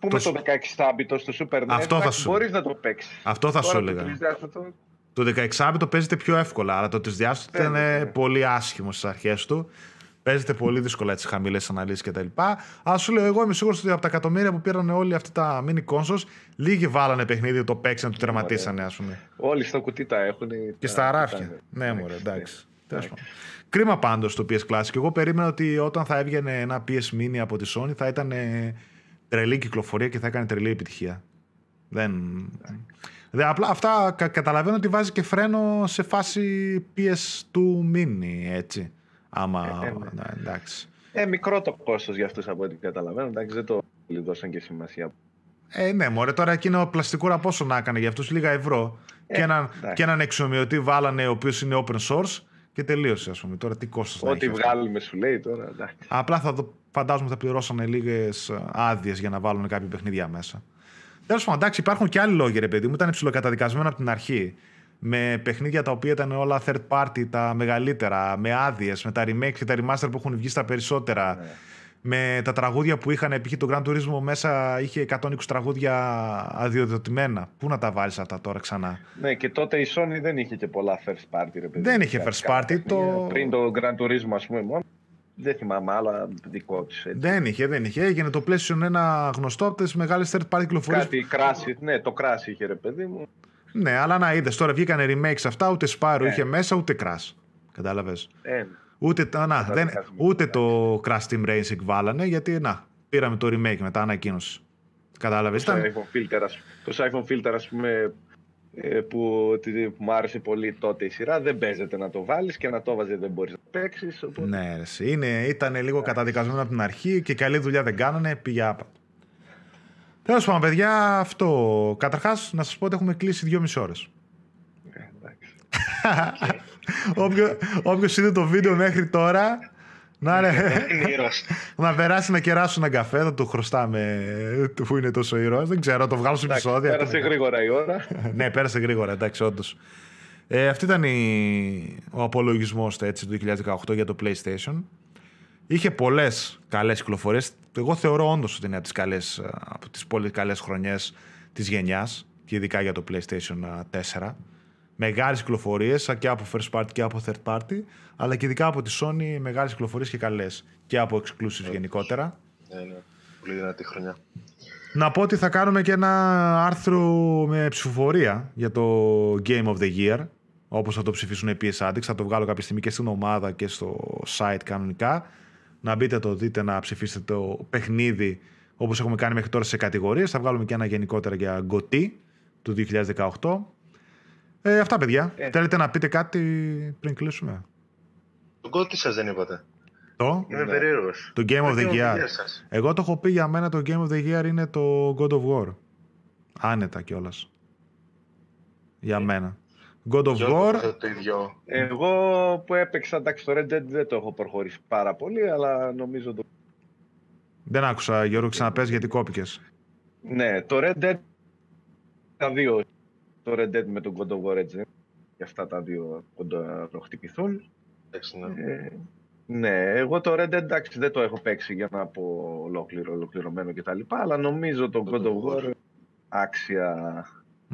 Πούμε το 16-bit στο Super NES. Μπορείς να το παίξεις. Αυτό θα σου έλεγα. Το 16-bit παίζεται πιο εύκολα, αλλά το τρισδιάστατο ήταν πολύ άσχημο στις αρχές του. Παίζεται πολύ δύσκολα τις χαμηλές αναλύσεις κτλ. Αλλά σου λέω, εγώ είμαι σίγουρος ότι από τα εκατομμύρια που πήραν όλοι αυτά τα mini consoles, λίγοι βάλανε παιχνίδι, το παίξανε, το τερματίσανε, ας πούμε. Όλοι στο κουτί τα έχουν. Και στα ράφια. Ναι, μωρέ, εντάξει. Κρίμα πάντως το PS Classic. Εγώ περίμενα ότι όταν θα έβγαινε ένα PS Mini από τη Sony θα ήταν τρελή κυκλοφορία και θα έκανε τρελή επιτυχία. Απλά αυτά καταλαβαίνω ότι βάζει και φρένο σε φάση PS2 Mini, έτσι. Άμα, εντάξει. Μικρό το κόστος για αυτούς από ό,τι καταλαβαίνω. Εντάξει, δεν το δώσαν και σημασία. Ναι, μωρέ, τώρα εκείνο πλαστικούρα πόσο να έκανε για αυτούς, λίγα ευρώ. Και έναν εξομοιωτή βάλανε, ο οποίος είναι open source και τελείωσε, ας πούμε. Τώρα τι κόστος να έχει. Ό,τι βγάλουμε σου λέει τώρα. Εντάξει. Απλά φαντάζομαι θα πληρώσανε λίγες άδειες για να βάλουν κάποια παιχνίδια μέσα. Τέλος πάντων, εντάξει, υπάρχουν και άλλοι λόγοι, ρε παιδί μου. Ήταν ψιλοκαταδικασμένο από την αρχή. Με παιχνίδια τα οποία ήταν όλα third party, τα μεγαλύτερα, με άδειες, με τα remake και τα remaster που έχουν βγει στα περισσότερα. με τα τραγούδια που είχαν, π.χ. το Gran Turismo μέσα είχε 120 τραγούδια αδειοδοτημένα. Πού να τα βάλεις αυτά τώρα ξανά. Ναι, και τότε η Sony δεν είχε και πολλά first party, ρε παιδί. Δεν είχε first party. Το... Πριν το Gran Turismo, ας πούμε, μόνο. Δεν θυμάμαι, αλλά δικό της. Δεν είχε. Έγινε το PlayStation 1 γνωστό από τις μεγάλες third party κυκλοφορίες. Κάτι Crash, ναι, το Crash είχε, ρε παιδί μου. Ναι, αλλά να είδες, τώρα βγήκανε remakes αυτά, ούτε Spyro είχε μέσα, ούτε Crash. Κατάλαβες. Ούτε το Crash Team Racing βάλανε, γιατί να, πήραμε το remake μετά, ανακοίνωση. Κατάλαβες. Το Siphon Filter, ας πούμε, που μου άρεσε πολύ τότε η σειρά, δεν παίζεται να το βάλεις και να το βάζεις, δεν μπορείς να παίξεις. Οπότε... Ναι, ήταν λίγο καταδικασμένο από την αρχή και καλή δουλειά δεν κάνανε, πήγε άπα. Τέλος πάντων, παιδιά, αυτό. Καταρχάς, να σας πω ότι έχουμε κλείσει 2,5 ώρες. Όποιος είδε το βίντεο μέχρι τώρα, να περάσει να κεράσει έναν καφέ, θα του χρωστάμε που είναι τόσο ήρωας. Δεν ξέρω, το βγάλω σε επεισόδια. Πέρασε γρήγορα η ώρα. Ναι, πέρασε γρήγορα, εντάξει, όντως. Αυτή ήταν ο απολογισμός του 2018 για το PlayStation. Είχε πολλές καλές κυκλοφορίες. Εγώ θεωρώ όντως ότι είναι από τις πολύ καλές χρονιές της γενιάς και ειδικά για το PlayStation 4. Μεγάλες κυκλοφορίες και από first party και από third party, αλλά και ειδικά από τη Sony μεγάλες κυκλοφορίες και καλές και από exclusive γενικότερα. Ναι. Πολύ δυνατή χρονιά. Να πω ότι θα κάνουμε και ένα άρθρο με ψηφοφορία για το Game of the Year, όπως θα το ψηφίσουν οι PS Addicts. Θα το βγάλω κάποια στιγμή και στην ομάδα και στο site κανονικά. Να μπείτε το δείτε, να ψηφίσετε το παιχνίδι όπως έχουμε κάνει μέχρι τώρα σε κατηγορίες. Θα βγάλουμε και ένα γενικότερα για GOTY του 2018. Αυτά, παιδιά. Θέλετε να πείτε κάτι πριν κλείσουμε? Το GOTY σας δεν είπατε. Είμαι περίεργος. Το Game of the Year. Εγώ το έχω πει, για μένα το Game of the Year είναι το God of War. Άνετα κιόλας. Για μένα. God of War. Εγώ που έπαιξα, εντάξει, το Red Dead δεν το έχω προχωρήσει πάρα πολύ, αλλά νομίζω το... Δεν άκουσα, Γιώργο, ξαναπες γιατί κόπηκες. Ναι, το Red Dead τα δύο. Το Red Dead με τον God of War, έτσι. Και αυτά τα δύο θα χτυπηθούν. Ναι, εγώ το Red Dead, εντάξει, δεν το έχω παίξει για να πω ολοκληρωμένο κτλ. Αλλά νομίζω τον God of War άξια...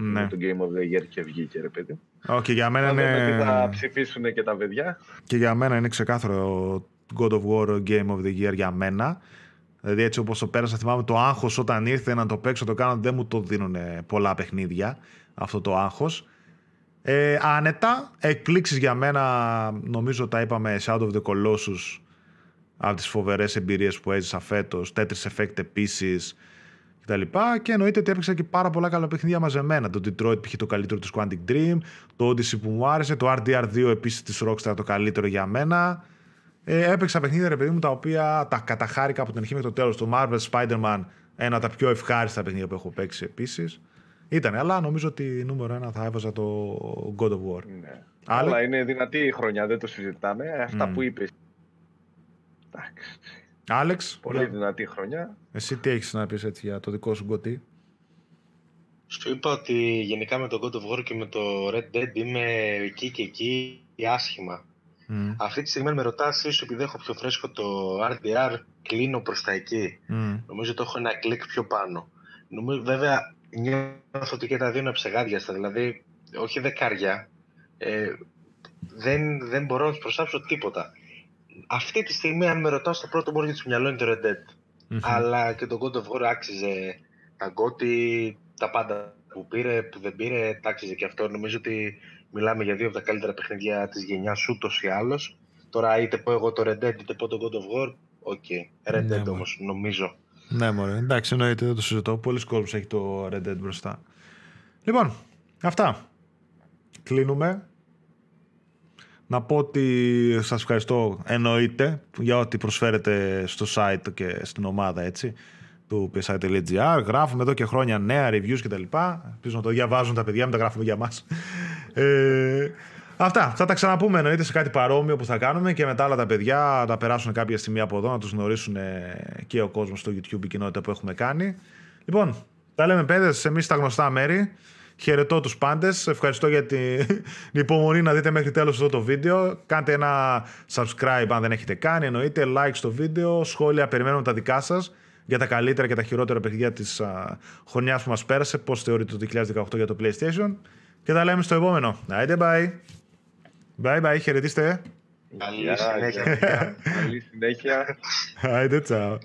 Ναι. Το Game of the Year και βγήκε, ρε παιδί. Okay, για μένα είναι... Θα ψηφίσουν και τα παιδιά. Και για μένα είναι ξεκάθαρο God of War Game of the Year για μένα. Δηλαδή έτσι όπως το πέρασα, θυμάμαι το άγχος όταν ήρθε να το παίξω, το κάνω, δεν μου το δίνουν πολλά παιχνίδια αυτό το άγχος. Άνετα, εκπλήξεις για μένα, νομίζω τα είπαμε, Shadow of the Colossus, από τις φοβερές εμπειρίες που έζησα φέτος, Tetris Effect επίσης. Και εννοείται ότι έπαιξα και πάρα πολλά καλά παιχνίδια μαζεμένα. Το Detroit π.χ. το καλύτερο του Quantic Dream, το Odyssey που μου άρεσε, το RDR2 επίσης της Rockstar το καλύτερο για μένα. Έπαιξα παιχνίδια, ρε παιδί μου, τα οποία τα καταχάρηκα από την αρχή μέχρι το τέλος. Το Marvel Spider-Man, ένα από τα πιο ευχάριστα παιχνίδια που έχω παίξει επίσης. Ήτανε, αλλά νομίζω ότι νούμερο ένα θα έβαζα το God of War. Ναι. Αλλά είναι δυνατή η χρονιά, δεν το συζητάμε. Αυτά που είπες. Εντάξει. Άλεξ, πολύ δυνατή χρονιά. Εσύ τι έχεις να πεις έτσι για το δικό σου GOTY? Σου είπα ότι γενικά με το God of War και με το Red Dead είμαι εκεί και εκεί άσχημα. Αυτή τη στιγμή με ρωτάς, ίσως επειδή έχω πιο φρέσκο το RDR, κλείνω προς τα εκεί. Νομίζω το έχω ένα κλικ πιο πάνω. Νομίζω, βέβαια, νιώθω ότι και τα δύο είναι ψεγάδιαστα, δηλαδή όχι δεκάρια. Δεν μπορώ να τους προσάψω τίποτα. Αυτή τη στιγμή, αν με ρωτάω, στο πρώτο μου έρχεται στο μυαλό είναι το Red Dead. Αλλά και το God of War άξιζε τα GOTY, τα πάντα που πήρε, που δεν πήρε, τα άξιζε και αυτό. Νομίζω ότι μιλάμε για δύο από τα καλύτερα παιχνίδια της γενιάς ούτως ή άλλως. Τώρα είτε πω εγώ το Red Dead είτε πω το God of War, Red Dead ναι, όμως, νομίζω. Ναι, μωρέ, εντάξει, εννοείται, δεν το συζητώ. Πολλοί κόσμος έχει το Red Dead μπροστά. Λοιπόν, αυτά. Κλείνουμε. Να πω ότι σας ευχαριστώ, εννοείται, για ό,τι προσφέρετε στο site και στην ομάδα, έτσι, του psi.gr. Γράφουμε εδώ και χρόνια νέα reviews κτλ. Ελπίζω να το διαβάζουν τα παιδιά, μην τα γράφουμε για μας. Αυτά. Θα τα ξαναπούμε, εννοείται, σε κάτι παρόμοιο που θα κάνουμε και μετά άλλα τα παιδιά να περάσουν κάποια στιγμή από εδώ, να τους γνωρίσουν και ο κόσμος στο YouTube, η κοινότητα που έχουμε κάνει. Λοιπόν, τα λέμε, παιδες, εμείς στα γνωστά μέρη. Χαιρετώ τους πάντες. Ευχαριστώ για την υπομονή να δείτε μέχρι τέλος αυτό το βίντεο. Κάντε ένα subscribe αν δεν έχετε κάνει. Εννοείται like στο βίντεο. Σχόλια περιμένουμε τα δικά σας για τα καλύτερα και τα χειρότερα παιχνίδια της χρονιάς που μας πέρασε. Πώς θεωρείτε το 2018 για το PlayStation. Και τα λέμε στο επόμενο. Άιντε bye. Bye bye. Χαιρετίστε. Καλή συνέχεια. Άιντε τσάου.